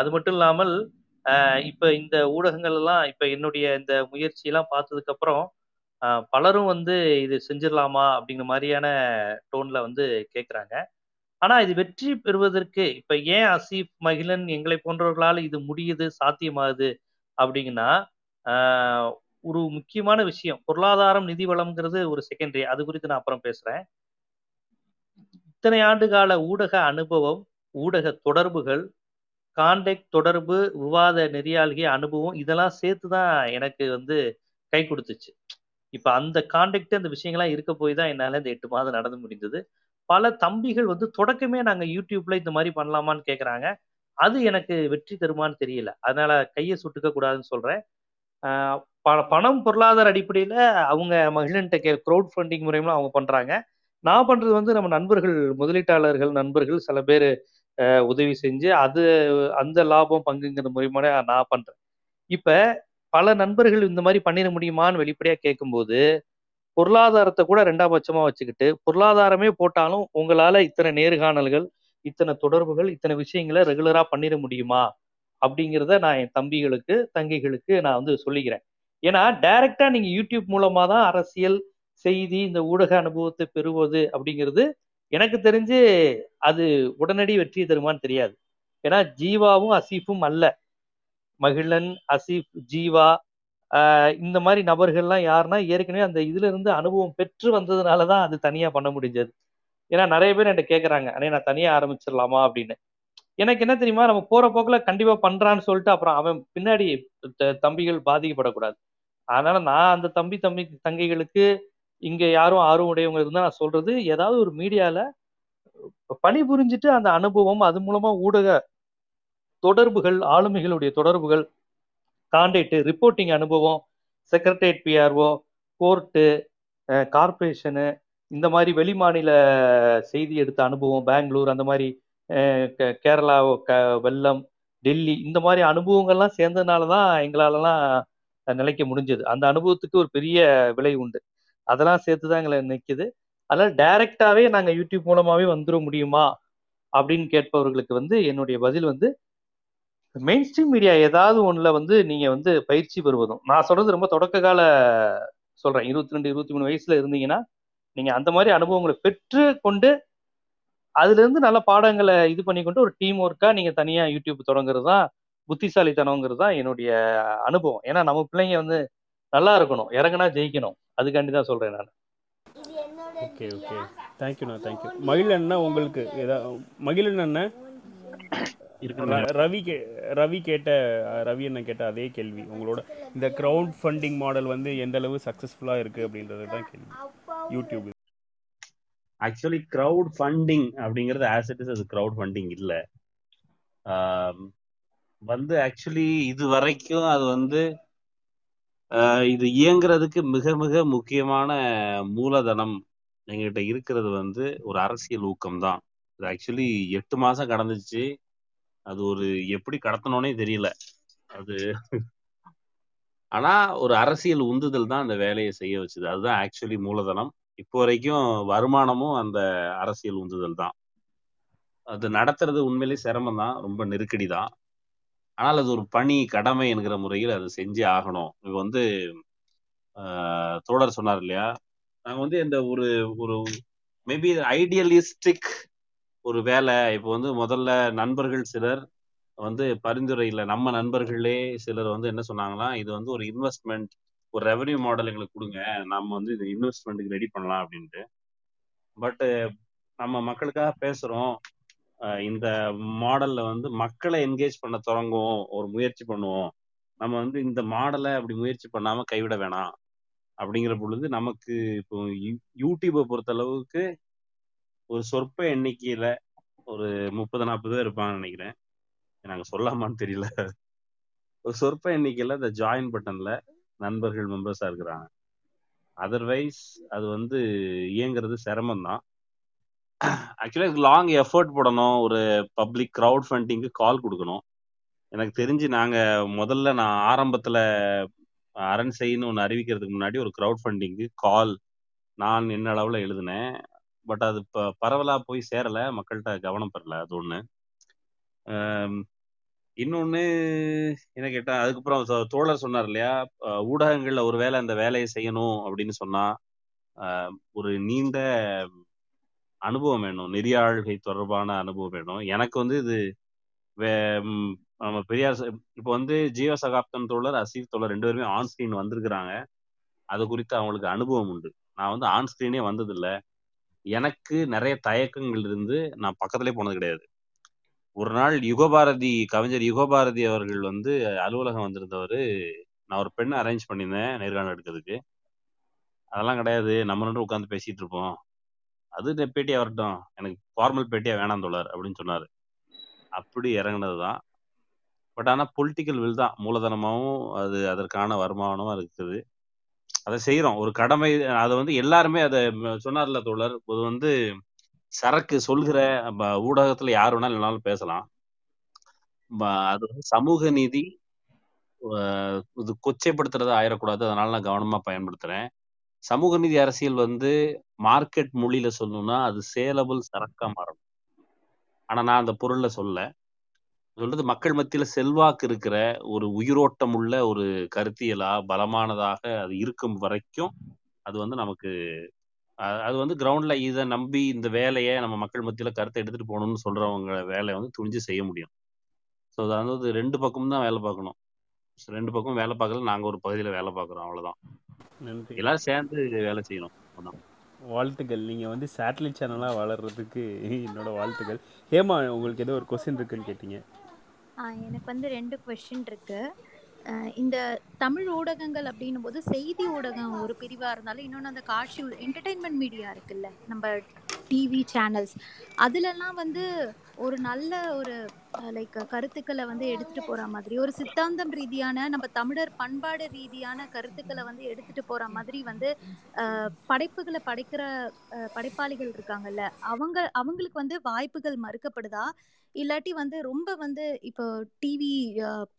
அது மட்டும் இல்லாமல் இப்போ இந்த ஊடகங்கள்லாம் இப்போ என்னுடைய இந்த முயற்சியெல்லாம் பார்த்ததுக்கப்புறம் பலரும் வந்து இது செஞ்சிடலாமா அப்படிங்கிற மாதிரியான டோனில் வந்து கேட்குறாங்க. ஆனால் இது வெற்றி பெறுவதற்கு இப்போ ஏன் அசீஃப், மகிழன், எங்களை போன்றவர்களால் இது முடியுது, சாத்தியமாகுது அப்படிங்கன்னா ஒரு முக்கியமான விஷயம், பொருளாதாரம், நிதி வளம்ங்கிறது ஒரு செகண்டரி. அது குறித்து நான் அப்புறம் பேசுகிறேன். இத்தனை ஆண்டு கால ஊடக அனுபவம், ஊடக தொடர்புகள், கான்டாக்ட் தொடர்பு, விவாத நெறியாளிய அனுபவம், இதெல்லாம் சேர்த்து தான் எனக்கு வந்து கை கொடுத்துச்சு. இப்போ அந்த கான்டாக்ட், அந்த விஷயங்கள்லாம் இருக்க போய் தான் என்னால் இந்த 8 மாதம் நடந்து முடிந்தது. பல தம்பிகள் வந்து தொடக்கமே நாங்கள் யூடியூப்ல இந்த மாதிரி பண்ணலாமான்னு கேட்குறாங்க. அது எனக்கு வெற்றி தருமான்னு தெரியல, அதனால கையை சுட்டுக்க கூடாதுன்னு சொல்கிறேன். பணம், பொருளாதார அடிப்படையில் அவங்க மகிழன்ட்ட க்ரௌட் ஃபண்டிங் முறையெல்லாம் அவங்க பண்ணுறாங்க. நான் பண்ணுறது வந்து நம்ம நண்பர்கள், முதலீட்டாளர்கள் நண்பர்கள் சில பேர் உதவி செஞ்சு அது அந்த லாபம் பங்குங்கிற முறையுமான நான் பண்ணுறேன். இப்போ பல நண்பர்கள் இந்த மாதிரி பண்ணிட முடியுமான்னு வெளிப்படையாக கேட்கும்போது பொருளாதாரத்தை கூட 2ஆம் பட்சமாக வச்சுக்கிட்டு, பொருளாதாரமே போட்டாலும் உங்களால் இத்தனை நேர்காணல்கள், இத்தனை தொடர்புகள், இத்தனை விஷயங்களை ரெகுலராக பண்ணிட முடியுமா அப்படிங்கிறத நான் என் தம்பிகளுக்கு, தங்கைகளுக்கு நான் வந்து சொல்லிக்கிறேன். ஏன்னா டைரக்டா நீங்க யூடியூப் மூலமா தான் அரசியல் செய்தி, இந்த ஊடக அனுபவத்தை பெறுவது அப்படிங்கிறது எனக்கு தெரிஞ்சு அது உடனடி வெற்றி தருமான்னு தெரியாது. ஏன்னா ஜீவாவும் அசீஃபும் அல்ல, மகிழன், அசீஃப், ஜீவா இந்த மாதிரி நபர்கள்லாம் யாருன்னா ஏற்கனவே அந்த இதுல இருந்து அனுபவம் பெற்று வந்ததுனால தான் அது தனியா பண்ண முடிஞ்சது. ஏன்னா நிறைய பேர் என்கிட்ட கேட்குறாங்க, அண்ணே நான் தனியா ஆரம்பிச்சிடலாமா அப்படின்னு. எனக்கு என்ன தெரியுமா, நம்ம போற போக்கில் கண்டிப்பா பண்றான்னு சொல்லிட்டு அப்புறம் அவன் பின்னாடி தம்பிகள் பாதிக்கப்படக்கூடாது. அதனால நான் அந்த தம்பி தங்கைகளுக்கு இங்க யாரும் ஆர்வம் உடையவங்களுக்கு தான் நான் சொல்றது, ஏதாவது ஒரு மீடியால பணிபுரிஞ்சிட்டு அந்த அனுபவம், அது மூலமா ஊடக தொடர்புகள், ஆளுமைகளுடைய தொடர்புகள், கான்டாக்ட், ரிப்போர்ட்டிங் அனுபவம், செக்ரட்டரியேட், பிஆர்ஓ, கோர்ட்டு, கார்பரேஷனு, இந்த மாதிரி வெளிமாநில செய்தி எடுத்த அனுபவம், பெங்களூர், அந்த மாதிரி கேரளா, வெள்ளம், டெல்லி, இந்த மாதிரி அனுபவங்கள்லாம் சேர்ந்ததுனால தான் எங்களாலலாம் நிலைக்க முடிஞ்சது. அந்த அனுபவத்துக்கு ஒரு பெரிய விலை உண்டு, அதெல்லாம் சேர்த்து தான் எங்களை நிற்கிது. அதனால் டைரெக்டாகவே நாங்கள் யூடியூப் மூலமாகவே வந்துட முடியுமா அப்படின்னு கேட்பவர்களுக்கு வந்து என்னுடைய பதில் வந்து மெயின் ஸ்ட்ரீம் மீடியா ஏதாவது ஒன்றில் வந்து நீங்கள் வந்து பயிற்சி பெறுவதும், நான் சொல்கிறது ரொம்ப தொடக்க கால சொல்கிறேன், 22-23 வயசில் இருந்தீங்கன்னா நீங்கள் அந்த மாதிரி அனுபவங்களை பெற்று கொண்டு அதுலேருந்து நல்ல பாடங்களை இது பண்ணிக்கொண்டு ஒரு டீம் ஒர்க்காக நீங்கள் தனியாக யூடியூப் தொடங்குறது தான் புத்திசாலித்தனங்கிறது தான் என்னுடைய அனுபவம். ஏன்னா நம்ம பிள்ளைங்க வந்து நல்லா இருக்கணும், இறங்கினா ஜெயிக்கணும். அதுக்காண்டி தான் சொல்கிறேன் நான். ஓகே ஓகே, தேங்க்யூண்ணா, தேங்க்யூ. மகிழண்ணா உங்களுக்கு ஏதாவது, மகிழண்ணா ரவி கேட்ட, ரவி என்ன கேட்ட அதே கேள்வி உங்களோட. இந்த கிரவுட் ஃபண்டிங் மாடல் வந்து எந்த அளவு சக்ஸஸ்ஃபுல்லாக இருக்குது அப்படின்றது தான் கேள்வி. யூடியூப் ஆக்சுவலி கிரவுட் ஃபண்டிங் அப்படிங்கிறது ஆஸ் இட் இஸ் அது கிரவுட் ஃபண்டிங் இல்லை. வந்து ஆக்சுவலி இது வரைக்கும் அது வந்து இது இயங்குறதுக்கு மிக மிக முக்கியமான மூலதனம் எங்ககிட்ட இருக்கிறது வந்து ஒரு அரசியல் ஊக்கம்தான். இது ஆக்சுவலி 8 மாதம் கடந்துச்சு. அது ஒரு எப்படி கடத்தணும்னே தெரியல அது. ஆனால் ஒரு அரசியல் உந்துதல் தான் அந்த வேலையை செய்ய வச்சுது. அதுதான் ஆக்சுவலி மூலதனம். இப்போ வரைக்கும் வருமானமும் அந்த அரசியல் உந்துதல் தான். அது நடத்துறது உண்மையிலேயே சிரமம் தான், ரொம்ப நெருக்கடி தான். ஆனால் அது ஒரு பணி, கடமை என்கிற முறையில் அதை செஞ்சே ஆகணும். இப்போ வந்து தோழர் சொன்னார் இல்லையா, நாங்கள் வந்து இந்த ஒரு ஒரு மேபி ஐடியலிஸ்டிக் ஒரு வேலை. இப்போ வந்து முதல்ல நண்பர்கள் சிலர் வந்து பரிந்துரையில், நம்ம நண்பர்களே சிலர் வந்து என்ன சொன்னாங்கன்னா, இது வந்து ஒரு இன்வெஸ்ட்மெண்ட், ஒரு ரெவன்யூ மாடல் எங்களுக்கு கொடுங்க, நம்ம வந்து இது இன்வெஸ்ட்மெண்ட்டுக்கு ரெடி பண்ணலாம் அப்படின்ட்டு. பட்டு நம்ம மக்களுக்காக பேசுகிறோம், இந்த மாடல்ல வந்து மக்களை என்கேஜ் பண்ண தொடங்குவோம், ஒரு முயற்சி பண்ணுவோம், நம்ம வந்து இந்த மாடலை அப்படி முயற்சி பண்ணாம கைவிட வேணாம் அப்படிங்கிற பொழுது நமக்கு இப்போ யூடியூபை பொறுத்த அளவுக்கு ஒரு சொற்ப எண்ணிக்கையில ஒரு 30-40 பேர் இருப்பான்னு நினைக்கிறேன், எனக்கு சொல்லாமான்னு தெரியல. ஒரு சொற்ப எண்ணிக்கையில இந்த ஜாயின் பட்டன்ல நண்பர்கள் மெம்பர்ஸா இருக்கிறாங்க. அதர்வைஸ் அது வந்து இயங்குறது சிரமம்தான். ஆக்சுவலாக இதுக்கு லாங் எஃபர்ட் போடணும், ஒரு பப்ளிக் க்ரௌட் ஃபண்டிங்க்கு கால் கொடுக்கணும். எனக்கு தெரிஞ்சு நாங்கள் முதல்ல, நான் ஆரம்பத்தில் அரண் செய்யணும்னு ஒன்று அறிவிக்கிறதுக்கு முன்னாடி ஒரு க்ரௌட் ஃபண்டிங்க்கு கால் நான் என்ன அளவில் எழுதினேன். பட் அது இப்போ பரவலாக போய் சேரலை, மக்கள்கிட்ட கவனம் பெறலை. அது ஒன்று. இன்னொன்று என்ன கேட்டால், அதுக்கப்புறம் தோழர் சொன்னார் இல்லையா, ஊடகங்களில் ஒரு வேலை அந்த வேலையை செய்யணும் அப்படின்னு சொன்னால் ஒரு நீண்ட அனுபவம் வேணும், நெறியாழ்கை தொடர்பான அனுபவம் வேணும். எனக்கு வந்து இது நம்ம பெரியார், இப்போ வந்து ஜீவ சகாப்தன் தோழர், அசீர் தோழர் 2 பேருமே ஆன்ஸ்கிரீன் வந்திருக்கிறாங்க. அது குறித்து அவங்களுக்கு அனுபவம் உண்டு. நான் வந்து ஆன்ஸ்கிரீனே வந்ததில்லை. எனக்கு நிறைய தயக்கங்கள் இருந்து நான் பக்கத்துலேயே போனது கிடையாது. ஒரு நாள் யுகபாரதி, கவிஞர் யுகபாரதி அவர்கள் வந்து அலுவலகம் வந்திருந்தவர். நான் ஒரு பெண்ணை அரேஞ்ச் பண்ணியிருந்தேன் நேர்காணல் எடுக்கிறதுக்கு. அதெல்லாம் கிடையாது, நம்ம ரெண்டு உட்காந்து பேசிகிட்டு இருப்போம், அது பேட்டியாக வரட்டும், எனக்கு ஃபார்மல் பேட்டியாக வேணாம் தோழர் அப்படின்னு சொன்னார். அப்படி இறங்கினது தான். பட் ஆனால் பொலிட்டிக்கல் வில் தான் மூலதனமாகவும் அது அதற்கான வருமானமாக இருக்குது. அதை செய்கிறோம், ஒரு கடமை. அதை வந்து எல்லாருமே அதை சொன்னார்ல தோழர், அது வந்து சரக்கு சொல்கிற ஊடகத்தில் யார் வேணாலும் என்னாலும் பேசலாம். அது வந்து சமூக நீதி, இது கொச்சைப்படுத்துறதை ஆயிடக்கூடாது, அதனால் நான் கவனமாக பயன்படுத்துகிறேன். சமூக நீதி அரசியல் வந்து மார்க்கெட் மொழியில சொல்லணும்னா அது சேலபிள் சரக்கா மாறணும். ஆனா நான் அந்த பொருள்ல சொல்றது மக்கள் மத்தியில செல்வாக்கு இருக்கிற ஒரு உயிரோட்டம் உள்ள ஒரு கருத்தியலா பலமானதாக அது இருக்கும் வரைக்கும் அது வந்து நமக்கு அது வந்து கிரவுண்ட்ல இதை நம்பி இந்த வேலையை நம்ம மக்கள் மத்தியில கருத்தை எடுத்துட்டு போகணும்னு சொல்றவங்க வேலையை வந்து துணிஞ்சு செய்ய முடியும். ஸோ அதாவது 2 பக்கமும் தான் வேலை பார்க்கணும். 2 பக்கம் வேலை பார்க்கல, நாங்கள் ஒரு பகுதியில் வேலை பார்க்குறோம், அவ்வளோதான். எல்லாரும் சேர்ந்து வேலை செய்யணும். வாழ்த்துக்கள். நீங்கள் வந்து சேட்டலைட் சேனலாக வளர்கிறதுக்கு என்னோட வாழ்த்துக்கள். ஹேமா, உங்களுக்கு ஏதோ ஒரு கொஸ்டின் இருக்குன்னு கேட்டீங்க. எனக்கு வந்து 2 கொஸ்டின் இருக்குது. இந்த தமிழ் ஊடகங்கள் அப்படின்னும் போது செய்தி ஊடகம் ஒரு பிரிவாக இருந்தாலும், இன்னொன்று அந்த காட்சி என்டர்டெயின்மெண்ட் மீடியா இருக்குல்ல, நம்ம டிவி சேனல்ஸ், அதுலலாம் வந்து ஒரு நல்ல ஒரு லைக் கருத்துக்களை வந்து எடுத்துகிட்டு போகிற மாதிரி, ஒரு சித்தாந்தம் ரீதியான, நம்ம தமிழர் பண்பாடு ரீதியான கருத்துக்களை வந்து எடுத்துகிட்டு போகிற மாதிரி வந்து படைப்புகளை படைப்பாளிகள் இருக்காங்கல்ல, அவங்களுக்கு வந்து வாய்ப்புகள் மறுக்கப்படுதா? இல்லாட்டி வந்து ரொம்ப வந்து இப்போ டிவி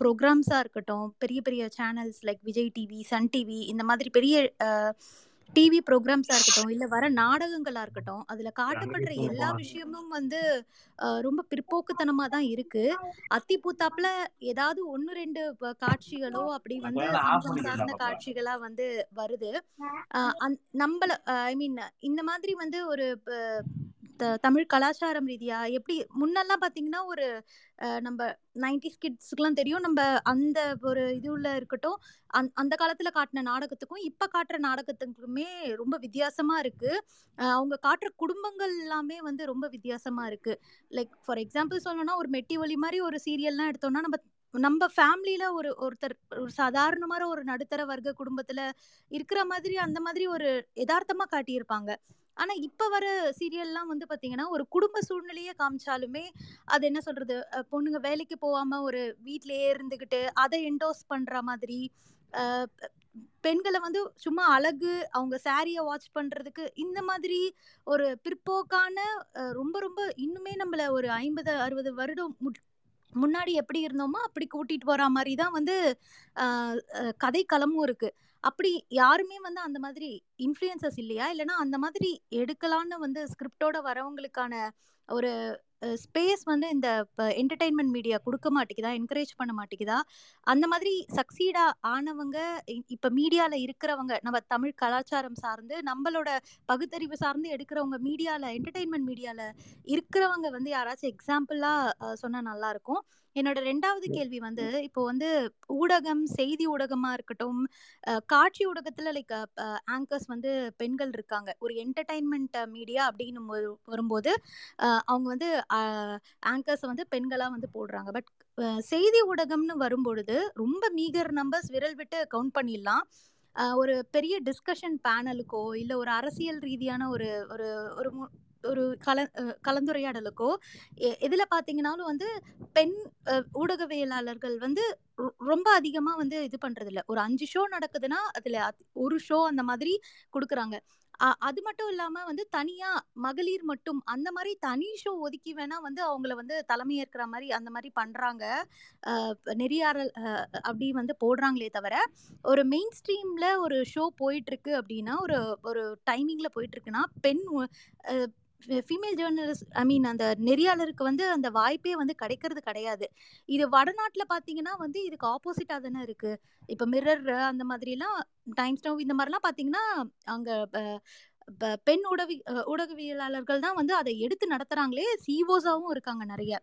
ப்ரோக்ராம்ஸாக இருக்கட்டும், பெரிய பெரிய channels like Vijay TV, Sun TV, இந்த மாதிரி பெரிய டிவி ப்ரோக்ராம்ஸாக இருக்கட்டும், இல்லை வர நாடகங்களாக இருக்கட்டும், அதில் காட்டப்படுற எல்லா விஷயமும் வந்து ரொம்ப பிற்போக்குத்தனமாக தான் இருக்குது. அத்தி பூத்தாப்பில் ஏதாவது 1-2 காட்சிகளோ அப்படி வந்து சமூகம் சார்ந்த காட்சிகளாக வந்து வருது. நம்மள ஐ மீன் இந்த மாதிரி வந்து ஒரு தமிழ் கலாச்சாரம் ரீதியா எப்படி முன்னெல்லாம் பாத்தீங்கன்னா ஒரு நம்ம 90s கிட்ஸ்க்குலாம் தெரியும். நம்ம அந்த ஒரு இதுல இருக்கட்டும், அந்த காலத்துல காட்டின நாடகத்துக்கும் இப்ப காட்டுற நாடகத்துக்குமே ரொம்ப வித்தியாசமா இருக்கு. அவங்க காட்டுற குடும்பங்கள் எல்லாமே வந்து ரொம்ப வித்தியாசமா இருக்கு. லைக் ஃபார் எக்ஸாம்பிள் சொல்லணும்னா, ஒரு மெட்டி ஒலி மாதிரி ஒரு சீரியல்லாம் எடுத்தோம்னா, நம்ம ஃபேமிலியில ஒருத்தர் ஒரு சாதாரணமான ஒரு நடுத்தர வர்க்க குடும்பத்துல இருக்கிற மாதிரி அந்த மாதிரி ஒரு யதார்த்தமா காட்டியிருப்பாங்க. ஆனா இப்ப வர சீரியல்லாம் வந்து பாத்தீங்கன்னா ஒரு குடும்ப சூழ்நிலையே காமிச்சாலுமே அது என்ன சொல்றது, பொண்ணுங்க வேலைக்கு போகாம ஒரு வீட்லயே இருந்துகிட்டு அதை என்டோஸ் பண்ற மாதிரி, அஹ், பெ- பெண்களை வந்து சும்மா அழகு, அவங்க சாரிய வாட்ச் பண்றதுக்கு இந்த மாதிரி ஒரு பிற்போக்கான ரொம்ப ரொம்ப இன்னுமே நம்மள ஒரு 50 60 வருடம் முன்னாடி எப்படி இருந்தோமோ அப்படி கூட்டிட்டு போற மாதிரி தான் வந்து கதைக்களமும் இருக்கு. அப்படி யாருமே வந்து அந்த மாதிரி இன்ஃப்ளூயன்சஸ் இல்லையா, இல்லைன்னா அந்த மாதிரி எடுக்கலாம்னு வந்து ஸ்கிரிப்டோட வரவங்களுக்கான ஒரு ஸ்பேஸ் வந்து இந்த என்டர்டெயின்மெண்ட் மீடியா கொடுக்க மாட்டேங்குதா, என்கரேஜ் பண்ண மாட்டேங்குதா? அந்த மாதிரி சக்சீடா ஆனவங்க இப்ப மீடியால இருக்கிறவங்க, நம்ம தமிழ் கலாச்சாரம் சார்ந்து நம்மளோட பகுத்தறிவு சார்ந்து எடுக்கிறவங்க, மீடியால என்டர்டெயின்மெண்ட் மீடியால இருக்கிறவங்க வந்து யாராச்சும் எக்ஸாம்பிளா சொன்னா நல்லா இருக்கும். என்னோட ரெண்டாவது கேள்வி வந்து, இப்போ வந்து ஊடகம், செய்தி ஊடகமா இருக்கட்டும், காட்சி ஊடகத்துல லைக் ஆங்கர்ஸ் வந்து பெண்கள் இருக்காங்க. ஒரு என்டர்டைன்மெண்ட் மீடியா அப்படின்னு வரும்போது அவங்க வந்து ஆங்கர்ஸ் வந்து பெண்களா வந்து போடுறாங்க. பட் செய்தி ஊடகம்னு வரும்பொழுது ரொம்ப மீகர் நம்பர்ஸ், விரல் விட்டு கவுண்ட் பண்ணிடலாம். ஒரு பெரிய டிஸ்கஷன் பேனலுக்கோ இல்லை ஒரு அரசியல் ரீதியான ஒரு ஒரு ஒரு மு- ஒரு கலந்துரையாடலுக்கோ இதில் பார்த்தீங்கன்னாலும் வந்து பெண் ஊடகவியலாளர்கள் வந்து ரொம்ப அதிகமாக வந்து இது பண்றது இல்ல. ஒரு 5 ஷோ நடக்குதுன்னா அதில் ஒரு ஷோ அந்த மாதிரி கொடுக்குறாங்க. அது மட்டும் இல்லாமல் வந்து தனியாக மகளிர் மட்டும் அந்த மாதிரி தனி ஷோ ஒதுக்கி வேணா வந்து அவங்கள வந்து தலைமையேற்கிற மாதிரி அந்த மாதிரி பண்ணுறாங்க. நெறியாரல் அப்படி வந்து போடுறாங்களே தவிர, ஒரு மெயின் ஸ்ட்ரீமில் ஒரு ஷோ போயிட்டுருக்கு அப்படின்னா, ஒரு ஒரு டைமிங்கில் போயிட்டுருக்குன்னா பெண் ஃபீமேல் ஜேர்னலிஸ்ட், ஐ மீன் அந்த நெறியாளருக்கு வந்து அந்த வாய்ப்பே வந்து கிடைக்கிறது கிடையாது. இது வடநாட்டில் பார்த்தீங்கன்னா வந்து இதுக்கு ஆப்போசிட்டாக தானே இருக்குது. இப்போ மிரர் அந்த மாதிரிலாம், டைம்ஸ் நவ் இந்த மாதிரிலாம் பார்த்தீங்கன்னா அங்கே பெண் ஊடகவியலாளர்கள் தான் வந்து அதை எடுத்து நடத்துகிறாங்களே, சிஓஸாவும் இருக்காங்க நிறைய.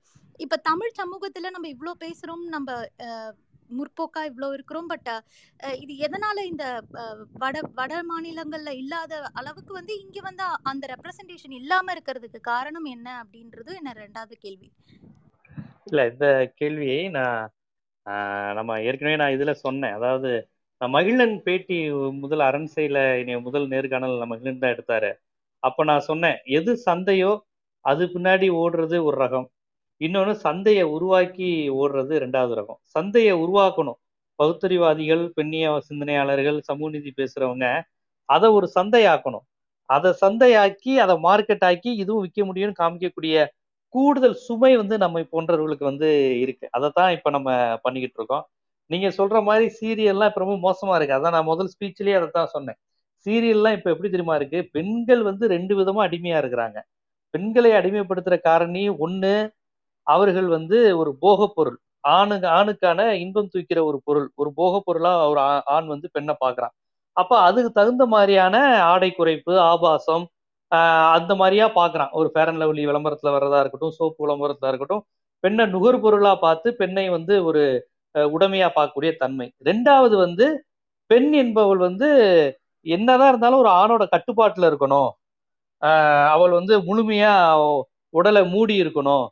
இப்போ தமிழ் சமூகத்தில் நம்ம இவ்வளோ பேசுகிறோம், நம்ம அஹ், முற்போக்கா இவ்வளோ இருக்கிறோம். பட் இது எதனால இந்த வட மாநிலங்கள்ல இல்லாத அளவுக்கு வந்து இங்க வந்து அந்த ரெப்ரசன்டேஷன் இல்லாம இருக்கிறதுக்கு காரணம் என்ன அப்படின்றது என்ன ரெண்டாவது கேள்வி. இல்ல இந்த கேள்வியை நான் நம்ம ஏற்கனவே நான் இதுல சொன்னேன். அதாவது நான் மகிழன் பேட்டி முதல் அரண்சையில என்னைய முதல் நேர்காணல் நம்ம மகிழன் தான் எடுத்தாரு. அப்ப நான் சொன்னேன், எது சந்தையோ அது பின்னாடி ஓடுறது ஒரு ரகம், இன்னொன்று சந்தையை உருவாக்கி ஓடுறது ரெண்டாவது ரகம். சந்தையை உருவாக்கணும் பகுத்தறிவாதிகள், பெண்ணிய சிந்தனையாளர்கள், சமூக நீதி பேசுறவங்க அதை ஒரு சந்தையாக்கணும். அதை சந்தையாக்கி அதை மார்க்கெட் ஆக்கி இதுவும் விற்க முடியும்னு காமிக்கக்கூடிய கூடுதல் சுமை வந்து நம்ம போன்றவர்களுக்கு வந்து இருக்கு. அதை தான் இப்ப நம்ம பண்ணிக்கிட்டு இருக்கோம். நீங்க சொல்ற மாதிரி சீரியல்லாம் இப்ப ரொம்ப மோசமா இருக்கு. அதான் நான் முதல் ஸ்பீச்லயே அதை தான் சொன்னேன். சீரியல்லாம் இப்ப எப்படி தெரியுமா இருக்கு, பெண்கள் வந்து 2 விதமா அடிமையா இருக்கிறாங்க. பெண்களை அடிமைப்படுத்துற காரணி ஒண்ணு, அவர்கள் வந்து ஒரு போகப் பொருள், ஆணுக்கான இன்பம் தூக்கிற ஒரு பொருள், ஒரு போகப் பொருளா ஒரு ஆண் வந்து பெண்ணை பார்க்கறான். அப்ப அதுக்கு தகுந்த மாதிரியான ஆடை குறைப்பு, ஆபாசம், அந்த மாதிரியா பார்க்கறான். ஒரு ஃபேர் அண்ட் லவ்லி விளம்பரத்துல வர்றதா இருக்கட்டும், சோப்பு விளம்பரத்துல இருக்கட்டும், பெண்ணை நுகர்பொருளா பார்த்து பெண்ணை வந்து ஒரு உடைமையா பார்க்கக்கூடிய தன்மை. ரெண்டாவது வந்து பெண் என்பவள் வந்து என்னதான் இருந்தாலும் ஒரு ஆணோட கட்டுப்பாட்டுல இருக்கணும். அவள் வந்து முழுமையா உடலை மூடி இருக்கணும்,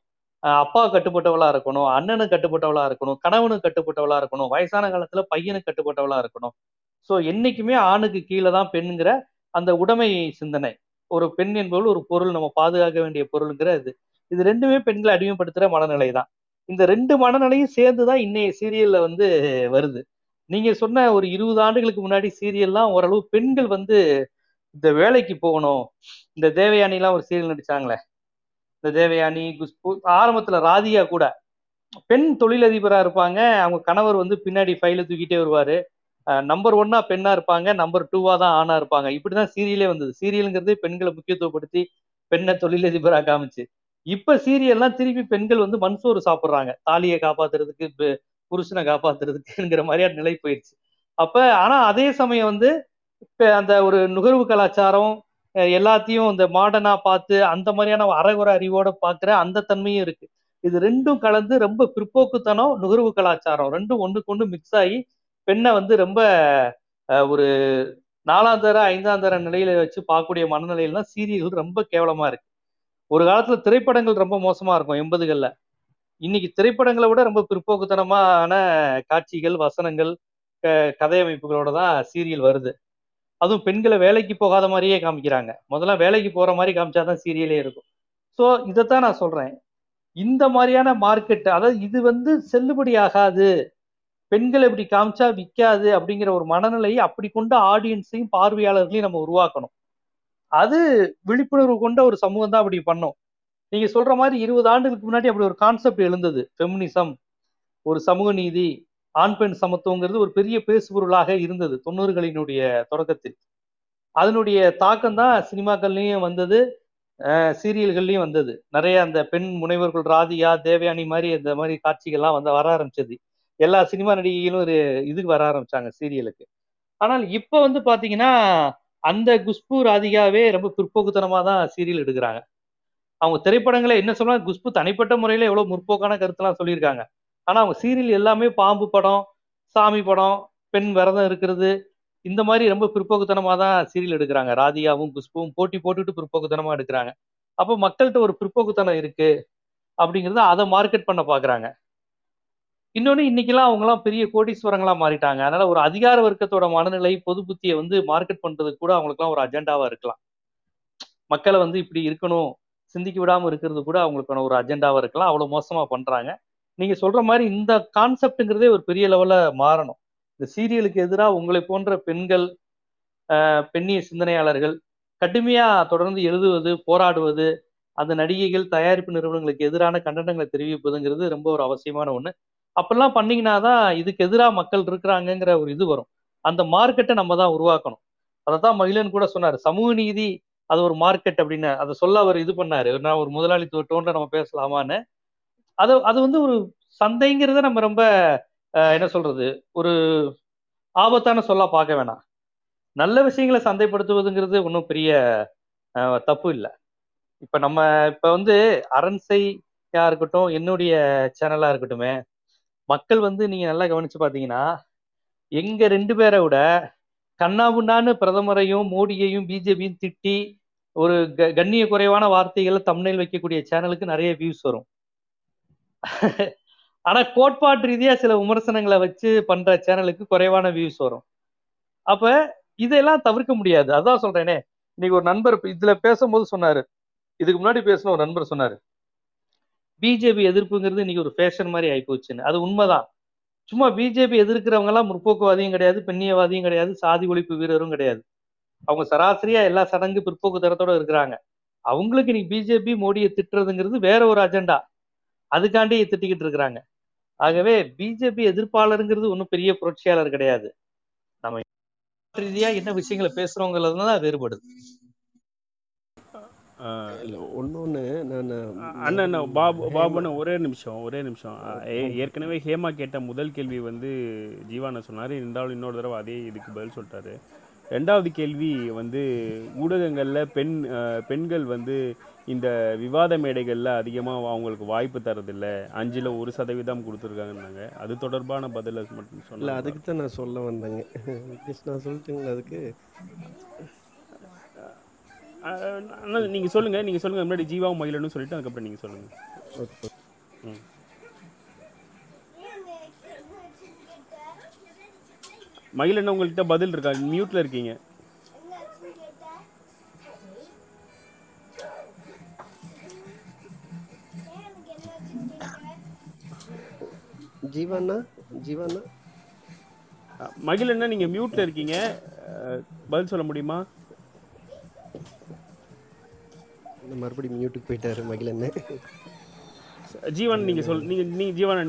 அப்பா கட்டுப்பட்டவளா இருக்கணும், அண்ணனுக்கு கட்டுப்பட்டவளா இருக்கணும், கணவனுக்கு கட்டுப்பட்டவளா இருக்கணும், வயசான காலத்துல பையனுக்கு கட்டுப்பட்டவளா இருக்கணும். ஸோ என்னைக்குமே ஆணுக்கு கீழே தான் பெண்ணுங்கிற அந்த உடைமை சிந்தனை. ஒரு பெண் என்பவள் ஒரு பொருள், நம்ம பாதுகாக்க வேண்டிய பொருளுங்கிற இது இது ரெண்டுமே பெண்களை அடிமைப்படுத்துற மனநிலை தான். இந்த 2 மனநிலையும் சேர்ந்துதான் இன்னைய சீரியல்ல வந்து வருது. நீங்க சொன்ன ஒரு 20 ஆண்டுகளுக்கு முன்னாடி சீரியல்லாம் ஓரளவு பெண்கள் வந்து இந்த வேலைக்கு போகணும். இந்த தேவயானிலாம் ஒரு சீரியல் நடிச்சாங்களே, இந்த தேவயானி, குஷ்பு, ஆரம்பத்துல ராதிகா கூட பெண் தொழிலதிபரா இருப்பாங்க. அவங்க கணவர் வந்து பின்னாடி ஃபைல தூக்கிட்டே வருவாரு. நம்பர் 1ஆ பெண்ணா இருப்பாங்க, நம்பர் 2வா தான் ஆணா இருப்பாங்க. இப்படிதான் சீரியலே வந்தது. சீரியலுங்கிறதே பெண்களை முக்கியத்துவப்படுத்தி பெண்ணை தொழிலதிபரா காமிச்சு. இப்ப சீரியல்லாம் திருப்பி பெண்கள் வந்து மண்சோறு சாப்பிடுறாங்க, தாலியை காப்பாத்துறதுக்கு, புருஷனை காப்பாத்துறதுக்குங்கிற மாதிரியான நிலை போயிடுச்சு. அப்ப ஆனா அதே சமயம் வந்து இப்ப அந்த ஒரு நுகர்வு கலாச்சாரம், எல்லாத்தையும் இந்த மாடர்னா பார்த்து அந்த மாதிரியான அறகுற அறிவோட பார்க்குற அந்த தன்மையும் இருக்கு. இது ரெண்டும் கலந்து ரொம்ப பிற்போக்குத்தனம், நுகர்வு கலாச்சாரம் ரெண்டும் ஒன்றுக்கு ஒன்று மிக்ஸ் ஆகி பெண்ணை வந்து ரொம்ப ஒரு 4ஆம் தர 5ஆம் தர நிலையில வச்சு பார்க்கக்கூடிய மனநிலையில தான் சீரியல்கள் ரொம்ப கேவலமா இருக்கு. ஒரு காலத்துல திரைப்படங்கள் ரொம்ப மோசமா இருக்கும் 80களில். இன்னைக்கு திரைப்படங்களை விட ரொம்ப பிற்போக்குத்தனமான காட்சிகள், வசனங்கள், கதையமைப்புகளோட தான் சீரியல் வருது. அதுவும் பெண்களை வேலைக்கு போகாத மாதிரியே காமிக்கிறாங்க. முதல்ல வேலைக்கு போற மாதிரி காமிச்சாதான் சீரியலே இருக்கும். ஸோ இதைத்தான் நான் சொல்றேன், இந்த மாதிரியான மார்க்கெட், அதாவது இது வந்து செல்லுபடி ஆகாது, பெண்களை இப்படி காமிச்சா விற்காது அப்படிங்கிற ஒரு மனநிலையை அப்படி கொண்ட ஆடியன்ஸையும் பார்வையாளர்களையும் நம்ம உருவாக்கணும். அது விழிப்புணர்வு கொண்ட ஒரு சமூகம் தான் அப்படி பண்ணோம். நீங்க சொல்ற மாதிரி 20 ஆண்டுகளுக்கு முன்னாடி அப்படி ஒரு கான்செப்ட் எழுந்தது. ஃபெமினிசம், ஒரு சமூக நீதி, ஆண் பெண் சமத்துவங்கிறது ஒரு பெரிய பேசுபொருளாக இருந்தது 90களினுடைய தொடக்கத்தில். அதனுடைய தாக்கம் தான் சினிமாக்கள்லையும் வந்தது, சீரியல்கள்லையும் வந்தது. நிறைய அந்த பெண் முனைவர்கள், ராதியா, தேவயானி மாதிரி இந்த மாதிரி காட்சிகள்லாம் வந்து வர ஆரம்பிச்சது. எல்லா சினிமா நடிகைகளும் ஒரு இதுக்கு வர ஆரம்பிச்சாங்க சீரியலுக்கு. ஆனால் இப்போ வந்து பார்த்தீங்கன்னா அந்த குஷ்பு, ராதிகாவே ரொம்ப பிற்போக்குத்தனமாக தான் சீரியல் எடுக்கிறாங்க. அவங்க திரைப்படங்களை என்ன சொல்லலாம், குஷ்பு தனிப்பட்ட முறையில் எவ்வளோ முற்போக்கான கருத்தெல்லாம் சொல்லியிருக்காங்க. ஆனால் அவங்க சீரியல் எல்லாமே பாம்பு படம், சாமி படம், பெண் விரதம் இருக்கிறது, இந்த மாதிரி ரொம்ப பிற்போக்குத்தனமாக தான் சீரியல் எடுக்கிறாங்க. ராதிகாவும் குஷ்புவும் போட்டி போட்டுட்டு பிற்போக்குத்தனமாக எடுக்கிறாங்க. அப்போ மக்கள்கிட்ட ஒரு பிற்போக்குத்தனம் இருக்கு அப்படிங்கிறத அதை மார்க்கெட் பண்ண பார்க்குறாங்க. இன்னொன்று, இன்னைக்கெல்லாம் அவங்கலாம் பெரிய கோடீஸ்வரங்களாக மாறிட்டாங்க. அதனால ஒரு அதிகார வர்க்கத்தோட மனநிலை, பொது புத்தியை வந்து மார்க்கெட் பண்ணுறது கூட அவங்களுக்குலாம் ஒரு அஜெண்டாவாக இருக்கலாம். மக்களை வந்து இப்படி இருக்கணும், சிந்திக்க விடாமல் இருக்கிறது கூட அவங்களுக்கான ஒரு அஜெண்டாவாக இருக்கலாம். அவ்வளோ மோசமாக பண்ணுறாங்க. நீங்கள் சொல்கிற மாதிரி இந்த கான்செப்டுங்கிறதே ஒரு பெரிய லெவலில் மாறணும். இந்த சீரியலுக்கு எதிராக உங்களை போன்ற பெண்கள், பெண்ணிய சிந்தனையாளர்கள் கடுமையாக தொடர்ந்து எழுதுவது, போராடுவது, அந்த நடிகைகள், தயாரிப்பு நிறுவனங்களுக்கு எதிரான கண்டனங்களை தெரிவிப்பதுங்கிறது ரொம்ப ஒரு அவசியமான ஒன்று. அப்பெல்லாம் பண்ணிங்கன்னா தான் இதுக்கு எதிராக மக்கள் இருக்கிறாங்கங்கிற ஒரு இது வரும். அந்த மார்க்கெட்டை நம்ம தான் உருவாக்கணும். அதை தான் மகிழன் கூட சொன்னார், சமூக நீதி அது ஒரு மார்க்கெட் அப்படின்னு. அதை சொல்ல அவர் இது பண்ணார், நான் ஒரு முதலாளித்துவத்தோடு நம்ம பேசலாமான்னு. அது வந்து ஒரு சந்தைங்கிறத நம்ம ரொம்ப என்ன சொல்றது, ஒரு ஆபத்தான சொல்ல பார்க்க வேணாம். நல்ல விஷயங்களை சந்தைப்படுத்துவதுங்கிறது ஒன்றும் பெரிய தப்பு இல்லை. இப்போ நம்ம வந்து அரண்சையாக இருக்கட்டும், என்னுடைய சேனலாக இருக்கட்டுமே, மக்கள் வந்து நீங்கள் நல்லா கவனித்து பார்த்தீங்கன்னா எங்கள் 2 பேரை விட கண்ணாபுண்ணான்னு பிரதமரையும் மோடியையும் பிஜேபியும் திட்டி ஒரு கண்ணிய குறைவான வார்த்தைகளை தம்ப்நெயில் வைக்கக்கூடிய சேனலுக்கு நிறைய வியூஸ் வரும். ஆனால் கோட்பாட்டு ரீதியாக சில விமர்சனங்களை வச்சு பண்ணுற சேனலுக்கு குறைவான வியூஸ் வரும். அப்போ இதெல்லாம் தவிர்க்க முடியாது. அதான் சொல்கிறேனே, இன்னைக்கு ஒரு நண்பர் இதில் பேசும்போது சொன்னார், இதுக்கு முன்னாடி பேசின ஒரு நண்பர் சொன்னார், பிஜேபி எதிர்ப்புங்கிறது இன்னைக்கு ஒரு ஃபேஷன் மாதிரி ஆகிப்போச்சுன்னு. அது உண்மைதான். சும்மா பிஜேபி எதிர்க்கிறவங்கலாம் முற்போக்குவாதியும் கிடையாது, பெண்ணியவாதியும் கிடையாது, சாதி ஒழிப்பு வீரரும் கிடையாது. அவங்க சராசரியா எல்லா சடங்கு பிற்போக்கு தரத்தோட இருக்கிறாங்க. அவங்களுக்கு இன்னைக்கு பிஜேபி மோடியை திட்டுறதுங்கிறது வேற ஒரு அஜெண்டா, அதுக்காண்டி திட்டிக்கிட்டு இருக்கிறாங்க. ஆகவே பிஜேபி எதிர்ப்பாளருங்கிறது ஒன்றும் பெரிய புரட்சியாளர் கிடையாது. நம்ம ரீதியா என்ன விஷயங்களை பேசுறோங்கிறதுனால தான் வேறுபடுது. ஒன்னொன்று நான் அண்ணா பாபுன்னு ஒரே நிமிஷம் ஏற்கனவே ஹேமா கேட்ட முதல் கேள்வி வந்து ஜீவான சொன்னார், இருந்தாலும் இன்னொரு தடவை அதே இதுக்கு பதில் சொல்லிட்டாரு. ரெண்டாவது கேள்வி வந்து ஊடகங்களில் பெண்கள் வந்து இந்த விவாத மேடைகளில் அதிகமாக அவங்களுக்கு வாய்ப்பு தரதில்லை, 5% கொடுத்துருக்காங்கன்னாங்க. அது தொடர்பான பதில் மட்டும் சொல்ல, அதுக்கு தான் நான் சொல்ல வந்தேங்க. நான் சொல்லிட்டுங்களா அதுக்கு நீங்கள் சொல்லுங்கள் முன்னாடி ஜீவாவும் மயிலன்னு சொல்லிட்டு அதுக்கப்புறம் நீங்கள் சொல்லுங்கள். ஓகே, மயிலண்ணா உங்கள்கிட்ட பதில் இருக்கா? மியூட்டில் இருக்கீங்க. ஜீவாண்ணா மயிலண்ணா நீங்கள் மியூட்டில் இருக்கீங்க, பதில் சொல்ல முடியுமா? மறுபடியும் மியூட்டுக்கு போயிட்டாரு மகிழன்னு. ஜீவன்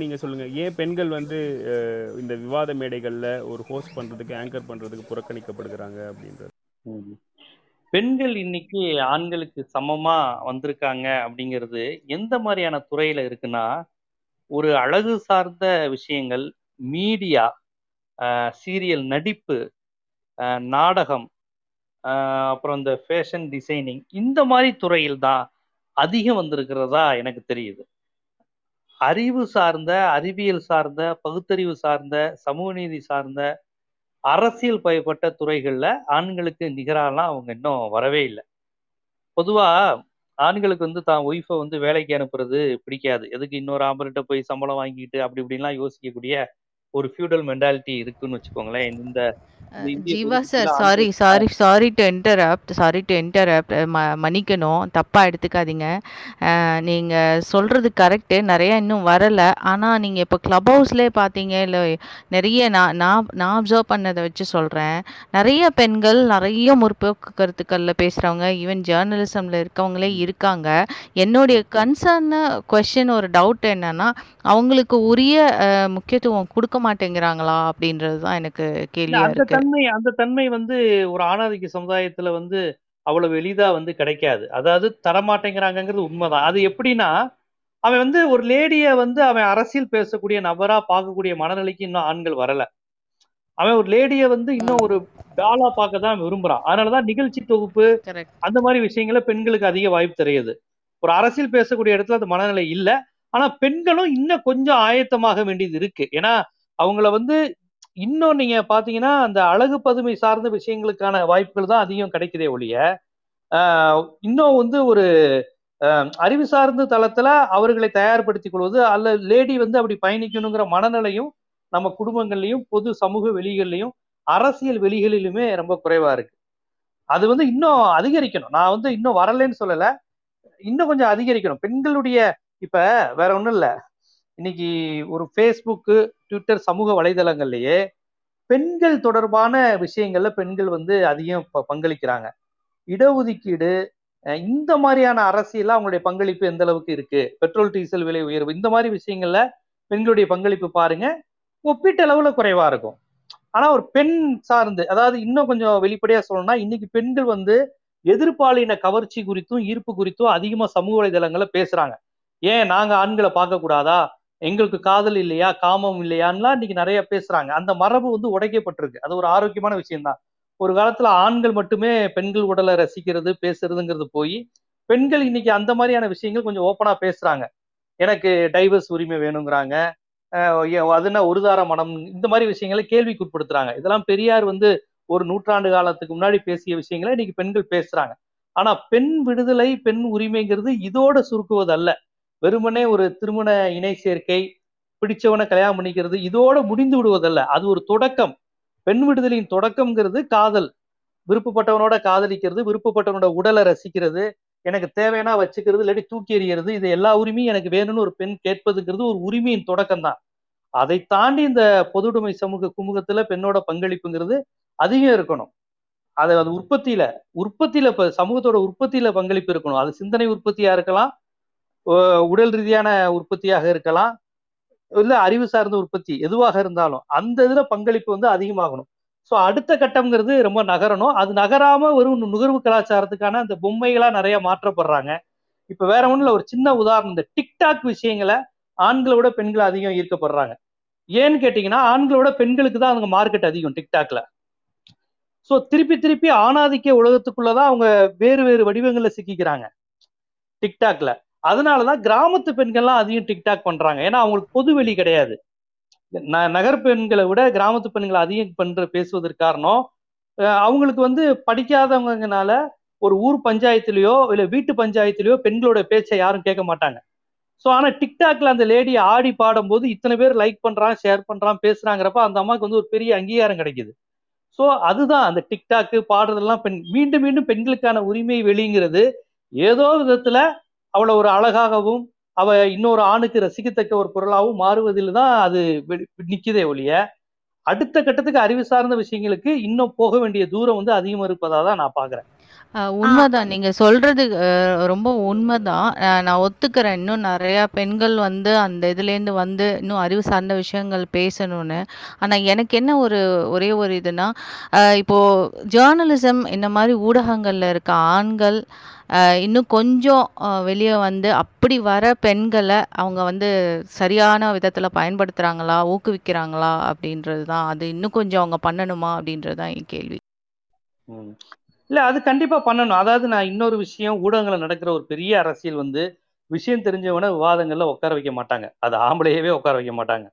நீங்கள் சொல்லுங்கள், ஏன் பெண்கள் வந்து இந்த விவாத மேடைகளில் ஒரு ஹோஸ்ட் பண்ணுறதுக்கு, ஆங்கர் பண்ணுறதுக்கு புறக்கணிக்கப்படுகிறாங்க அப்படின்றது? பெண்கள் இன்னைக்கு ஆண்களுக்கு சமமாக வந்திருக்காங்க அப்படிங்கிறது எந்த மாதிரியான துறையில் இருக்குன்னா, ஒரு அழகு சார்ந்த விஷயங்கள், மீடியா, சீரியல் நடிப்பு, நாடகம், அப்புறம் இந்த ஃபேஷன் டிசைனிங் இந்த மாதிரி துறையில் தான் அதிகம் வந்திருக்கிறதா எனக்கு தெரியுது. அறிவு சார்ந்த, அறிவியல் சார்ந்த, பகுத்தறிவு சார்ந்த, சமூக நீதி சார்ந்த, அரசியல் பயப்பட்ட துறைகளில் ஆண்களுக்கு நிகரெல்லாம் அவங்க இன்னும் வரவே இல்லை. பொதுவாக ஆண்களுக்கு தான் ஒய்ஃபை வேலைக்கு அனுப்புறது பிடிக்காது, எதுக்கு இன்னொரு ஆம்பர்கிட்ட போய் சம்பளம் வாங்கிட்டு அப்படி இப்படின்லாம் யோசிக்கக்கூடிய ஒரு ஃபியூடல் மென்டாலிட்டி இருக்குன்னு வச்சுக்கோங்களேன். இந்த Jeeva sir, sorry to interrupt, மன்னிக்கணும், தப்பாக எடுத்துக்காதீங்க. நீங்கள் சொல்கிறது கரெக்டு, நிறையா இன்னும் வரலை. ஆனால் நீங்கள் இப்போ க்ளப் ஹவுஸ்லேயே பார்த்தீங்க இல்லை, நிறைய நான் அப்சர்வ் பண்ணதை வச்சு சொல்கிறேன். நிறைய பெண்கள் நிறைய முற்போக்கு கருத்துக்களில் பேசுகிறவங்க, ஈவன் ஜேர்னலிசமில் இருக்கவங்களே இருக்காங்க. என்னுடைய கன்சர்ன்னு கொஸ்டின், ஒரு டவுட் என்னென்னா, அவங்களுக்கு உரிய முக்கியத்துவம் கொடுக்க மாட்டேங்கிறாங்களா அப்படின்றது தான் எனக்கு கேள்வியாக இருக்குது. அந்த தன்மை ஒரு ஆணாதிக்க சமுதாயத்துல அவ்வளவு எளிதா கிடைக்காது. அதாவது தரமாட்டேங்கிறாங்கிறது உண்மைதான். அது எப்படின்னா, அவன் ஒரு லேடிய அவன் அரசியல் பேசக்கூடிய நபரா பார்க்கக்கூடிய மனநிலைக்கு இன்னும் ஆண்கள் வரல. அவன் ஒரு லேடிய இன்னும் ஒரு டாலா பார்க்கதான் விரும்புறான். அதனாலதான் நிகழ்ச்சி தொகுப்பு அந்த மாதிரி விஷயங்கள பெண்களுக்கு அதிக வாய்ப்பு தெரியுது. ஒரு அரசியல் பேசக்கூடிய இடத்துல அந்த மனநிலை இல்ல. ஆனா பெண்களும் இன்னும் கொஞ்சம் ஆயத்தமாக வேண்டியது இருக்கு. ஏன்னா அவங்கள இன்னும் நீங்க பாத்தீங்கன்னா அந்த அழகு பதுமை சார்ந்த விஷயங்களுக்கான வாய்ப்புகள் தான் அதிகம் கிடைக்குதே ஒழிய, இன்னும் ஒரு அறிவு சார்ந்த தளத்துல அவர்களை தயார்படுத்திக் கொள்வது அல்ல, லேடி அப்படி பயணிக்கணுங்கிற மனநிலையும் நம்ம குடும்பங்கள்லையும் பொது சமூக வெளிகள்லையும் அரசியல் வெளிகளிலுமே ரொம்ப குறைவா இருக்கு. அது இன்னும் அதிகரிக்கணும். நான் இன்னும் வரலன்னு சொல்லல, இன்னும் கொஞ்சம் அதிகரிக்கணும் பெண்களுடைய. இப்ப வேற ஒண்ணும் இல்ல, இன்னைக்கு ஒரு ஃபேஸ்புக்கு, ட்விட்டர் சமூக வலைதளங்கள்லயே பெண்கள் தொடர்பான விஷயங்கள்ல பெண்கள் அதிகம் பங்களிக்கிறாங்க. இடஒதுக்கீடு இந்த மாதிரியான அரசியல் அவங்களுடைய பங்களிப்பு எந்த அளவுக்கு இருக்கு, பெட்ரோல் டீசல் விலை உயர்வு இந்த மாதிரி விஷயங்கள்ல பெண்களுடைய பங்களிப்பு பாருங்க ஒப்பீட்டு அளவுல குறைவா இருக்கும். ஆனா ஒரு பெண் சார்ந்து, அதாவது இன்னும் கொஞ்சம் வெளிப்படையா சொல்லணும்னா, இன்னைக்கு பெண்கள் எதிர்பாலின கவர்ச்சி குறித்தும் ஈர்ப்பு குறித்தும் அதிகமா சமூக வலைதளங்கள்ல பேசுறாங்க. ஏன் நாங்க ஆண்களை பார்க்க கூடாதா, எங்களுக்கு காதல் இல்லையா, காமம் இல்லையான்லாம் இன்னைக்கு நிறைய பேசுறாங்க. அந்த மரபு உடைக்கப்பட்டிருக்கு. அது ஒரு ஆரோக்கியமான விஷயம்தான். ஒரு காலத்துல ஆண்கள் மட்டுமே பெண்கள் உடலை ரசிக்கிறது பேசுறதுங்கிறது போய் பெண்கள் இன்னைக்கு அந்த மாதிரியான விஷயங்கள் கொஞ்சம் ஓப்பனா பேசுறாங்க. எனக்கு டைவர்ஸ் உரிமை வேணுங்கிறாங்க, அதுனா ஒருதார மனம், இந்த மாதிரி விஷயங்களை கேள்விக்குட்படுத்துறாங்க. இதெல்லாம் பெரியார் ஒரு நூற்றாண்டு காலத்துக்கு முன்னாடி பேசிய விஷயங்களை இன்னைக்கு பெண்கள் பேசுறாங்க. ஆனா பெண் விடுதலை, பெண் உரிமைங்கிறது இதோட சுருக்குவது அல்ல. வெறுமனே ஒரு திருமண இணை சேர்க்கை, பிடிச்சவனை கல்யாணம் பண்ணிக்கிறது இதோட முடிந்து விடுவதல்ல. அது ஒரு தொடக்கம். பெண் விடுதலின் தொடக்கம்ங்கிறது காதல், விருப்பப்பட்டவனோட காதலிக்கிறது, விருப்பப்பட்டவனோட உடலை ரசிக்கிறது, எனக்கு தேவைன்னா வச்சுக்கிறது, இல்லாட்டி தூக்கி எறிகிறது, இது எல்லா உரிமையும் எனக்கு வேணும்னு ஒரு பெண் கேட்பதுங்கிறது ஒரு உரிமையின் தொடக்கம் தான். அதை தாண்டி இந்த பொதுவுடைமை சமூக குமுகத்துல பெண்ணோட பங்களிப்புங்கிறது அதிகம் இருக்கணும். அது உற்பத்தியில சமூகத்தோட உற்பத்தியில பங்களிப்பு இருக்கணும். அது சிந்தனை உற்பத்தியா இருக்கலாம், உடல் ரீதியான உற்பத்தியாக இருக்கலாம், இல்லை அறிவு சார்ந்த உற்பத்தி எதுவாக இருந்தாலும் அந்த இதுல பங்களிப்பு அதிகமாகணும். ஸோ அடுத்த கட்டம்ங்கிறது ரொம்ப நகரணும். அது நகராம வெறும் நுகர்வு கலாச்சாரத்துக்கான அந்த பொம்மைகளா நிறைய மாற்றப்படுறாங்க. இப்ப வேற ஒண்ணுல ஒரு சின்ன உதாரணம், இந்த டிக்டாக் விஷயங்களை ஆண்களோட பெண்கள் அதிகம் ஈர்க்கப்படுறாங்க. ஏன்னு கேட்டீங்கன்னா, ஆண்களோட பெண்களுக்கு தான் அவங்க மார்க்கெட் அதிகம் டிக்டாக்ல. ஸோ திருப்பி ஆணாதிக்க உலகத்துக்குள்ளதான் அவங்க வேறு வேறு வடிவங்கள்ல சிக்கிக்கிறாங்க டிக்டாக்ல. அதனாலதான் கிராமத்து பெண்கள்லாம் அதிகம் டிக்டாக் பண்றாங்க. ஏன்னா அவங்களுக்கு பொதுவெளி கிடையாது. நகர் பெண்களை விட கிராமத்து பெண்களை அதிகம் பேசுவதற்கு காரணம், அவங்களுக்கு படிக்காதவங்கனால ஒரு ஊர் பஞ்சாயத்துலயோ இல்ல வீட்டு பஞ்சாயத்துலயோ பெண்களோட பேச்சை யாரும் கேட்க மாட்டாங்க. ஸோ ஆனா டிக்டாக்ல அந்த லேடியை ஆடி பாடும் போது இத்தனை பேர் லைக் பண்றான், ஷேர் பண்றான், பேசுறாங்கிறப்ப அந்த அம்மாவுக்கு ஒரு பெரிய அங்கீகாரம் கிடைக்குது. ஸோ அதுதான் அந்த டிக்டாக்கு பாடுறதெல்லாம் மீண்டும் மீண்டும் பெண்களுக்கான உரிமை வெளிங்கிறது ஏதோ விதத்துல அவளை ஒரு அழகாகவும் அவ இன்னொரு ஆணுக்கு ரசிக்கத்தக்க ஒரு பொருளாகவும் மாறுவதில் தான் அது நிற்குதே ஒழிய, அடுத்த கட்டத்துக்கு அறிவு சார்ந்த விஷயங்களுக்கு இன்னும் போக வேண்டிய தூரம் அதிகமாக இருப்பதாக தான் நான் பார்க்குறேன். உண்மைதான், நீங்கள் சொல்கிறது ரொம்ப உண்மைதான், நான் ஒத்துக்கிறேன். இன்னும் நிறையா பெண்கள் அந்த இதுலேருந்து இன்னும் அறிவு சார்ந்த விஷயங்கள் பேசணும்னு. ஆனால் எனக்கு என்ன ஒரே ஒரு இதுனா, இப்போது ஜேர்னலிசம் இந்த மாதிரி ஊடகங்களில் இருக்க ஆண்கள் இன்னும் கொஞ்சம் வெளியே அப்படி வர பெண்களை அவங்க சரியான விதத்தில் பயன்படுத்துகிறாங்களா, ஊக்குவிக்கிறாங்களா அப்படின்றது தான். அது இன்னும் கொஞ்சம் அவங்க பண்ணணுமா அப்படின்றது தான் என் கேள்வி. இல்லை, அது கண்டிப்பாக பண்ணணும். அதாவது நான் இன்னொரு விஷயம், ஊடகங்களில் நடக்கிற ஒரு பெரிய அரசியல் வந்து விஷயம் தெரிஞ்சவனை விவாதங்களில் உட்கார வைக்க மாட்டாங்க, அது ஆம்பளையவே உட்கார வைக்க மாட்டாங்க.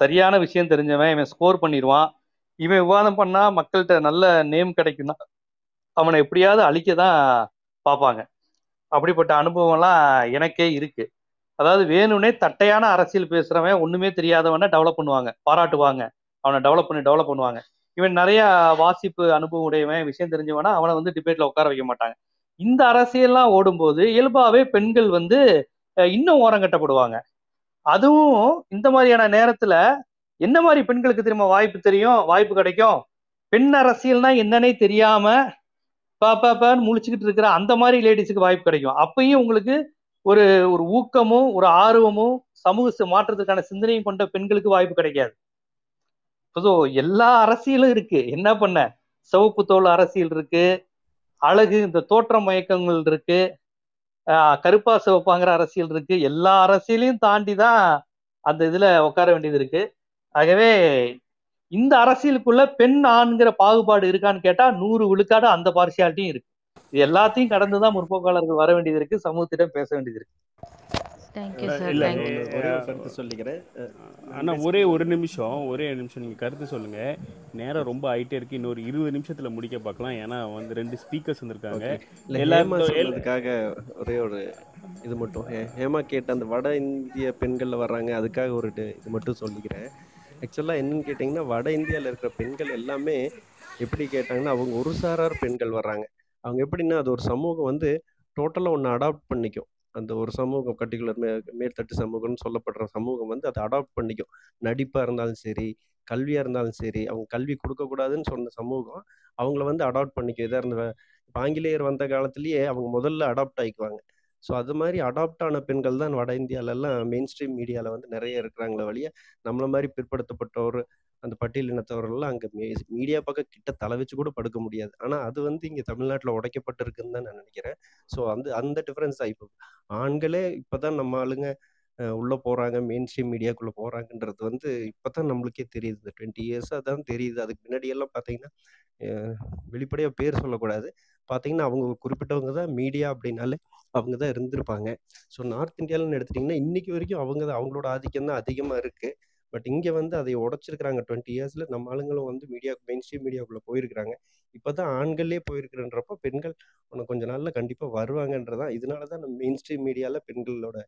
சரியான விஷயம் தெரிஞ்சவன் இவன் ஸ்கோர் பண்ணிடுவான், இவன் விவாதம் பண்ணால் மக்கள்கிட்ட நல்ல நேம் கிடைக்குன்னா அவனை எப்படியாவது அழிக்க தான் பார்ப்பாங்க. அப்படிப்பட்ட அனுபவம்லாம் எனக்கே இருக்குது. அதாவது வேணும்னே தட்டையான அரசியல் பேசுகிறவன் ஒன்றுமே தெரியாதவனை டெவலப் பண்ணுவாங்க, பாராட்டுவாங்க, அவனை டெவலப் பண்ணுவாங்க. இவன் நிறையா வாசிப்பு அனுபவம் உடையவன், விஷயம் தெரிஞ்சவனா அவனை வந்து டிபேட்டில் உட்கார வைக்க மாட்டாங்க. இந்த அரசியல்லாம் ஓடும்போது இயல்பாகவே பெண்கள் வந்து இன்னும் ஓரங்கட்டப்படுவாங்க. அதுவும் இந்த மாதிரியான நேரத்தில் என்ன மாதிரி பெண்களுக்கு திரும்ப வாய்ப்பு கிடைக்கும்? பெண் அரசியல்னா என்னன்னே தெரியாம பாப்பான்னு முழிச்சுக்கிட்டு இருக்கிற அந்த மாதிரி லேடிஸுக்கு வாய்ப்பு கிடைக்கும். அப்பயும் உங்களுக்கு ஒரு ஒரு ஊக்கமும் ஒரு ஆர்வமும் சமூக மாற்றத்துக்கான சிந்தனையும் கொண்ட பெண்களுக்கு வாய்ப்பு கிடைக்காது. ஸோ எல்லா அரசியலும் இருக்கு. என்ன பண்ண, சிவப்பு தோல் அரசியல் இருக்கு, அழகு இந்த தோற்ற மயக்கங்கள் இருக்கு, கருப்பா சிவப்பாங்கிற அரசியல் இருக்கு. எல்லா அரசியலையும் தாண்டி தான் அந்த இதுல உட்கார வேண்டியது இருக்கு. ஆகவே இந்த அரசியலுக்குள்ள பெண் ஆண்கிற பாகுபாடு இருக்கான்னு கேட்டா 100 விழுக்காடு அந்த பார்சியாலிட்டியும் இருக்கு. இது எல்லாத்தையும் கடந்துதான் முற்போக்காளர்கள் வர வேண்டியது இருக்கு, சமூகத்திடம் பேச வேண்டியது இருக்கு. கருத்து சொல்லிக்கிறேன் ஆனா ஒரே நிமிஷம் நீங்க கருத்து சொல்லுங்க, நேரம் ரொம்ப ஆயிட்டே இருக்கு. இன்னொரு 20 நிமிஷத்துல முடிக்க பார்க்கலாம், ஏன்னா வந்து 2 ஸ்பீக்கர்ஸ் வந்திருக்காங்க. எல்லாருமே சொல்றதுக்காக ஒரே ஒரு இது மட்டும், ஹேமா கேட்ட அந்த வட இந்திய பெண்கள்ல வர்றாங்க, அதுக்காக ஒரு இது மட்டும் சொல்லிக்கிறேன். ஆக்சுவலாக என்னன்னு கேட்டிங்கன்னா, வட இந்தியாவில் இருக்கிற பெண்கள் எல்லாமே எப்படி கேட்டாங்கன்னா, அவங்க ஒரு சாரார் பெண்கள் வர்றாங்க. அவங்க எப்படின்னா, அது ஒரு சமூகம் வந்து டோட்டலாக ஒன்று அடாப்ட் பண்ணிக்கும். அந்த ஒரு சமூகம், பர்டிகுலர் மேல்தட்டு சமூகம்னு சொல்லப்படுற சமூகம் வந்து அதை அடாப்ட் பண்ணிக்கும். நடிப்பாக இருந்தாலும் சரி, கல்வியாக இருந்தாலும் சரி, அவங்க கல்வி கொடுக்கக்கூடாதுன்னு சொன்ன சமூகம் அவங்கள வந்து அடாப்ட் பண்ணிக்கும். இதாக இருந்த ஆங்கிலேயர் வந்த காலத்துலேயே அவங்க முதல்ல அடாப்ட் ஆகிக்குவாங்க. ஸோ அது மாதிரி அடாப்ட் ஆன பெண்கள் தான் வட இந்தியாவிலலாம் மெயின் ஸ்ட்ரீம் மீடியாவில் வந்து நிறைய இருக்கிறாங்களே வழியா, நம்மள மாதிரி பிற்படுத்தப்பட்டவர் அந்த பட்டியலினத்தவர்கள்லாம் அங்கே மீடியா பக்கம் கிட்ட தலை வச்சு கூட படுக்க முடியாது. ஆனால் அது வந்து இங்கே தமிழ்நாட்டில் உடைக்கப்பட்டிருக்குன்னு தான் நான் நினைக்கிறேன். ஸோ அந்த டிஃப்ரென்ஸ் தான். இப்போ ஆண்களே இப்போ தான் நம்ம ஆளுங்க உள்ளே போகிறாங்க, மெயின் ஸ்ட்ரீம் மீடியாக்குள்ளே போகிறாங்கன்றது வந்து இப்போ தான் நம்மளுக்கே தெரியுது. இந்த 20 இயர்ஸாக தான் தெரியுது. அதுக்கு முன்னாடியெல்லாம் பார்த்தீங்கன்னா, வெளிப்படையாக பேர் சொல்லக்கூடாது, பார்த்தீங்கன்னா அவங்க குறிப்பிட்டவங்க தான் மீடியா அப்படின்னாலே அவங்க தான் இருந்திருப்பாங்க. ஸோ நார்த் இந்தியாவில்னு எடுத்துட்டிங்கன்னா, இன்றைக்கி வரைக்கும் அவங்களோட ஆதிக்கம் தான் அதிகமாக இருக்குது. பட் இங்கே வந்து அதை உடச்சிருக்கிறாங்க. 20 இயர்ஸில் நம்ம ஆளுங்களும் வந்து மெயின் ஸ்ட்ரீம் மீடியாவுக்குள்ளே போயிருக்கிறாங்க. இப்போ தான் ஆண்களே போயிருக்கிறன்றப்போ பெண்கள் உனக்கு கொஞ்சம் நாளில் கண்டிப்பாக வருவாங்கன்றதான். இதனால தான் நம்ம மெயின் ஸ்ட்ரீம் மீடியாவில் பெண்களோட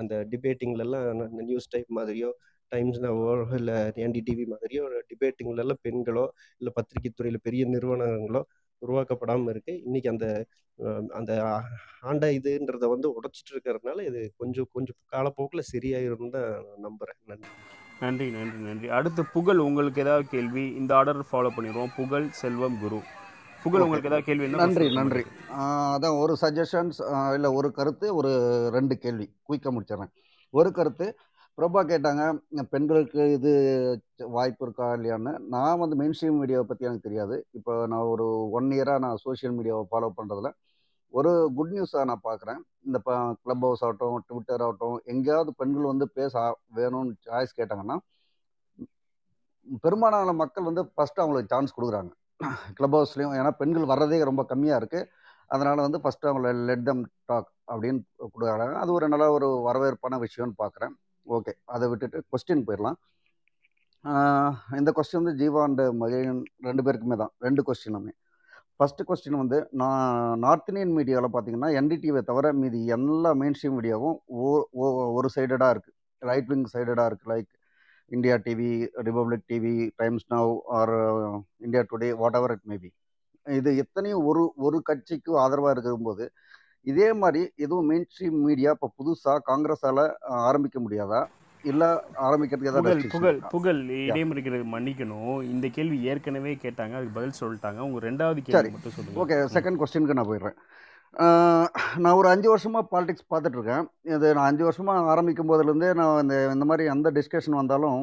அந்த டிபேட்டிங்லலாம் நியூஸ் டைப் மாதிரியோ, டைம்ஸ் நவோ, இல்லை NDTV மாதிரியோ ஒரு டிபேட்டிங்லலாம் பெண்களோ இல்லை பத்திரிகை துறையில் பெரிய நிறுவனங்களோ உருவாக்கப்படாமல் இருக்குது. இன்றைக்கி அந்த ஆண்டை இதுன்றதை வந்து உடைச்சிட்டு இருக்கிறதுனால இது கொஞ்சம் காலப்போக்கில் சரியாயிரும்னு தான் நம்புகிறேன். நன்றி. அடுத்து புகழ், உங்களுக்கு ஏதாவது கேள்வி? இந்த ஆர்டர் ஃபாலோ பண்ணிடுவோம். புகழ், செல்வம், குரு. புகழ், உங்களுக்கு ஏதாவது கேள்வி? நன்றி. அதான் ஒரு சஜஷன்ஸ் இல்லை, ஒரு கருத்து, ஒரு 2 கேள்வி குயிக்காக முடிச்சிடறேன். ஒரு கருத்து, பிரபா கேட்டாங்க பெண்களுக்கு இது வாய்ப்பு இருக்கா இல்லையான்னு. நான் வந்து மெயின் ஸ்ட்ரீம் மீடியாவை பற்றி எனக்கு தெரியாது. இப்போ நான் ஒரு 1 இயராக நான் சோஷியல் மீடியாவை ஃபாலோ பண்ணுறதுல ஒரு குட் நியூஸாக நான் பார்க்குறேன். இந்த க்ளப் ஹவுஸ் ஆகட்டும், ட்விட்டர் ஆகட்டும், எங்கேயாவது பெண்கள் வந்து பேச வேணும்னு சாய்ஸ் கேட்டாங்கன்னா பெரும்பாலான மக்கள் வந்து ஃபஸ்ட்டு அவங்களுக்கு சான்ஸ் கொடுக்குறாங்க. க்ளப் ஹவுஸ்லேயும் ஏன்னா பெண்கள் வர்றதே ரொம்ப கம்மியாக இருக்குது. அதனால் வந்து ஃபஸ்ட்டு அவங்கள லெட் தம் டாக் அப்படின்னு கொடுக்குறாங்க. அது ஒரு நல்ல ஒரு வரவேற்பான விஷயம்னு பார்க்குறேன். ஓகே, அதை விட்டுட்டு கொஸ்டின் போயிடலாம். இந்த கொஸ்டின் வந்து ஜீவா அண்ட் மகேஷன் 2 பேருக்குமே தான். 2 கொஸ்டினுமே. ஃபஸ்ட்டு கொஸ்டின் வந்து, நான் நார்த் இந்தியன் மீடியாவில் பார்த்தீங்கன்னா NDTVயை தவிர மீதி எல்லா மெயின் ஸ்ட்ரீம் மீடியாவும் ஒரு சைடடாக இருக்குது, ரைட் விங் சைடடாக இருக்குது. Like India TV, Republic TV, Times Now or India Today, whatever it maybe. இது எத்தனையும் ஒரு கட்சிக்கு ஆதரவாக இருக்கும்போது இதே மாதிரி எதுவும் மெயின் ஸ்ட்ரீம் மீடியா இப்போ புதுசாக காங்கிரஸால் ஆரம்பிக்க முடியாதா? இல்லை ஆரம்பிக்கிறதுக்கு புகழ் இடைமுறைக்கிறது மன்னிக்கணும். இந்த கேள்வி ஏற்கனவே கேட்டாங்க, அதுக்கு பதில் சொல்லிட்டாங்க. உங்கள் 2வது கேள்வி மட்டும் சொல்லுங்கள். ஓகே, செகண்ட் கொஸ்டினுக்கு நான் போயிடுறேன். நான் ஒரு 5 வருஷமாக பாலிடிக்ஸ் பார்த்துட்ருக்கேன். இது நான் 5 வருஷமாக ஆரம்பிக்கும் போதுலேருந்தே நான் இந்த மாதிரி அந்த டிஸ்கஷன் வந்தாலும்,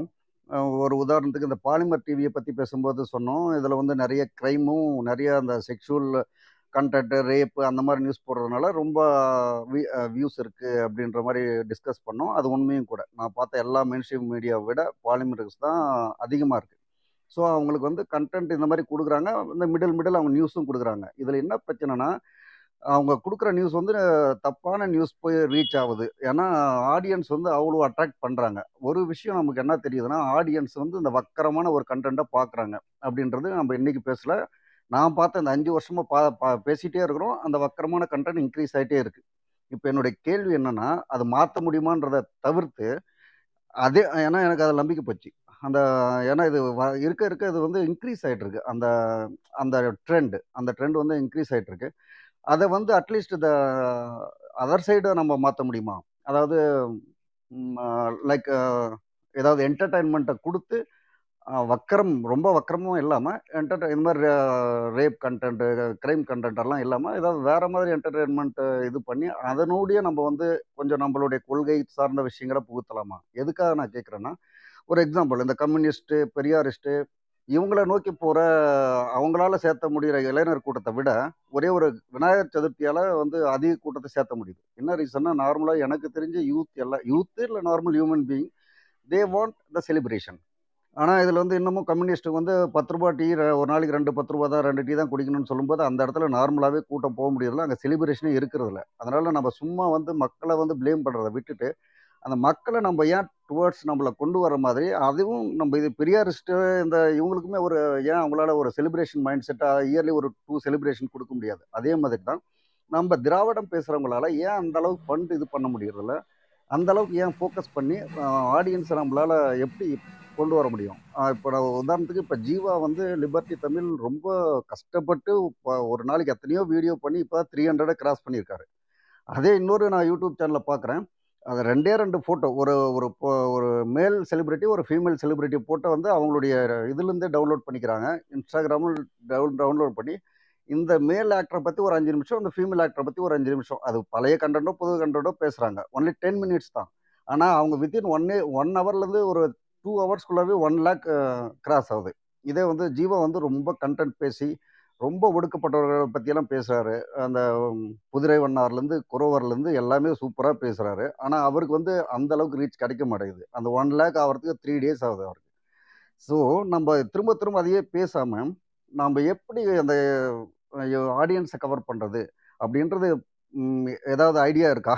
ஒரு உதாரணத்துக்கு இந்த பாலிமர் டிவியை பற்றி பேசும்போது சொன்னோம், இதில் வந்து நிறைய க்ரைமும் நிறைய அந்த செக்ஷுவல் கண்டென்ட், ரேப்பு அந்த மாதிரி நியூஸ் போடுறதுனால ரொம்ப வியூஸ் இருக்குது அப்படின்ற மாதிரி டிஸ்கஸ் பண்ணோம். அது உண்மையும் கூட. நான் பார்த்த எல்லா மெயின் ஸ்ட்ரீம் மீடியாவை விட பாலிமரிக்ஸ் தான் அதிகமாக இருக்குது. ஸோ அவங்களுக்கு வந்து கண்டென்ட் இந்த மாதிரி கொடுக்குறாங்க. இந்த மிடில் அவங்க நியூஸும் கொடுக்குறாங்க. இதில் என்ன பிரச்சனைனா அவங்க கொடுக்குற நியூஸ் வந்து தப்பான நியூஸ் போய் ரீச் ஆகுது. ஏன்னா ஆடியன்ஸ் வந்து அவ்வளோ அட்ராக்ட் பண்ணுறாங்க. ஒரு விஷயம் நமக்கு என்ன தெரியுதுன்னா ஆடியன்ஸ் வந்து இந்த வக்கரமான ஒரு கண்டென்ட்டை பார்க்குறாங்க அப்படின்றது நம்ம இன்றைக்கி பேசல, நான் பார்த்த இந்த 5 வருஷமாக பேசிகிட்டே இருக்கிறோம். அந்த வக்கரமான கண்டென்ட் இன்க்ரீஸ் ஆகிட்டே இருக்குது. இப்போ என்னுடைய கேள்வி என்னென்னா அது மாற்ற முடியுமான்றதை தவிர்த்து அதே, ஏன்னா எனக்கு அதை நம்பிக்கை போச்சு. அந்த ஏன்னா இது இருக்க இருக்க இது வந்து இன்க்ரீஸ் ஆகிட்டுருக்கு. அந்த அந்த ட்ரெண்ட் வந்து இன்க்ரீஸ் ஆகிட்டுருக்கு. அதை வந்து அட்லீஸ்ட் இந்த அதர் சைடை நம்ம மாற்ற முடியுமா? அதாவது லைக் ஏதாவது என்டர்டெயின்மெண்ட்டை கொடுத்து வக்கரம், ரொம்ப வக்கரமும் இல்லாமல் இந்த மாதிரி ரேப் கண்டென்ட்டு, க்ரைம் கண்டென்ட்டெல்லாம் இல்லாமல் ஏதாவது வேறு மாதிரி என்டர்டெயின்மெண்ட்டு இது பண்ணி அதனோடைய நம்ம வந்து கொஞ்சம் நம்மளுடைய கொள்கை சார்ந்த விஷயங்களை புகுத்தலாமா? எதுக்காக நான் கேட்குறேன்னா, ஒரு எக்ஸாம்பிள், இந்த கம்யூனிஸ்ட்டு, பெரியாரிஸ்ட்டு இவங்கள நோக்கி போகிற அவங்களால சேர்த்த முடிகிற இளைஞர் கூட்டத்தை விட ஒரே ஒரு விநாயகர் சதுர்த்தியால் வந்து அதிக கூட்டத்தை சேர்த்த முடியுது. என்ன ரீசன்னா, நார்மலாக எனக்கு தெரிஞ்ச யூத்து இல்லை normal human being, they want the celebration. ஆனால் இதில் வந்து இன்னமும் கம்யூனிஸ்ட்டுக்கு வந்து 10 ரூபா டீ, ஒரு நாளைக்கு 2 10 ரூபா தான், 2 டீ தான் குடிக்கணும்னு சொல்லும்போது அந்த இடத்துல நார்மலாகவே கூட்டம் போக முடியறதில்ல, அங்கே செலிப்ரேஷனே இருக்கிறதில்ல. அதனால் நம்ம சும்மா வந்து மக்களை வந்து ப்ளேம் பண்ணுறதை விட்டுட்டு அந்த மக்களை நம்ம ஏன் டுவர்ட்ஸ் நம்மளை கொண்டு வர மாதிரி, அதுவும் நம்ம இது பெரியாரிஸ்ட்டு இந்த இவங்களுக்குமே ஒரு ஏன் அவங்களால ஒரு செலிப்ரேஷன் மைண்ட் செட்டாக இயர்லி ஒரு 2 செலிப்ரேஷன் கொடுக்க முடியாது. அதே மாதிரி தான் நம்ம திராவிடம் பேசுகிறவங்களால ஏன் அந்தளவுக்கு ஃபண்ட் இது பண்ண முடியறதில்ல, அந்தளவுக்கு ஏன் ஃபோக்கஸ் பண்ணி ஆடியன்ஸை நம்மளால் எப்படி கொண்டு வர முடியும்? இப்போ நான் உதாரணத்துக்கு இப்போ ஜீவா வந்து லிபர்ட்டி தமிழ் ரொம்ப கஷ்டப்பட்டு ஒரு நாளைக்கு எத்தனையோ வீடியோ பண்ணி இப்போ 300 கிராஸ் பண்ணியிருக்காரு. அதே இன்னொரு நான் யூடியூப் சேனலில் பார்க்குறேன், அது 2 ஃபோட்டோ, ஒரு மேல் செலிப்ரிட்டி ஒரு ஃபீமேல் செலிப்ரிட்டி ஃபோட்டோ வந்து அவங்களுடைய இதுலேருந்தே டவுன்லோட் பண்ணிக்கிறாங்க, இன்ஸ்டாகிராமில் டவுன்லோட் பண்ணி இந்த மேல் ஆக்டரை பற்றி ஒரு 5 நிமிஷம், அந்த ஃபீமேல் ஆக்டரை பற்றி ஒரு 5 நிமிஷம், அது பழைய கண்டென்ட்டோ புது கண்டென்ட்டோ பேசுகிறாங்க. ஒன்லி 10 minutes தான். ஆனால் அவங்க வித்தின் 1 hourலேருந்து ஒரு 2 hours 1 lakh கிராஸ் ஆகுது. இதே வந்து ஜீவா வந்து ரொம்ப கண்டென்ட் பேசி ரொம்ப ஒடுக்கப்பட்டவர்களை பற்றியெல்லாம் பேசுகிறாரு. அந்த குதிரை வண்ணார்லேருந்து குரோவர்லேருந்து எல்லாமே சூப்பராக பேசுகிறாரு. ஆனால் அவருக்கு வந்து அந்தளவுக்கு ரீச் கிடைக்க மாட்டேங்குது. அந்த 1 lakh ஆகிறதுக்கு 3 days ஆகுது அவருக்கு. ஸோ நம்ம திரும்ப திரும்ப அதையே பேசாமல் நம்ம எப்படி அந்த ஆடியன்ஸை கவர் பண்ணுறது அப்படின்றது ஏதாவது ஐடியா இருக்கா?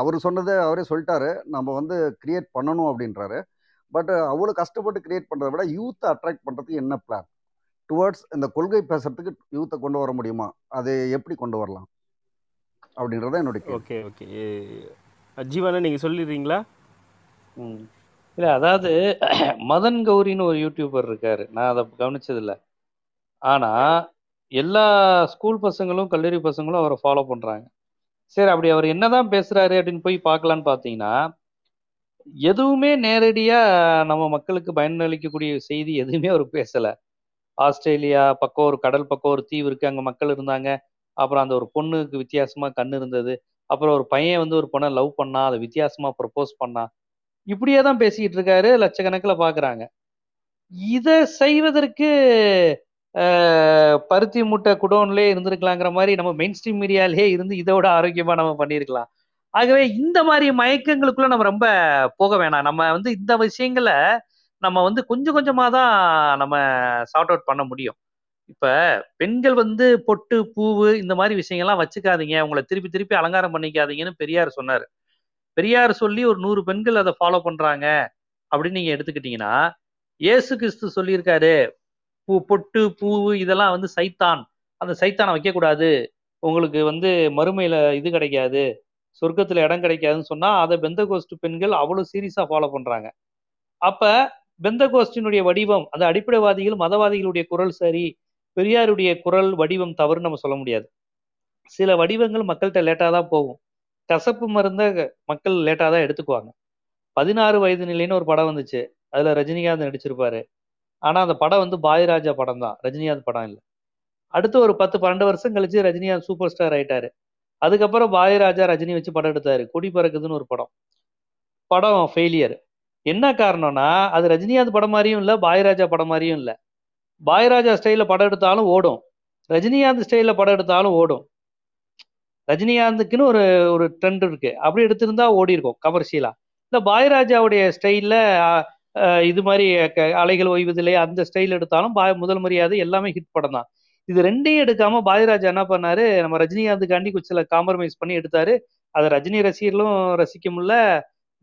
அவர் சொன்னதை அவரே சொல்லிட்டாரு, நம்ம வந்து கிரியேட் பண்ணணும் அப்படின்றாரு. பட் அவ்வளோ கஷ்டப்பட்டு கிரியேட் பண்ணுறத விட யூத்தை அட்ராக்ட் பண்ணுறதுக்கு என்ன பிளான்? டுவர்ட்ஸ் இந்த கொள்கை பேசுறதுக்கு யூத்தை கொண்டு வர முடியுமா? அது எப்படி கொண்டு வரலாம் அப்படின்றத என்னுடைய ஓகே ஓகே ஜீவானா நீங்கள் சொல்லிடுறீங்களா? இல்லை, அதாவது மதன் கௌரின்னு ஒரு யூடியூபர் இருக்காரு, நான் அதை கவனிச்சதில்லை. ஆனால் எல்லா ஸ்கூல் பசங்களும் கல்லூரி பசங்களும் அவரை ஃபாலோ பண்ணுறாங்க. சரி, அப்படி அவர் என்னதான் பேசுகிறாரு அப்படின்னு போய் பார்க்கலான்னு பார்த்தீங்கன்னா எதுவுமே நேரடியாக நம்ம மக்களுக்கு பயனளிக்கக்கூடிய செய்தி எதுவுமே அவர் பேசலை. ஆஸ்திரேலியா பக்கம் ஒரு கடல் பக்கம் ஒரு தீவு இருக்குது, அங்கே மக்கள் இருந்தாங்க. அப்புறம் அந்த ஒரு பொண்ணுக்கு வித்தியாசமாக கண் இருந்தது. அப்புறம் ஒரு பையன் வந்து ஒரு பொண்ணை லவ் பண்ணா, அதை வித்தியாசமாக ப்ரப்போஸ் பண்ணா, இப்படியே தான் பேசிக்கிட்டு இருக்காரு. லட்சக்கணக்கில் பார்க்குறாங்க. இதை செய்வதற்கு பருத்தி மூட்டை குடோன்லேயே இருந்திருக்கலாங்கிற மாதிரி நம்ம மெயின் ஸ்ட்ரீம் மீடியாலேயே இருந்து இதோட ஆரோக்கியமாக நம்ம பண்ணியிருக்கலாம். ஆகவே இந்த மாதிரி மயக்கங்களுக்குள்ள நம்ம ரொம்ப போக வேணாம். நம்ம வந்து இந்த விஷயங்களை நம்ம வந்து கொஞ்சம் கொஞ்சமாக தான் நம்ம சார்ட் அவுட் பண்ண முடியும். இப்போ பெண்கள் வந்து பொட்டு பூவு இந்த மாதிரி விஷயங்கள்லாம் வச்சுக்காதீங்க, உங்களை திருப்பி திருப்பி அலங்காரம் பண்ணிக்காதீங்கன்னு பெரியார் சொன்னார். பெரியார் சொல்லி ஒரு 100 பெண்கள் அதை ஃபாலோ பண்ணுறாங்க அப்படின்னு நீங்கள் எடுத்துக்கிட்டிங்கன்னா, இயேசு கிறிஸ்து சொல்லியிருக்காரு பொட்டு பூவு இதெல்லாம் வந்து சைத்தான், அந்த சைத்தானை வைக்கக்கூடாது, உங்களுக்கு வந்து மறுமையில் இது கிடைக்காது, சொர்க்கத்தில் இடம் கிடைக்காதுன்னு சொன்னால் அதை பெந்தகோஸ்ட் பெண்கள் அவ்வளோ சீரியஸாக ஃபாலோ பண்ணுறாங்க. அப்போ பெந்தகோஸ்டினுடைய வடிவம், அந்த அடிப்படைவாதிகள் மதவாதிகளுடைய குரல் சரி, பெரியாருடைய குரல் வடிவம் தவறுன்னு நம்ம சொல்ல முடியாது. சில வடிவங்கள் மக்கள்கிட்ட லேட்டாக தான் போகும். கசப்பு மருந்த மக்கள் லேட்டாக தான் எடுத்துக்குவாங்க. 16 வயது நிலைன்னு ஒரு படம் வந்துச்சு, அதில் ரஜினிகாந்த் நடிச்சிருப்பாரு. ஆனால் அந்த படம் வந்து பாய்ராஜா படம் தான், ரஜினிகாந்த் படம் இல்லை. அடுத்து ஒரு 10-12 வருஷம் கழிச்சு ரஜினிகாந்த் சூப்பர் ஸ்டார் ஆயிட்டாரு. அதுக்கப்புறம் பாய்ராஜா ரஜினி வச்சு படம் எடுத்தாரு, கொடி பறக்குதுன்னு ஒரு படம் ஃபெயிலியர். என்ன காரணம்னா அது ரஜினிகாந்த் படம் மாதிரியும் இல்லை, பாய்ராஜா படம் மாதிரியும் இல்லை. பாய்ராஜா ஸ்டைலில் படம் எடுத்தாலும் ஓடும், ரஜினிகாந்த் ஸ்டைலில் படம் எடுத்தாலும் ஓடும். ரஜினிகாந்துக்குன்னு ஒரு ட்ரெண்ட் இருக்கு, அப்படி எடுத்திருந்தா ஓடி இருக்கும் கமர்ஷியலா. இல்லை பாய்ராஜாவுடைய ஸ்டைலில் இது மாதிரி அலைகள் ஓய்வதில்லை அந்த ஸ்டைல் எடுத்தாலும் முதல் மரியாதை எல்லாமே ஹிட் படம் தான். இது ரெண்டையும் எடுக்காம பாரதிராஜா என்ன பண்ணாரு, நம்ம ரஜினிகாந்துக்காண்டி சில காம்ப்ரமைஸ் பண்ணி எடுத்தாரு. அதை ரஜினி ரசிகர்களும் ரசிக்க முடியல,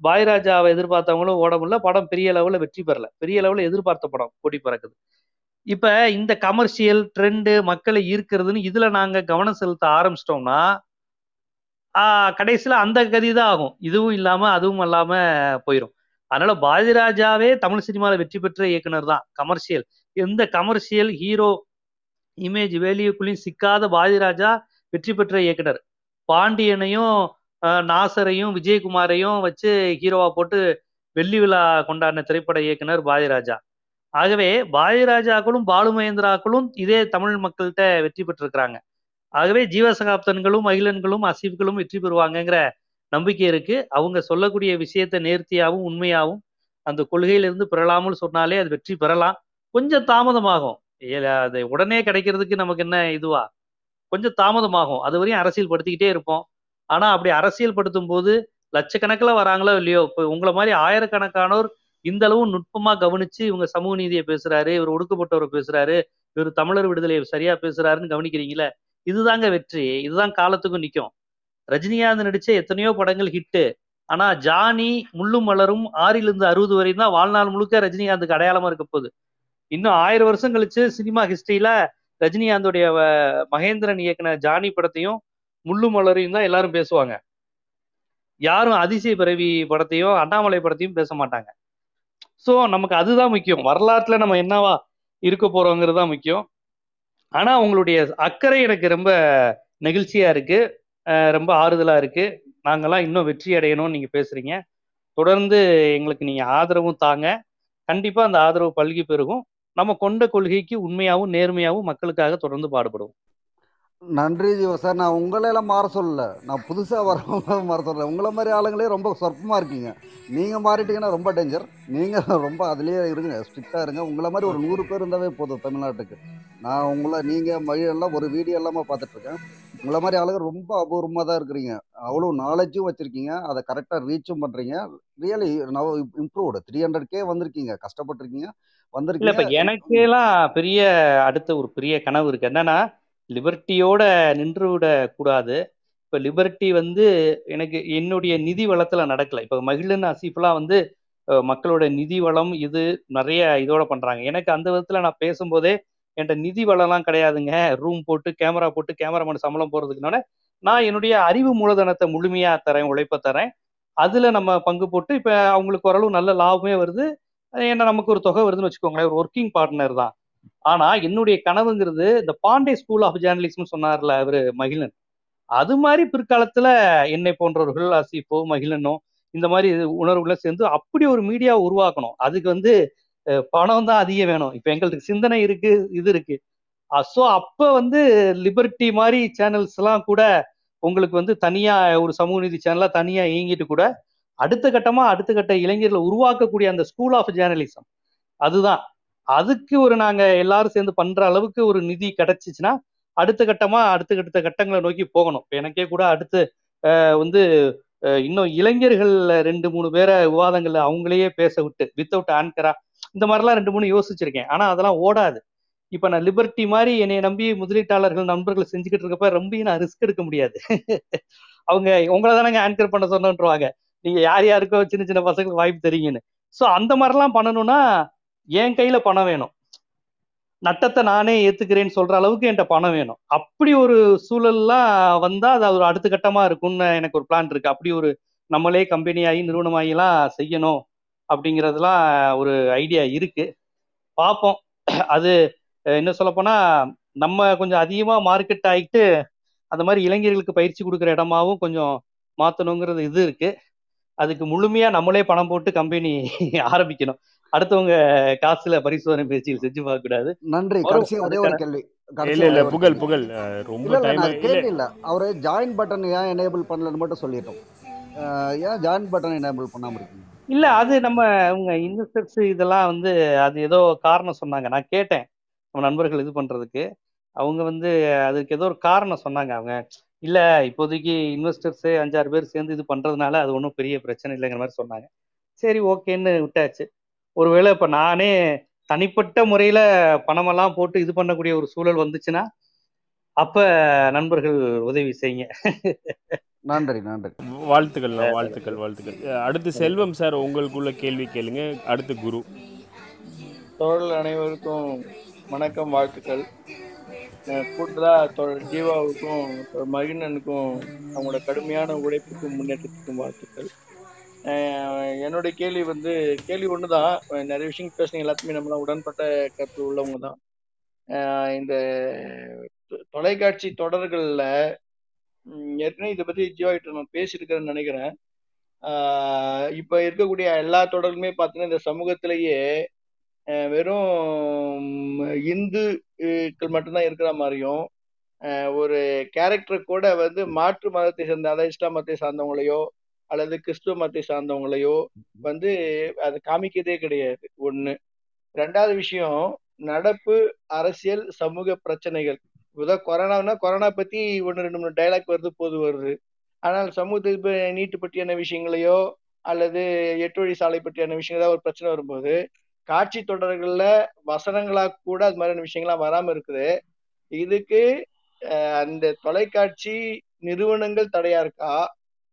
பாரதிராஜாவை எதிர்பார்த்தவங்களும் ஓட முடியல, படம் பெரிய லெவலில் வெற்றி பெறல. பெரிய லெவலில் எதிர்பார்த்த படம் போட்டி பறக்குது. இப்ப இந்த கமர்ஷியல் ட்ரெண்டு மக்களை ஈர்க்கிறதுன்னு இதுல நாங்க கவனம் செலுத்த ஆரம்பிச்சிட்டோம்னா கடைசியில அந்த கதி தான் ஆகும், இதுவும் இல்லாம அதுவும் இல்லாம போயிடும். அதனால பாரதிராஜாவே தமிழ் சினிமால வெற்றி பெற்ற இயக்குனர் தான். கமர்ஷியல் எந்த கமர்ஷியல் ஹீரோ இமேஜ் வேலியுக்குள்ளேயும் சிக்காத பாரதிராஜா வெற்றி பெற்ற இயக்குனர். பாண்டியனையும் நாசரையும் விஜயகுமாரையும் வச்சு ஹீரோவா போட்டு வெள்ளி விழா கொண்டாடின திரைப்பட இயக்குனர் பாரதிராஜா. ஆகவே பாரதிராஜாக்களும் பாலு மகேந்திராக்களும் இதே தமிழ் மக்கள்கிட்ட வெற்றி பெற்றிருக்கிறாங்க. ஆகவே ஜீவசகாப்தன்களும் மகிழன்களும் அசீப்களும் வெற்றி பெறுவாங்கங்கிற நம்பிக்கை இருக்கு. அவங்க சொல்லக்கூடிய விஷயத்தை நேர்த்தியாகவும் உண்மையாகவும் அந்த கொள்கையிலிருந்து பெறலாமல் சொன்னாலே அது வெற்றி பெறலாம். கொஞ்சம் தாமதமாகும், அது உடனே கிடைக்கிறதுக்கு நமக்கு என்ன இதுவா, கொஞ்சம் தாமதமாகும். அது வரையும் அரசியல் படுத்திக்கிட்டே இருப்போம். ஆனா அப்படி அரசியல் படுத்தும் போது லட்சக்கணக்கில் வராங்களோ இல்லையோ, இப்போ உங்களை மாதிரி ஆயிரக்கணக்கானோர் இந்த அளவு நுட்பமா கவனிச்சு இவங்க சமூக நீதியை பேசுறாரு, இவர் ஒடுக்கப்பட்டவரை பேசுறாரு, இவர் தமிழர் விடுதலையை சரியா பேசுறாருன்னு கவனிக்கிறீங்களே, இதுதாங்க வெற்றி, இதுதான் காலத்துக்கும் நிற்கும். ரஜினிகாந்த் நடிச்ச எத்தனையோ படங்கள் ஹிட்டு, ஆனா ஜானி, முள்ளும் மலரும், 6லிருந்து 60 வரையும் தான் வாழ்நாள் முழுக்க ரஜினிகாந்துக்கு அடையாளமா இருக்க போகுது. இன்னும் 1000 வருஷம் கழிச்சு சினிமா ஹிஸ்டரியில ரஜினிகாந்துடைய மகேந்திரன் இயக்குன ஜானி படத்தையும் முள்ளும் மலரையும் தான் எல்லாரும் பேசுவாங்க. யாரும் அதிசய பிறவி படத்தையும் அண்ணாமலை படத்தையும் பேச மாட்டாங்க. ஸோ நமக்கு அதுதான் முக்கியம், வரலாற்றுல நம்ம என்னவா இருக்க போறோங்கிறது தான் முக்கியம். ஆனா உங்களுடைய அக்கறை எனக்கு ரொம்ப நெகிழ்ச்சியா இருக்கு, ரொம்ப ஆறுதலா இருக்கு. நாங்கெல்லாம் இன்னும் வெற்றி அடையணும்னு நீங்க பேசுறீங்க. தொடர்ந்து எங்களுக்கு நீங்க ஆதரவும் தாங்க, கண்டிப்பா அந்த ஆதரவு பல்கி பெருகும். நம்ம கொண்ட கொள்கைக்கு உண்மையாகவும் நேர்மையாகவும் மக்களுக்காக தொடர்ந்து பாடுபடுவோம். நன்றி ஜீவா சார். நான் உங்களெல்லாம் மாற சொல்லலை, நான் புதுசாக வரவங்க மாற சொல்கிறேன். உங்களை மாதிரி ஆளுங்களே ரொம்ப சொற்பமாக இருக்கீங்க. நீங்கள் மாறிட்டீங்கன்னா ரொம்ப டேஞ்சர். நீங்கள் ரொம்ப அதுலேயே இருங்க, ஸ்ட்ரிக்டாக இருங்க. உங்களை மாதிரி ஒரு 100 பேர் இருந்தாவே போதும் தமிழ்நாட்டுக்கு. நான் உங்களை, நீங்கள் மழையெல்லாம் ஒரு வீடியோ எல்லாமே பார்த்துட்ருக்கேன். உங்களை மாதிரி ஆளுங்க ரொம்ப அபூர்வமாக தான் இருக்கிறீங்க. அவ்வளோ நாலேஜும் வச்சுருக்கீங்க, அதை கரெக்டாக ரீச்சும் பண்ணுறீங்க. Really now improved. 300K வந்திருக்கீங்க, கஷ்டப்பட்டுருக்கீங்க, வந்திருக்கீங்க. இப்போ எனக்கெல்லாம் பெரிய அடுத்த ஒரு பெரிய கனவு இருக்குது. என்னென்னா, லிபர்ட்டியோட நின்று விட கூடாது. இப்போ லிபர்ட்டி எனக்கு என்னுடைய நிதி வளத்தில் நடக்கலை. இப்போ மகிழன் அசீஃப்லாம் மக்களோட நிதி வளம் இது நிறைய இதோட பண்ணுறாங்க. எனக்கு அந்த விதத்தில் நான் பேசும்போதே என்கிட்ட நிதி வளம்லாம் கிடையாதுங்க, ரூம் போட்டு கேமரா போட்டு கேமராமேன் சம்பளம் போகிறதுக்குனால நான் என்னுடைய அறிவு மூலதனத்தை முழுமையாக தரேன், உழைப்ப தரேன். அதில் நம்ம பங்கு போட்டு இப்போ அவங்களுக்கு ஓரளவு நல்ல லாபமே வருது, ஏன்னா நமக்கு ஒரு தொகை வருதுன்னு வச்சுக்கோங்களேன். ஒரு ஒர்க்கிங் பார்ட்னர் தான். ஆனா என்னுடைய கனவுங்கிறது இந்த பாண்டே ஸ்கூல் ஆஃப் ஜேர்னலிசம் சொன்னார்ல அவரு மகிழன், அது மாதிரி பிற்காலத்துல என்னை போன்றவர்கள் அசீஃபோ மகிழனோ இந்த மாதிரி உணர்வுகளை சேர்ந்து அப்படி ஒரு மீடியாவை உருவாக்கணும். அதுக்கு பணம் தான் அதிகம் வேணும். இப்ப எங்களுக்கு சிந்தனை இருக்கு, இது இருக்கு. ஸோ அப்ப லிபர்ட்டி மாதிரி சேனல்ஸ் எல்லாம் கூட உங்களுக்கு தனியா ஒரு சமூக நீதி சேனலா தனியா இயங்கிட்டு கூட அடுத்த கட்ட இளைஞர்களை உருவாக்கக்கூடிய அந்த ஸ்கூல் ஆஃப் ஜேர்னலிசம் அதுதான். அதுக்கு நாங்க எல்லாரும் சேர்ந்து பண்ற அளவுக்கு ஒரு நிதி கிடைச்சிச்சுன்னா அடுத்த கட்டங்களை நோக்கி போகணும். இப்போ எனக்கே கூட அடுத்து இன்னும் இளைஞர்கள் 2-3 பேரை விவாதங்கள்ல அவங்களையே பேச விட்டு வித்தவுட் ஆன்கரா இந்த மாதிரிலாம் 2-3 யோசிச்சிருக்கேன். ஆனா அதெல்லாம் ஓடாது. இப்போ நான் லிபர்ட்டி மாதிரி என்னை நம்பி முதலீட்டாளர்கள் நண்பர்கள் செஞ்சுக்கிட்டு இருக்கப்ப ரொம்ப நான் ரிஸ்க் எடுக்க முடியாது. அவங்க உங்களை தானே ஆன்கர் பண்ண சொன்னோன்றவாங்க, நீங்க யாருக்கோ சின்ன சின்ன பசங்களுக்கு வாய்ப்பு தெரியுங்கன்னு. ஸோ அந்த மாதிரிலாம் பண்ணணும்னா என் கையில பணம் வேணும், நட்டத்தை நானே ஏத்துக்கிறேன்னு சொல்ற அளவுக்கு என்கிட்ட பணம் வேணும். அப்படி ஒரு சூழல்லாம் வந்தா அது ஒரு அடுத்த கட்டமா இருக்கும்னு எனக்கு ஒரு பிளான் இருக்கு. அப்படி ஒரு நம்மளே கம்பெனியாகி நிறுவனமாகிலாம் செய்யணும் அப்படிங்கிறதுலாம் ஒரு ஐடியா இருக்கு. பார்ப்போம். அது என்ன சொல்லப்போனா நம்ம கொஞ்சம் அதிகமா மார்க்கெட் ஆகிட்டு அந்த மாதிரி இளைஞர்களுக்கு பயிற்சி கொடுக்குற இடமாவும் கொஞ்சம் மாற்றணுங்கிறது இது இருக்கு. அதுக்கு முழுமையா நம்மளே பணம் போட்டு கம்பெனி ஆரம்பிக்கணும், அடுத்தவங்க காசுல பரிசோதனை பயிற்சியில் செஞ்சு பார்க்க கூடாது. நன்றி. ஒரே ஒரு கேள்வி, அவரு ஜாயின் பட்டன் ஏன் எனேபிள் பண்ணலன்னு மட்டும் சொல்லிட்டோம். ஏன் ஜாயின் பட்டன் எனேபிள் பண்ணாம இருக்கீங்க? இல்ல, அது நம்ம அவங்க இன்வெஸ்டர்ஸ் இதெல்லாம் அது ஏதோ காரணம் சொன்னாங்க. நான் கேட்டேன் நம்ம நண்பர்கள் இது பண்றதுக்கு, அவங்க அதுக்கு ஏதோ ஒரு காரணம் சொன்னாங்க. அவங்க இல்ல இப்போதைக்கு இன்வெஸ்டர்ஸே 5-6 பேர் சேர்ந்து இது பண்றதுனால அது ஒன்றும் பெரிய பிரச்சனை இல்லைங்கிற மாதிரி சொன்னாங்க. சரி, ஓகேன்னு விட்டாச்சு. ஒருவேளை இப்போ நானே தனிப்பட்ட முறையில் பணமெல்லாம் போட்டு இது பண்ணக்கூடிய ஒரு சூழல் வந்துச்சுன்னா அப்ப நண்பர்கள் உதவி செய்யுங்க. நன்றி நன்றி, வாழ்த்துக்கள் வாழ்த்துக்கள் வாழ்த்துக்கள். அடுத்து செல்வம் சார், உங்களுக்குள்ள கேள்வி கேளுங்க. அடுத்து குரு. தோழர் அனைவருக்கும் வணக்கம், வாழ்த்துக்கள். கூடுதலாக தோழர் ஜீவாவுக்கும் மகிழனுக்கும் அவங்களோட கடுமையான உழைப்புக்கும் முன்னேற்றத்துக்கும் வாழ்த்துக்கள். என்னுடைய கேள்வி கேள்வி ஒன்று தான். நிறைய விஷயம் பேசுனீங்க, எல்லாத்துமே நம்மளாம் உடன்பட்ட கருத்து உள்ளவங்க தான். இந்த தொலைக்காட்சி தொடர்களில் ஏற்கனவே இதை பற்றி ஜீவாகிட்ட நான் பேசியிருக்கிறேன்னு நினைக்கிறேன். இப்போ இருக்கக்கூடிய எல்லா தொடர்களுமே பார்த்தீங்கன்னா இந்த சமூகத்திலேயே வெறும் இந்துக்கள் மட்டும்தான் இருக்கிற மாதிரியும், ஒரு கேரக்டர் கூட மாற்று மதத்தை சேர்ந்த, அதாவது இஸ்லாம் மதத்தை சார்ந்தவங்களையோ அல்லது கிறிஸ்துவ மதத்தை சார்ந்தவங்களையோ அது காமிக்கிறதே கிடையாது. ஒன்று. ரெண்டாவது விஷயம், நடப்பு அரசியல் சமூக பிரச்சனைகள். கொரோனானா கொரோனா பற்றி ஒன்று ரெண்டு மூணு டைலாக் வருது, போது வருது. ஆனால் சமூகத்துக்கு நீட்டு பற்றியான விஷயங்களையோ அல்லது 8 வழி சாலை பற்றியான விஷயங்கள் ஏதாவது ஒரு பிரச்சனை வரும்போது காட்சி தொடர்கள்ல வசனங்களா கூட அது மாதிரியான விஷயங்கள்லாம் வராமல் இருக்குது. இதுக்கு அந்த தொலைக்காட்சி நிறுவனங்கள் தடையா இருக்கா,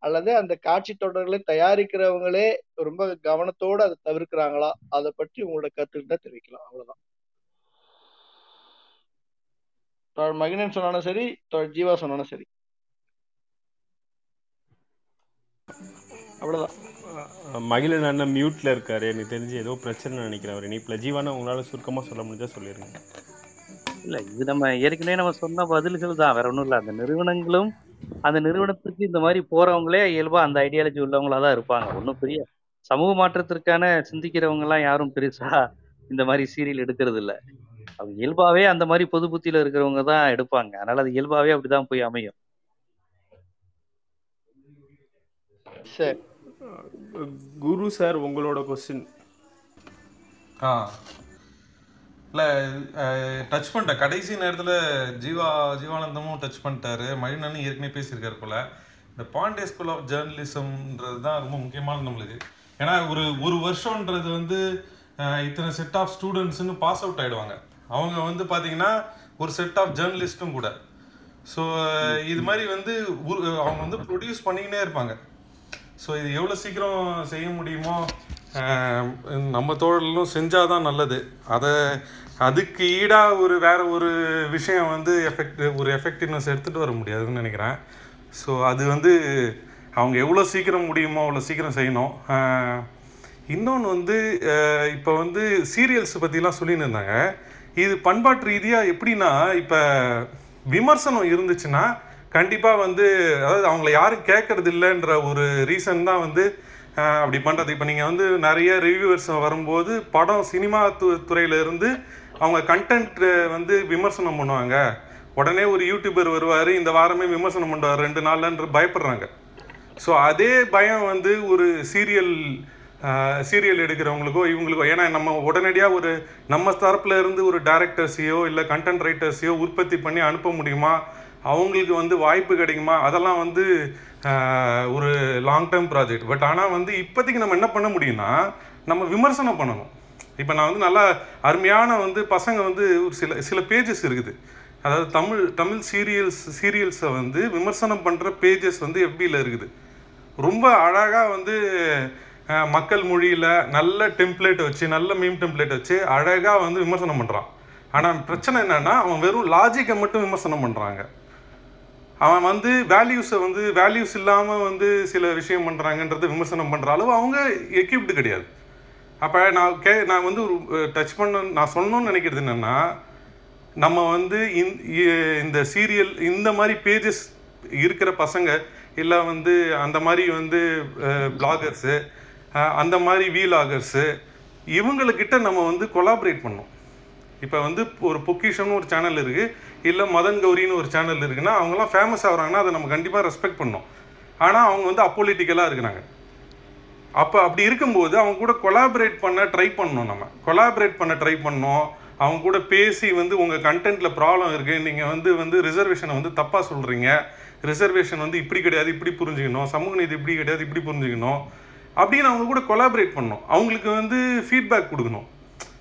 அல்லது அந்த காட்சி தொடர்களை தயாரிக்கிறவங்களே ரொம்ப கவனத்தோடு அதை தவிர்க்கிறாங்களா? அதை பற்றி உங்களோட கருத்து தான் தெரிவிக்கலாம். அவ்வளவுதான். மகிழன் சொன்னாலும் சரி, ஜீவா சொன்னாலும் சரி, அவ்வளவுதான். மகிழன் அண்ணன் மியூட்ல இருக்காரு, எனக்கு தெரிஞ்சு ஏதோ பிரச்சனை நினைக்கிறேன் அவர் இணைப்புல. ஜீவானா உங்களால சுருக்கமா சொல்ல முடிஞ்சா சொல்லிருங்க. இல்ல, இது நம்ம ஏற்கனவே நம்ம சொன்ன பதில்கள் தான், வேற ஒன்றும் இல்லை. அந்த நிறுவனங்களும் அந்த நிறுவனத்துக்கு இந்த மாதிரி போறவங்களே இயல்பா அந்த ஐடியாலஜி உள்ளவங்களா தான் இருப்பாங்க. ஒன்றும் பெரிய சமூக மாற்றத்திற்கான சிந்திக்கிறவங்க எல்லாம் யாரும் பெருசா இந்த மாதிரி சீரியல் எடுக்கிறது இல்லை. அது இயல்பாவே அந்த மாதிரி பொது புத்தியில இருக்கிறவங்க தான் எடுப்பாங்க. அதனால அது இயல்பாவே அப்படிதான் போய் அமையும். சரி, குரு சார் உங்களோட கொஸ்டின். இல்லை, டச் பண்ணிட்டேன் கடைசி நேரத்தில். ஜீவானந்தமும் டச் பண்ணிட்டாரு, மகிழனும் ஏற்கனவே பேசியிருக்காரு போல. இந்த பாண்டே ஸ்கூல் ஆஃப் ஜேர்னலிசம்ன்றது தான் ரொம்ப முக்கியமானது நம்மளுக்கு. ஏன்னா ஒரு வருஷம்ன்றது இத்தனை செட் ஆஃப் ஸ்டூடெண்ட்ஸ்ன்னு பாஸ் அவுட் ஆகிடுவாங்க. அவங்க பார்த்தீங்கன்னா ஒரு செட் ஆஃப் ஜேர்னலிஸ்ட்டும் கூட. ஸோ இது மாதிரி அவங்க ப்ரொடியூஸ் பண்ணிக்கினே இருப்பாங்க. ஸோ இது எவ்வளோ சீக்கிரம் செய்ய முடியுமோ நம்ம தோழலும் செஞ்சால் தான் நல்லது. அதுக்கு ஈடாக வேற ஒரு விஷயம் எஃபெக்டிவ்னஸ் எடுத்துகிட்டு வர முடியாதுன்னு நினைக்கிறேன். ஸோ அது அவங்க எவ்வளோ சீக்கிரம் முடியுமோ அவ்வளோ சீக்கிரம் செய்யணும். இன்னொன்று இப்போ சீரியல்ஸ் பற்றிலாம் சொல்லின்னு இருந்தாங்க. இது பண்பாட்டு ரீதியாக எப்படின்னா, இப்போ விமர்சனம் இருந்துச்சுன்னா கண்டிப்பாக அதாவது அவங்கள யாரும் கேட்கறது இல்லைன்ற ஒரு ரீசன் தான் அப்படி பண்ணுறது. இப்போ நீங்கள் நிறைய ரிவ்யூவர்ஸ் வரும்போது படம் சினிமா துறையிலேருந்து அவங்க கண்டென்ட்டு விமர்சனம் பண்ணுவாங்க. உடனே ஒரு யூடியூபர் வருவார், இந்த வாரமே விமர்சனம் பண்ணுவார் 2 நாள்ன்ற பயப்படுறாங்க. ஸோ அதே பயம் ஒரு சீரியல் எடுக்கிறவங்களுக்கோ இவங்களுக்கோ. ஏன்னா நம்ம உடனடியாக நம்ம தரப்பில் இருந்து ஒரு டைரக்டர்ஸையோ இல்லை கண்டென்ட் ரைட்டர்ஸையோ உற்பத்தி பண்ணி அனுப்ப முடியுமா, அவங்களுக்கு வாய்ப்பு கிடைக்குமா, அதெல்லாம் ஒரு லாங் டேர்ம் ப்ராஜெக்ட். பட் ஆனால் இப்போதைக்கு நம்ம என்ன பண்ண முடியும்னா, நம்ம விமர்சனம் பண்ணணும். இப்போ நான் நல்லா அருமையான பசங்க ஒரு சில பேஜஸ் இருக்குது, அதாவது தமிழ் சீரியல்ஸை விமர்சனம் பண்ணுற பேஜஸ் FBல இருக்குது. ரொம்ப அழகாக மக்கள் மொழியில் நல்ல டெம்ப்ளேட் வச்சு, நல்ல மீம் டெம்ப்ளேட் வச்சு அழகாக விமர்சனம் பண்ணுறான். ஆனால் பிரச்சனை என்னன்னா, அவன் வெறும் லாஜிக்கை மட்டும் விமர்சனம் பண்ணுறாங்க. அவன் வேல்யூஸை வேல்யூஸ் இல்லாமல் சில விஷயம் பண்ணுறாங்கன்றத விமர்சனம் பண்ணுற அளவு அவங்க எக்யூப்டு கிடையாது. அப்போ நான் ஒரு டச் பண்ண நான் சொல்லணும்னு நினைக்கிறது என்னென்னா, நம்ம இந்த சீரியல் இந்த மாதிரி பேஜஸ் இருக்கிற பசங்க இல்லை அந்த மாதிரி பிளாகர்ஸு, அந்த மாதிரி வீலாகர்ஸு, இவங்கக்கிட்ட நம்ம கொலாபரேட் பண்ணோம். இப்போ ஒரு பொக்கிஷம்னு ஒரு சேனல் இருக்குது, இல்லை மதன் கௌரின்னு ஒரு சேனல் இருக்குன்னா அவங்களாம் ஃபேமஸ் ஆகிறாங்கன்னா அதை நம்ம கண்டிப்பாக ரெஸ்பெக்ட் பண்ணோம். ஆனால் அவங்க அப்பொலிட்டிக்கலாக இருக்கிறாங்க. அப்போ அப்படி இருக்கும்போது அவங்க கூட கொலாபரேட் பண்ண ட்ரை பண்ணோம். அவங்க கூட பேசி உங்கள் கண்டென்ட்டில் ப்ராப்ளம் இருக்குது, நீங்கள் ரிசர்வேஷனை தப்பாக சொல்கிறீங்க, ரிசர்வேஷன் இப்படி கிடையாது, இப்படி புரிஞ்சுக்கணும், சமூக நீதி இப்படி கிடையாது, இப்படி புரிஞ்சுக்கணும், அப்படின்னு அவங்க கூட கொலாபரேட் பண்ணணும், அவங்களுக்கு வந்து ஃபீட்பேக் கொடுக்கணும்.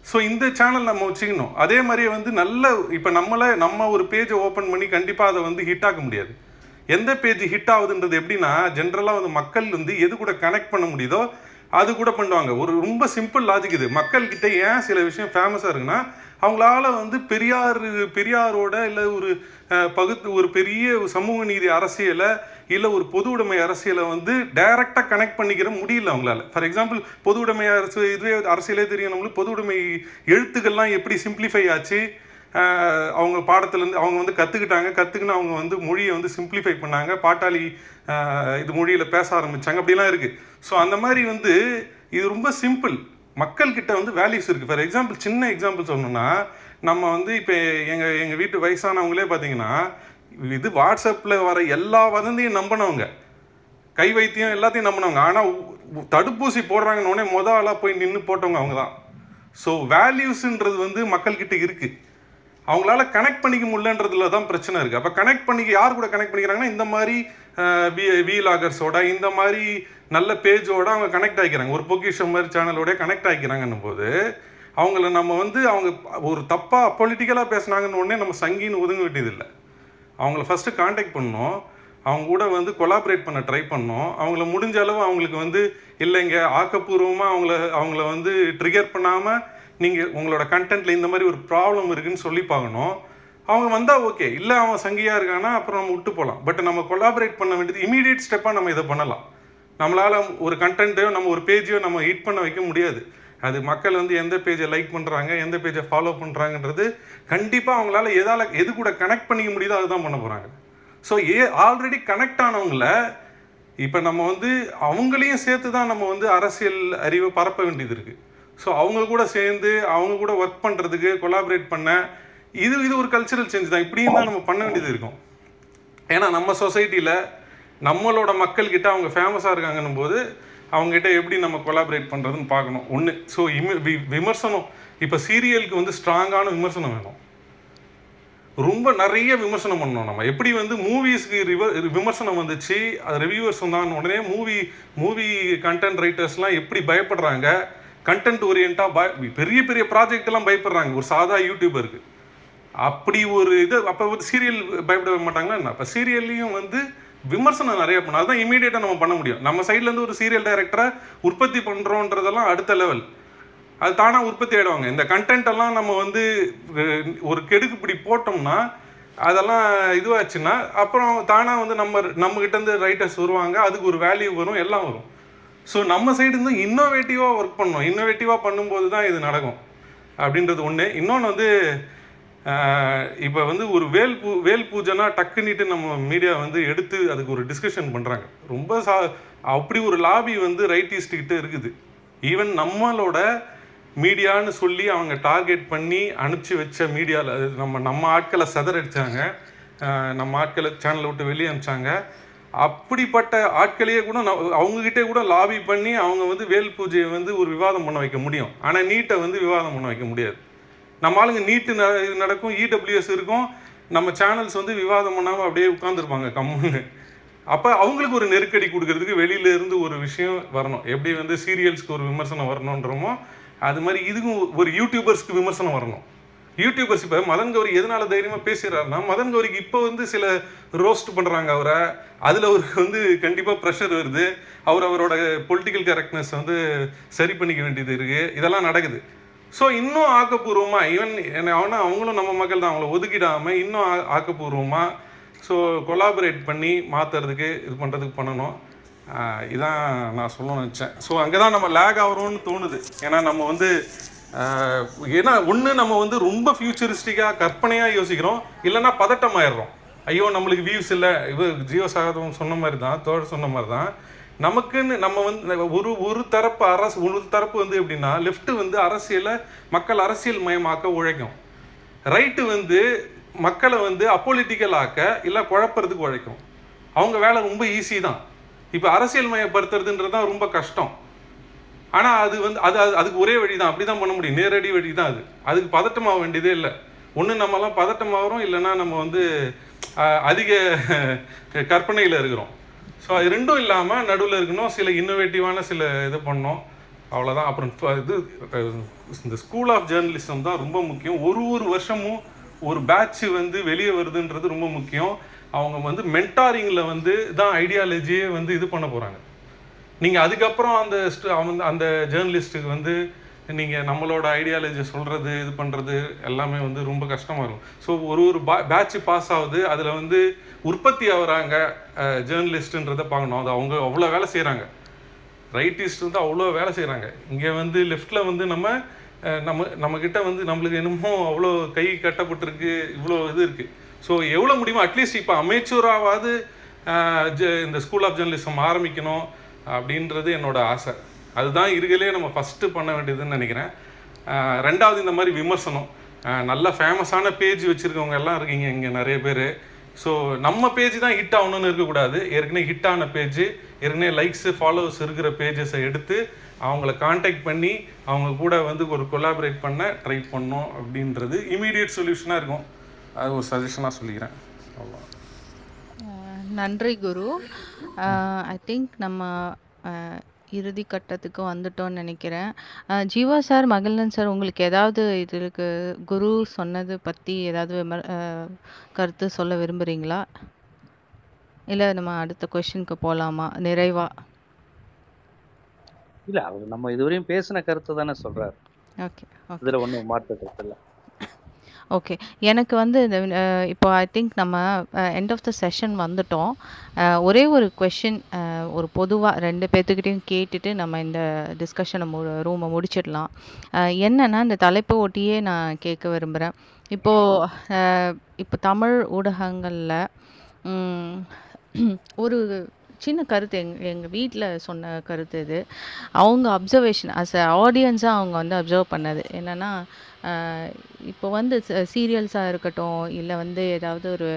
ஸோ இந்த சேனல் நம்ம வச்சுக்கணும். அதே மாதிரியே வந்து நல்ல இப்போ நம்ம ஒரு பேஜை ஓப்பன் பண்ணி கண்டிப்பாக அதை வந்து ஹிட் ஆக்க முடியாது. எந்த பேஜ் ஹிட் ஆகுதுன்றது எப்படின்னா, ஜென்ரலாக வந்து மக்கள் வந்து எது கூட கனெக்ட் பண்ண முடியுதோ அது கூட பண்ணுவாங்க. ஒரு ரொம்ப சிம்பிள் லாஜிக் இது. மக்கள்கிட்ட ஏன் சில விஷயம் ஃபேமஸாக இருக்குன்னா, அவங்களால வந்து பெரியாரோட இல்லை ஒரு பெரிய சமூக நீதி அரசியலை இல்லை ஒரு பொது உடைமை அரசியலை வந்து டைரெக்டாக கனெக்ட் பண்ணிக்கிற முடியல அவங்களால. ஃபார் எக்ஸாம்பிள் பொது உடைமை இதுவே அரசியலே தெரியும் நம்மளுக்கு. பொது உடைமை எழுத்துக்கள்லாம் எப்படி சிம்பிளிஃபை ஆச்சு, அவங்க பாடத்துலேருந்து அவங்க வந்து கற்றுக்கின்னு அவங்க வந்து மொழியை வந்து சிம்பிளிஃபை பண்ணாங்க, பாட்டாளி இது மொழியில் பேச ஆரம்பித்தாங்க, அப்படிலாம் இருக்குது. ஸோ அந்த மாதிரி வந்து இது ரொம்ப சிம்பிள். மக்கள்கிட்ட வந்து வேல்யூஸ் இருக்குது. ஃபார் எக்ஸாம்பிள் சின்ன எக்ஸாம்பிள் சொல்லணும்னா, நம்ம வந்து இப்போ எங்கள் வீட்டு வயசானவங்களே பார்த்திங்கன்னா, இது வாட்ஸ்அப்பில் வர எல்லா வதந்தியும் நம்பினவங்க, கை வைத்தியம் எல்லாத்தையும் நம்பினவங்க. ஆனால் தடுப்பூசி போடுறாங்கன்னு உடனே மொதல் ஆளாக போய் நின்று போட்டவங்க அவங்க தான். ஸோ வேல்யூஸுன்றது வந்து மக்கள்கிட்ட இருக்குது, அவங்களால கனெக்ட் பண்ணிக்க முடியலன்றதுல தான் பிரச்சனை இருக்குது. அப்போ கனெக்ட் பண்ணிக்க யார் கூட கனெக்ட் பண்ணிக்கிறாங்கன்னா, இந்த மாதிரி வீலாகர்ஸோட இந்த மாதிரி நல்ல பேஜோட அவங்க கனெக்ட் ஆகிக்கிறாங்க. ஒரு பொக்கிஷம் மாதிரி சேனலோட கனெக்ட் ஆகிக்கிறாங்கன்னும் போது அவங்கள நம்ம வந்து அவங்க ஒரு தப்பாக பொலிட்டிக்கலாக பேசினாங்கன்னு உடனே நம்ம சங்கின்னு ஒதுங்க வேண்டியதில்லை. அவங்கள ஃபஸ்ட்டு கான்டாக்ட் பண்ணோம், அவங்க கூட வந்து கொலாபரேட் பண்ண ட்ரை பண்ணோம். அவங்கள முடிஞ்ச அளவு அவங்களுக்கு வந்து இல்லைங்க ஆக்கப்பூர்வமாக அவங்கள வந்து ட்ரிகர் பண்ணாமல் நீங்கள் உங்களோட கண்டென்ட்டில் இந்த மாதிரி ஒரு ப்ராப்ளம் இருக்குதுன்னு சொல்லி பார்க்கணும். அவங்க வந்தால் ஓகே, இல்லை அவன் சங்கியாக இருக்கானா அப்புறம் நம்ம விட்டு போகலாம். பட் நம்ம கொலாபரேட் பண்ண வேண்டியது இமீடியட் ஸ்டெப்பாக நம்ம இதை பண்ணலாம். நம்மளால் ஒரு கண்டென்ட்டையோ நம்ம ஒரு பேஜையோ நம்ம ஹிட் பண்ண வைக்க முடியாது. அது மக்கள் வந்து எந்த பேஜை லைக் பண்ணுறாங்க, எந்த பேஜை ஃபாலோ பண்ணுறாங்கன்றது கண்டிப்பாக அவங்களால எது கூட கனெக்ட் பண்ணிக்க முடியுதோ அதுதான் பண்ண போகிறாங்க. ஸோ ஆல்ரெடி கனெக்ட் ஆனவங்கள இப்போ நம்ம வந்து அவங்களையும் சேர்த்து தான் நம்ம வந்து அரசியல் அறிவை பரப்ப வேண்டியது இருக்குது. ஸோ அவங்க கூட சேர்ந்து அவங்க கூட ஒர்க் பண்ணுறதுக்கு கொலாபரேட் பண்ண இது ஒரு கல்ச்சரல் சேஞ்ச் தான். இப்படியும் தான் நம்ம பண்ண வேண்டியது இருக்கும். ஏன்னா நம்ம சொசைட்டியில் நம்மளோட மக்கள்கிட்ட அவங்க ஃபேமஸாக இருக்காங்கன்னும் போது அவங்ககிட்ட எப்படி நம்ம கொலாபரேட் பண்ணுறதுன்னு பார்க்கணும் ஒன்று. ஸோ விமர்சனம் இப்போ சீரியலுக்கு வந்து ஸ்ட்ராங்கான விமர்சனம் வேணும், ரொம்ப நிறைய விமர்சனம் பண்ணணும். நம்ம எப்படி வந்து மூவிஸ்க்கு விமர்சனம் வந்துச்சு, அது ரிவ்யூவர்ஸ் வந்தான்னு உடனே மூவி கண்டென்ட் ரைட்டர்ஸ்லாம் எப்படி பயப்படுறாங்க, கண்டென்ட் ஓரியன்ட்டாக பெரிய பெரிய ப்ராஜெக்டெல்லாம் பயப்படுறாங்க ஒரு சாதா யூடியூபருக்கு. அப்படி ஒரு இது அப்போ ஒரு சீரியல் பயப்பட மாட்டாங்களா என்ன? அப்போ சீரியல்லையும் வந்து விமர்சனம் நிறையா பண்ண, அதுதான் இமீடியட்டாக நம்ம பண்ண முடியும். நம்ம சைட்லேருந்து ஒரு சீரியல் டைரக்டரை உற்பத்தி பண்ணுறோன்றதெல்லாம் அடுத்த லெவல், அது தானாக உற்பத்தி ஆகிடுவாங்க. இந்த கண்டென்ட்டெல்லாம் நம்ம வந்து ஒரு கெடுக்கு இப்படி போட்டோம்னா அதெல்லாம் இதுவாச்சுன்னா அப்புறம் தானாக வந்து நம்மகிட்டேருந்து ரைட்டர்ஸ் வருவாங்க, அதுக்கு ஒரு வேல்யூ வரும், எல்லாம் வரும். ஸோ நம்ம சைடுந்து இன்னோவேட்டிவாக ஒர்க் பண்ணணும். இன்னோவேட்டிவாக பண்ணும்போது தான் இது நடக்கும் அப்படின்றது ஒன்று. இன்னொன்று வந்து இப்போ வந்து ஒரு வேல் பூஜைனா டக்குன்னிட்டு நம்ம மீடியா வந்து எடுத்து அதுக்கு ஒரு டிஸ்கஷன் பண்ணுறாங்க. ரொம்ப அப்படி ஒரு லாபி வந்து ரைட்டிஸ்ட்டுக்கிட்ட இருக்குது. ஈவன் நம்மளோட மீடியான்னு சொல்லி அவங்க டார்கெட் பண்ணி அனுப்பிச்சி வச்ச மீடியாவில் நம்ம ஆட்களை சிதறடிச்சாங்க, நம்ம ஆட்களை சேனலை விட்டு வெளியே அனுப்பிச்சாங்க. அப்படிப்பட்ட ஆட்களையே கூட அவங்ககிட்டே கூட லாபி பண்ணி அவங்க வந்து வேல் பூஜையை வந்து ஒரு விவாதம் பண்ண வைக்க முடியும். ஆனால் நீட்டை வந்து விவாதம் பண்ண வைக்க முடியாது. நம்ம ஆளுங்க நீட்டு நடக்கும், இடபிள்யூஎஸ் இருக்கும், நம்ம சேனல்ஸ் வந்து விவாதம் பண்ணாமல் அப்படியே உட்காந்துருப்பாங்க கம்முன்னு. அப்போ அவங்களுக்கு ஒரு நெருக்கடி கொடுக்கறதுக்கு வெளியிலேருந்து ஒரு விஷயம் வரணும். எப்படி வந்து சீரியல்ஸ்க்கு ஒரு விமர்சனம் வரணுன்றமோ அது மாதிரி இதுக்கும் ஒரு யூடியூபர்ஸ்க்கு விமர்சனம் வரணும். யூடியூபர்ஸ் இப்போ மதன் கௌரி எதனால தைரியமாக பேசுகிறாருன்னா, மதன் கௌரிக்கு இப்போ வந்து சில ரோஸ்ட் பண்ணுறாங்க அவரை, அதில் அவருக்கு வந்து கண்டிப்பாக ப்ரெஷர் வருது, அவரோட பொலிட்டிக்கல் கரெக்ட்னஸ் வந்து சரி பண்ணிக்க வேண்டியது இருக்குது, இதெல்லாம் நடக்குது. ஸோ இன்னும் ஆக்கப்பூர்வமாக அவனா அவங்களும் நம்ம மக்கள் தான், அவங்கள ஒதுக்கிடாமல் இன்னும் ஆக்கப்பூர்வமாக ஸோ கொலாபரேட் பண்ணி மாற்றுறதுக்கு இது பண்ணுறதுக்கு பண்ணணும். இதான் நான் சொல்லணும்னு நினச்சேன். ஸோ அங்கே தான் நம்ம லேக் ஆகிறோம்னு தோணுது. ஏன்னா நம்ம வந்து ஏன்னா ஒன்று நம்ம வந்து ரொம்ப ஃபியூச்சரிஸ்டிக்காக கற்பனையாக யோசிக்கிறோம், இல்லைன்னா பதட்டமாயிடுறோம். ஐயோ நம்மளுக்கு வியூஸ் இல்லை, இது ஜியோ சாகதம் சொன்ன மாதிரி தான், தோழர் சொன்ன மாதிரி தான். நமக்குன்னு நம்ம வந்து ஒரு தரப்பு ஒரு தரப்பு வந்து எப்படின்னா, லெஃப்ட்டு வந்து அரசியலை மக்கள் அரசியல் மயமாக்க உழைக்கும், ரைட்டு வந்து மக்களை வந்து அப்பொலிட்டிக்கல் ஆக்க இல்லை குழப்பறதுக்கு உழைக்கும். அவங்க வேலை ரொம்ப ஈஸி தான். இப்போ அரசியல் மயப்படுத்துறதுன்றது தான் ரொம்ப கஷ்டம். ஆனால் அது வந்து அதுக்கு ஒரே வழி தான், அப்படி தான் பண்ண முடியும், நேரடி வழி தான் அது. அதுக்கு பதட்டமாக வேண்டியதே இல்லை. ஒன்று நம்மலாம் பதட்டமாகறோம், இல்லைன்னா நம்ம வந்து அதிக கற்பனையில் இருக்கிறோம். ஸோ அது ரெண்டும் இல்லாமல் நடுவில் இருக்கணும், சில இன்னோவேட்டிவான சில இது பண்ணோம், அவ்வளோதான். அப்புறம் இது இந்த ஸ்கூல் ஆஃப் ஜேர்னலிசம் தான் ரொம்ப முக்கியம். ஒரு ஒரு வருஷமும் ஒரு பேட்ச்சு வந்து வெளியே வருதுன்றது ரொம்ப முக்கியம். அவங்க வந்து மென்டாரிங்கில் வந்து தான் ஐடியாலஜியே வந்து இது பண்ண போகிறாங்க. நீங்கள் அதுக்கப்புறம் அந்த அந்த ஜேர்னலிஸ்ட்டுக்கு வந்து நீங்கள் நம்மளோட ஐடியாலஜி சொல்கிறது இது பண்ணுறது எல்லாமே வந்து ரொம்ப கஷ்டமாக இருக்கும். ஸோ ஒரு ஒரு பேட்ச் பாஸ் ஆகுது, அதில் வந்து உற்பத்தி ஆகுறாங்க ஜேர்னலிஸ்ட்டுன்றதை பார்க்கணும். அது அவங்க அவ்வளோ வேலை செய்கிறாங்க, ரைட்டிஸ்ட் வந்து அவ்வளோ வேலை செய்கிறாங்க. இங்கே வந்து லெஃப்டில் வந்து நம்மக்கிட்ட வந்து நம்மளுக்கு என்னமோ அவ்வளோ கை கட்டப்பட்டிருக்கு, இவ்வளோ இது இருக்குது. ஸோ எவ்வளோ முடியுமோ அட்லீஸ்ட் இப்போ அமெச்சூராவது இந்த ஸ்கூல் ஆஃப் ஜேர்னலிசம் ஆரம்பிக்கணும் அப்படின்றது என்னோடய ஆசை. அதுதான் இருக்கலே நம்ம ஃபஸ்ட்டு பண்ண வேண்டியதுன்னு நினைக்கிறேன். ரெண்டாவது, இந்த மாதிரி விமர்சனம், நல்லா ஃபேமஸான பேஜ் வச்சுருக்கவங்க எல்லாம் இருக்கீங்க இங்கே நிறைய பேர். ஸோ நம்ம பேஜ் தான் ஹிட் ஆகணும்னு இருக்கக்கூடாது. ஏற்கனவே ஹிட் ஆன பேஜ், ஏற்கனவே லைக்ஸு ஃபாலோவர்ஸ் இருக்கிற பேஜஸை எடுத்து அவங்கள காண்டாக்ட் பண்ணி அவங்க கூட வந்து ஒரு கொலாபரேட் பண்ண ட்ரை பண்ணோம் அப்படின்றது இமீடியட் சொல்யூஷனாக இருக்கும். அது ஒரு சஜஷனாக சொல்லிக்கிறேன். அவ்வளோ. நன்றி குரு. ஐ திங்க் நம்ம இறுதி கட்டத்துக்கு வந்துட்டோம்னு நினைக்கிறேன். ஜீவா சார், மகிழ்நன் சார், உங்களுக்கு ஏதாவது இதுக்கு குரு சொன்னது பற்றி ஏதாவது கருத்து சொல்ல விரும்புகிறீங்களா? இல்லை நம்ம அடுத்த கொஸ்டினுக்கு போகலாமா? நிறைவாக இல்லை, அவர் நம்ம இதுவரையும் பேசின கருத்து தானே சொல்கிறார். ஓகே, இதில் ஒன்றும் மாற்ற கருத்து இல்லை. ஓகே, எனக்கு வந்து இப்போ ஐ திங்க் நம்ம எண்ட் ஆஃப் த செஷன் வந்துட்டோம். ஒரே ஒரு கொஷின், ஒரு பொதுவாக ரெண்டு பேர்த்துக்கிட்டையும் கேட்டுட்டு நம்ம இந்த டிஸ்கஷனை ரூமை முடிச்சிடலாம். என்னென்னா, இந்த தலைப்பு ஒட்டியே நான் கேட்க விரும்புகிறேன். இப்போ தமிழ் ஊடகங்களில் ஒரு சின்ன கருத்து, எங்கள் வீட்டில் சொன்ன கருத்து இது, அவங்க அப்சர்வேஷன் அஸ் அ ஆடியன்ஸாக அவங்க வந்து அப்சர்வ் பண்ணது என்னென்னா, இப்போ வந்து சீரியல்ஸாக இருக்கட்டும், இல்லை வந்து ஏதாவது ஒரு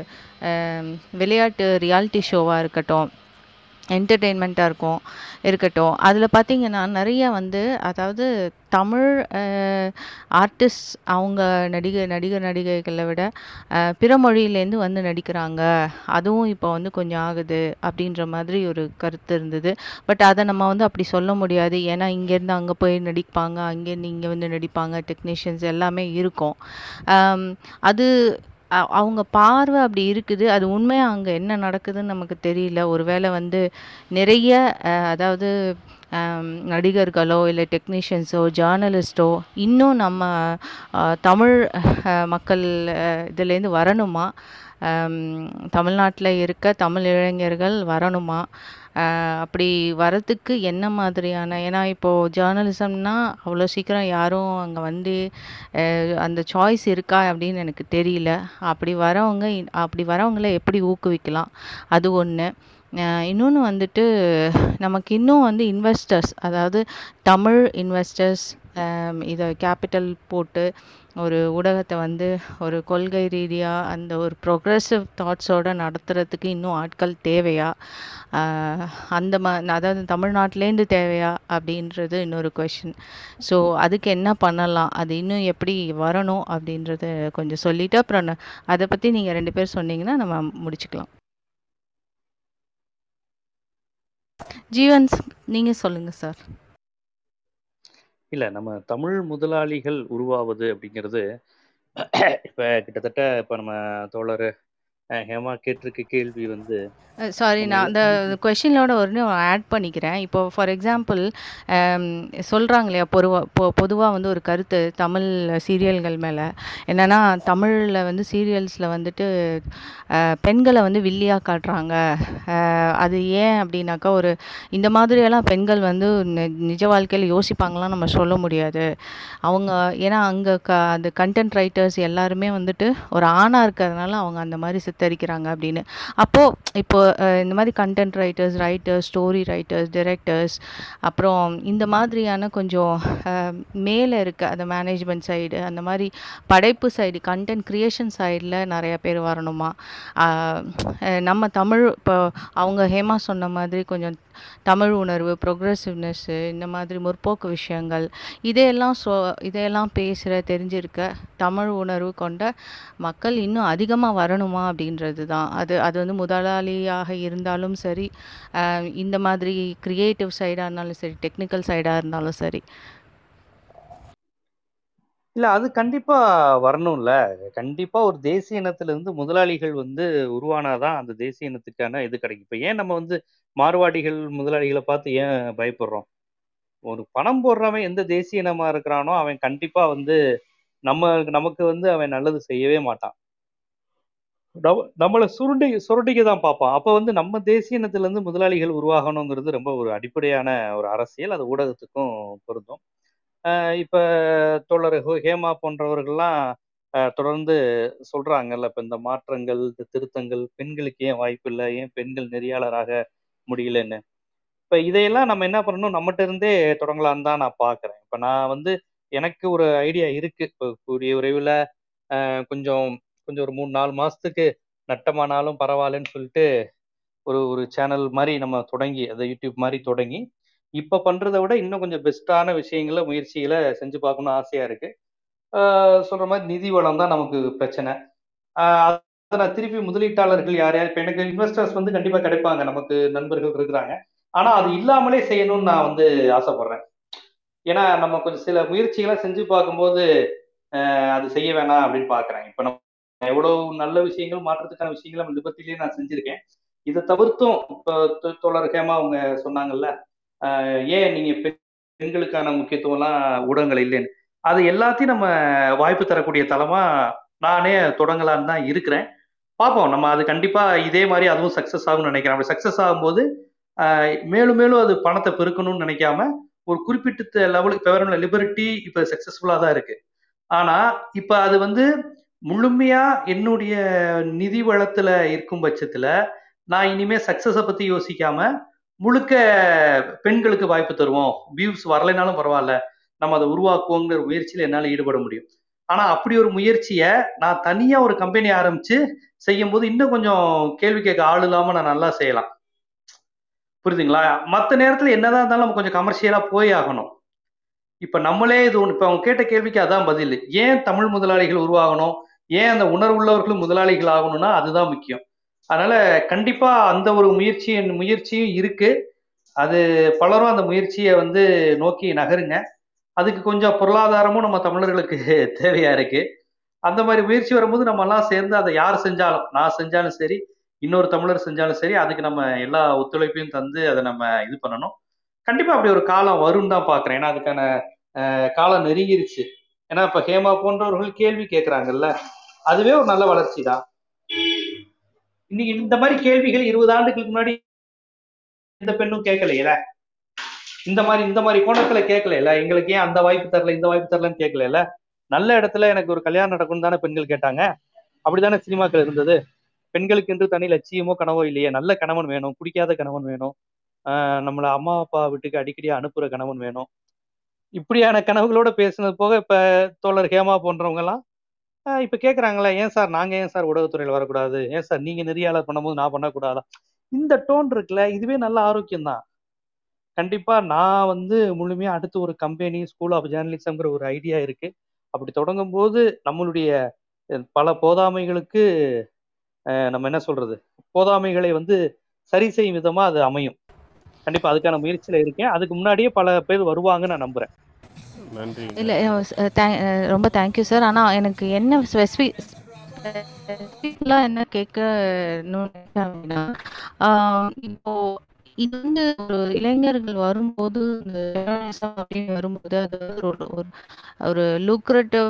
விளையாட்டு ரியாலிட்டி ஷோவாக இருக்கட்டும், என்டர்டெயின்மெண்ட்டாக இருக்கட்டும், அதில் பார்த்திங்கன்னா நிறைய வந்து, அதாவது தமிழ் ஆர்டிஸ்ட் அவங்க நடிகைகளை விட பிற மொழியிலேருந்து வந்து நடிக்கிறாங்க, அதுவும் இப்போ வந்து கொஞ்சம் ஆகுது அப்படின்ற மாதிரி ஒரு கருத்து இருந்தது. பட் அதை நம்ம வந்து அப்படி சொல்ல முடியாது, ஏன்னா இங்கேருந்து அங்கே போய் நடிப்பாங்க, அங்கேருந்து இங்கே வந்து நடிப்பாங்க, டெக்னீஷியன்ஸ் எல்லாமே இருக்கும். அது அவங்க பார்வை அப்படி இருக்குது. அது உண்மையாக அங்கே என்ன நடக்குதுன்னு நமக்கு தெரியல. ஒருவேளை வந்து நிறைய, அதாவது நடிகர்களோ இல்லை டெக்னீஷியன்ஸோ ஜேர்னலிஸ்ட்டோ இன்னும் நம்ம தமிழ் மக்கள் இதுலேருந்து வரணுமா? தமிழ்நாட்டில் இருக்க தமிழ் இளைஞர்கள் வரணுமா? அப்படி வரத்துக்கு என்ன மாதிரியான, ஏன்னா இப்போது ஜேர்னலிசம்னா அவ்வளோ சீக்கிரம் யாரும் அங்கே வந்து அந்த சாய்ஸ் இருக்கா அப்படின்னு எனக்கு தெரியல. அப்படி வரவங்கள எப்படி ஊக்குவிக்கலாம்? அது ஒன்று. இன்னொன்று வந்துட்டு, நமக்கு இன்னும் வந்து இன்வெஸ்டர்ஸ், அதாவது தமிழ் இன்வெஸ்டர்ஸ் இதை கேபிட்டல் போட்டு ஒரு ஊடகத்தை வந்து ஒரு கொள்கை ரீதியாக அந்த ஒரு ப்ரொக்ரெசிவ் தாட்ஸோடு நடத்துகிறதுக்கு இன்னும் ஆட்கள் தேவையா? அதாவது தமிழ்நாட்டிலேருந்து தேவையா அப்படின்றது இன்னொரு கொஷின். ஸோ அதுக்கு என்ன பண்ணலாம், அது இன்னும் எப்படி வரணும் அப்படின்றது கொஞ்சம் சொல்லிவிட்டு அப்புறம் அதை பற்றி நீங்கள் ரெண்டு பேர் சொன்னீங்கன்னா நம்ம முடிச்சுக்கலாம். ஜீவன், நீங்கள் சொல்லுங்கள் சார். இல்லை, நம்ம தமிழ் முதலாளிகள் உருவாவது அப்படிங்கிறது இப்போ கிட்டத்தட்ட இப்போ நம்ம தோழர் ஹேமா கேட்டிருக்க கேள்வி வந்து, சாரி நான் அந்த கொஷினோட ஒன்று ஆட் பண்ணிக்கிறேன். இப்போ ஃபார் எக்ஸாம்பிள் சொல்கிறாங்க இல்லையா, பொதுவாக வந்து ஒரு கருத்து தமிழ் சீரியல்கள் மேலே என்னென்னா, தமிழில் வந்து சீரியல்ஸில் வந்துட்டு பெண்களை வந்து வில்லியாக காட்டுறாங்க. அது ஏன் அப்படின்னாக்கா, ஒரு இந்த மாதிரியெல்லாம் பெண்கள் வந்து நிஜ வாழ்க்கையில் யோசிப்பாங்களாம் நம்ம சொல்ல முடியாது. அவங்க ஏன்னா அங்கே அந்த கண்டென்ட் ரைட்டர்ஸ் எல்லாருமே வந்துட்டு ஒரு ஆணாக இருக்கிறதுனால அவங்க அந்த மாதிரி சித்தரிக்கிறாங்க அப்படின்னு. அப்போது இப்போ இந்த மாதிரி content writers, story writers, directors, அப்புறம் இந்த மாதிரியான கொஞ்சம் மேலே இருக்க அந்த மேனேஜ்மெண்ட் சைடு, அந்த மாதிரி படைப்பு சைடு, கண்டென்ட் கிரியேஷன் சைடில் நிறையா பேர் வரணுமா? நம்ம தமிழ், இப்போ அவங்க ஹேமா சொன்ன மாதிரி கொஞ்சம் தமிழ் உணர்வு, ப்ரொக்ரெசிவ்னஸ்ஸு, இந்த மாதிரி முற்போக்கு விஷயங்கள், இதையெல்லாம் பேசுகிற தெரிஞ்சிருக்க தமிழ் உணர்வு கொண்ட மக்கள் இன்னும் அதிகமாக வரணுமா? அப்படி அப்படின்றது தான். அது வந்து முதலாளியாக இருந்தாலும் சரி, இந்த மாதிரி கிரியேட்டிவ் சைடாக இருந்தாலும் சரி, டெக்னிக்கல் சைடாக இருந்தாலும் சரி. இல்ல அது கண்டிப்பா வரணும்ல. கண்டிப்பா ஒரு தேசிய இனத்துல இருந்து முதலாளிகள் உருவானாதான் அந்த தேசிய இனத்துக்கான இது கிடைக்கும். இப்ப ஏன் நம்ம மார்வாடிகள் முதலாளிகளை பார்த்து ஏன் பயப்படுறோம்? ஒரு பணம் போடுறவன் எந்த தேசிய இனமா இருக்கிறானோ அவன் கண்டிப்பா நமக்கு அவன் நல்லது செய்யவே மாட்டான். நம்மளை சுருட்டிக்க தான் பார்ப்பான். அப்ப நம்ம தேசிய இனத்துல இருந்து முதலாளிகள் உருவாகணுங்கிறது ரொம்ப ஒரு அடிப்படையான ஒரு அரசியல். அது ஊடகத்துக்கும் பொருந்தும். இப்போ தோழர் ஹேமா போன்றவர்கள்லாம் தொடர்ந்து சொல்கிறாங்கல்ல, இப்போ இந்த மாற்றங்கள், இந்த திருத்தங்கள், பெண்களுக்கு ஏன் வாய்ப்பு இல்லை, ஏன் பெண்கள் நெறியாளராக முடியலன்னு. இப்போ இதையெல்லாம் நம்ம என்ன பண்ணணும், நம்மகிட்ட இருந்தே தொடங்கலான்னு தான் நான் பார்க்குறேன். இப்போ நான் எனக்கு ஒரு ஐடியா இருக்குது. இப்போ கூடிய விரைவில் கொஞ்சம் ஒரு 3-4 மாதத்துக்கு நட்டமானாலும் பரவாயில்லன்னு சொல்லிட்டு ஒரு சேனல் மாதிரி நம்ம தொடங்கி, அதை யூடியூப் மாதிரி தொடங்கி, இப்போ பண்ணுறதை விட இன்னும் கொஞ்சம் பெஸ்ட்டான விஷயங்களை முயற்சிகளை செஞ்சு பார்க்கணும்னு ஆசையாக இருக்குது. சொல்கிற மாதிரி நிதி வளம் தான் நமக்கு பிரச்சனை. அதை நான் திருப்பி முதலீட்டாளர்கள் யார் யார், இப்போ எனக்கு இன்வெஸ்டர்ஸ் கண்டிப்பாக கிடைப்பாங்க, நமக்கு நண்பர்கள் இருக்கிறாங்க. ஆனால் அது இல்லாமலே செய்யணும்னு நான் ஆசைப்பட்றேன். ஏன்னா நம்ம கொஞ்சம் சில முயற்சிகளை செஞ்சு பார்க்கும்போது அது செய்ய வேணாம் அப்படின்னு பார்க்குறேன். இப்போ நம்ம எவ்வளோ நல்ல விஷயங்கள், மாற்றத்துக்கான விஷயங்களை நம்ம லிபர்ட்டிலேயே நான் செஞ்சுருக்கேன். இதை தவிர்த்தும் இப்போ தோழர் ஹேமா அவங்க சொன்னாங்கல்ல, ஏன் நீங்க பெண்களுக்கான முக்கியத்துவம்லாம் ஊடகங்கள் இல்லைன்னு, அது எல்லாத்தையும் நம்ம வாய்ப்பு தரக்கூடிய தளமா நானே தொடங்கலான்னு தான் இருக்கிறேன். பார்ப்போம், நம்ம அது கண்டிப்பா இதே மாதிரி அதுவும் சக்சஸ் ஆகும்னு நினைக்கிறேன். அப்படி சக்சஸ் ஆகும்போது மேலும் மேலும் அது பணத்தை பெருக்கணும்னு நினைக்காம ஒரு குறிப்பிட்ட லெவலுக்கு, இப்போ வேற லிபர்ட்டி இப்போ சக்சஸ்ஃபுல்லா தான் இருக்கு. ஆனா இப்போ அது முழுமையா என்னுடைய நிதி வளத்துல இருக்கும் பட்சத்துல நான் இனிமே சக்சஸை பத்தி யோசிக்காம முழுக்க பெண்களுக்கு வாய்ப்பு தருவோம், வியூஸ் வரலைனாலும் பரவாயில்ல, நம்ம அதை உருவாக்குவோங்கிற முயற்சியில் என்னால் ஈடுபட முடியும். ஆனால் அப்படி ஒரு முயற்சியை நான் தனியாக ஒரு கம்பெனி ஆரம்பித்து செய்யும்போது இன்னும் கொஞ்சம் கேள்வி கேட்க ஆள் இல்லாமல் நான் நல்லா செய்யலாம். புரியுதுங்களா? மற்ற நேரத்தில் என்னதான் இருந்தாலும் நம்ம கொஞ்சம் கமர்ஷியலாக போய் ஆகணும். இப்போ நம்மளே இது இப்போ அவங்க கேட்ட கேள்விக்கு அதான் பதில். ஏன் தமிழ் முதலாளிகள் உருவாகணும், ஏன் அந்த உணர்வுள்ளவர்களும் முதலாளிகள் ஆகணும்னா அதுதான் முக்கியம். அதனால கண்டிப்பா அந்த ஒரு முயற்சியும் இருக்கு. அது பலரும் அந்த முயற்சியை நோக்கி நகருங்க. அதுக்கு கொஞ்சம் பொருளாதாரமும் நம்ம தமிழர்களுக்கு தேவையா இருக்கு. அந்த மாதிரி முயற்சி வரும்போது நம்ம எல்லாம் சேர்ந்து அதை யார் செஞ்சாலும், நான் செஞ்சாலும் சரி, இன்னொரு தமிழர் செஞ்சாலும் சரி, அதுக்கு நம்ம எல்லா ஒத்துழைப்பையும் தந்து அதை நம்ம இது பண்ணணும். கண்டிப்பா அப்படி ஒரு காலம் வரும்னு தான் பாக்குறேன். ஏன்னா அதுக்கான காலம் நெருங்கிருச்சு. ஏன்னா இப்ப ஹேமா போன்றவர்கள் கேள்வி கேட்கறாங்கல்ல, அதுவே ஒரு நல்ல வளர்ச்சி தான். இன்னைக்கு இந்த மாதிரி கேள்விகள் 20 ஆண்டுகளுக்கு முன்னாடி எந்த பெண்ணும் கேட்கலையில, இந்த மாதிரி கோணத்துல கேட்கலையில, எங்களுக்கு ஏன் அந்த வாய்ப்பு தரல, இந்த வாய்ப்பு தரலன்னு கேட்கலையில. நல்ல இடத்துல எனக்கு ஒரு கல்யாணம் நடக்கும்னு தானே பெண்கள் கேட்டாங்க, அப்படித்தானே சினிமாக்கள் இருந்தது. பெண்களுக்கு என்று தனி லட்சியமோ கனவோ இல்லையே. நல்ல கணவன் வேணும், குடிக்காத கணவன் வேணும், நம்மளை அம்மா அப்பா வீட்டுக்கு அடிக்கடி அனுப்புற கணவன் வேணும். இப்படியான கனவுகளோட பேசுனது போக இப்ப தோழர் ஹேமா போன்றவங்க எல்லாம் இப்ப கேக்குறாங்களா, ஏன் சார் நாங்க, ஏன் சார் ஊடகத்துறையில் வரக்கூடாது, ஏன் சார் நீங்க நெறியாளர் பண்ணும்போது நான் பண்ணக்கூடாதா, இந்த டோன் இருக்குல்ல, இதுவே நல்ல ஆரோக்கியம் தான். கண்டிப்பா நான் முழுமையா அடுத்து ஒரு கம்பெனி, ஸ்கூல் ஆஃப் ஜேர்னலிசம்ங்கிற ஒரு ஐடியா இருக்கு. அப்படி தொடங்கும் போது நம்மளுடைய பல போதாமைகளுக்கு நம்ம என்ன சொல்றது, போதாமைகளை சரி செய்யும் விதமா அது அமையும். கண்டிப்பா அதுக்கான முயற்சியில இருக்கேன். அதுக்கு முன்னாடியே பல பேர் வருவாங்கன்னு நான் நம்புறேன். இல்லை, ரொம்ப தேங்க்யூ சார். ஆனால் எனக்கு என்ன ஸ்பெசிஃபிக்லாம் என்ன கேட்கணும்னா, இப்போ இது ஒரு இளைஞர்கள் வரும்போது, அப்படின்னு வரும்போது, அது ஒரு லூக்ரேட்டிவ்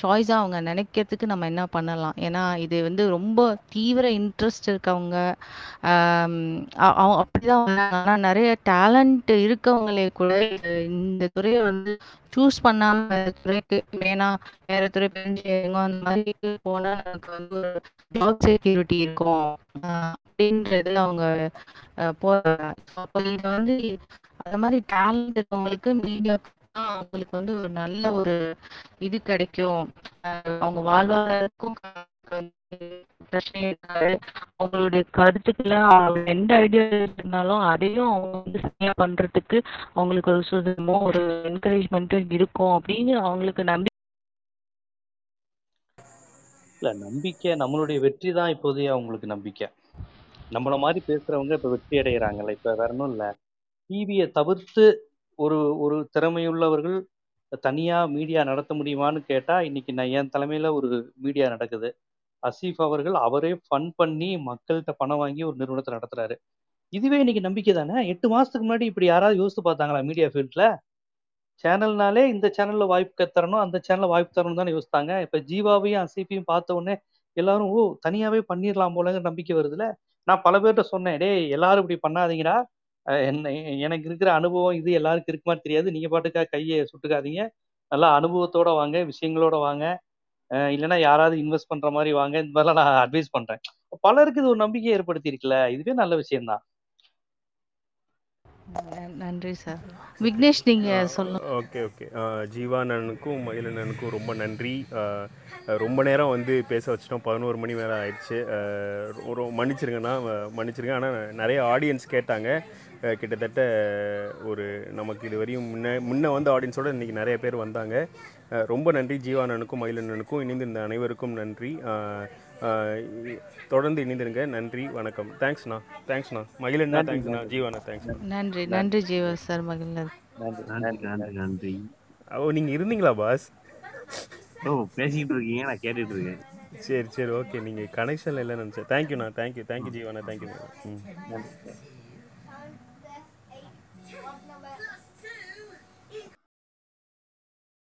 சாய்ஸாக அவங்க நினைக்கிறதுக்கு நம்ம என்ன பண்ணலாம்? ஏன்னா இது ரொம்ப தீவிர இன்ட்ரெஸ்ட் இருக்கவங்க அப்படிதான் வராங்க. ஆனால் நிறைய டேலண்ட் இருக்கவங்களே கூட இந்த துறையை சூஸ் பண்ணாமல் துறைக்கு வேணா வேற துறை பெருங்க, அந்த மாதிரி போனால் நமக்கு ஒரு ஜாப் செக்யூரிட்டி இருக்கும் அப்படின்றது அவங்க போறாங்க. அப்போ இது அந்த மாதிரி டேலண்ட் இருக்கவங்களுக்கு மீடியாவுக்கு தான் அவங்களுக்கு ஒரு நல்ல ஒரு இது கிடைக்கும். அவங்க வாழ்வாதாரத்துக்கும் பிரச்சனை இருக்காது. அவங்களுடைய கருத்துக்களை, அவங்க எந்த ஐடியா இருந்தாலும் அதையும் அவங்க சரியா பண்றதுக்கு அவங்களுக்கு ஒரு சுதமோ ஒரு என்கரேஜ்மெண்ட்டும் இருக்கும் அப்படின்னு அவங்களுக்கு நம்பி இல்ல நம்பிக்கை நம்மளுடைய வெற்றி தான் இப்போதைய அவங்களுக்கு நம்பிக்கை. நம்மள மாதிரி பேசுறவங்க இப்ப வெற்றி அடைகிறாங்கல்ல, இப்ப வேற ஒன்றும் இல்ல. டிவியை தவிர்த்து ஒரு ஒரு திறமையுள்ளவர்கள் தனியா மீடியா நடத்த முடியுமான்னு கேட்டா இன்னைக்கு நான் என் தலைமையில ஒரு மீடியா நடக்குது. அசீஃப் அவர்கள் அவரே ஃபண்ட் பண்ணி மக்கள்கிட்ட பணம் வாங்கி ஒரு நிறுவனத்தை நடத்துறாரு. இதுவே இன்னைக்கு நம்பிக்கை தானே. 8 மாசத்துக்கு முன்னாடி இப்படி யாராவது யோசித்து பார்த்தாங்களா? மீடியா ஃபீல்ட்ல சேனல்னாலே இந்த சேனல்ல வாய்ப்பு தரணும், அந்த சேனல்ல வாய்ப்பு தரணும் தானே யோசித்தாங்க. இப்ப ஜீவாவையும் அசீஃபையும் பார்த்த உடனே எல்லாரும் ஓ தனியாவே பண்ணிடலாம் போலங்கிற நம்பிக்கை வருதுல. நான் பல பேர்கிட்ட சொன்னேன், டே எல்லாரும் இப்படி பண்ணாதீங்கடா, என்ன எனக்கு இருக்கிற அனுபவம் இது, எல்லாருக்கும் இருக்குமா தெரியாது, நீங்க பாட்டுக்காக கையை சுட்டுக்காதீங்க, நல்லா அனுபவத்தோட வாங்க, விஷயங்களோட வாங்க, இல்லைன்னா யாராவது இன்வெஸ்ட் பண்ற மாதிரி வாங்க, இந்த மாதிரிலாம் நான் அட்வைஸ் பண்றேன். பலருக்கு இது ஒரு நம்பிக்கையை ஏற்படுத்தி இருக்குல்ல, இதுவே நல்ல விஷயம்தான். நன்றி சார். விக்னேஷ் நீங்க சொல்லுங்க. ஓகே ஓகே, ஜீவா அண்ணனுக்கும் மயில் அண்ணனுக்கும் ரொம்ப நன்றி. ரொம்ப நேரம் வந்து பேச வச்சிட்டோம், 11 மணி மேலே ஆயிடுச்சு. ஒரு மன்னிச்சிருங்க. ஆனால் நிறைய ஆடியன்ஸ் கேட்டாங்க, கிட்டத்தட்ட ஒரு நமக்கு இது வரையும் முன்ன வந்து ஆடியன்ஸோடு இன்றைக்கி நிறைய பேர் வந்தாங்க. ரொம்ப நன்றி ஜீவா அண்ணனுக்கும் மயில் அண்ணனுக்கும், இணைந்து இந்த அனைவருக்கும் நன்றி. தொடர்ந்து இணைந்திருங்க. நன்றி, வணக்கம். தேங்க்ஸ்ண்ணா. மகிழ்ண்ணா தேங்க்ஸ்ண்ணா, ஜீவாண்ணா தேங்க்ஸ்ண்ணா. நன்றி ஜீவா சார், மகிழ்ண்ணா நன்றி. ஓ நீங்கள் இருந்தீங்களா பாஸ்? ஓ பேசிக்கிட்டு இருக்கீங்க, நான் கேட்டுட்டு இருக்கேன். சரி ஓகே, நீங்கள் கனெக்ஷனில் இல்லைன்னு நினச்சேன். தேங்க்யூண்ணா, தேங்க்யூ ஜீவாண்ணா, தேங்க்யூ.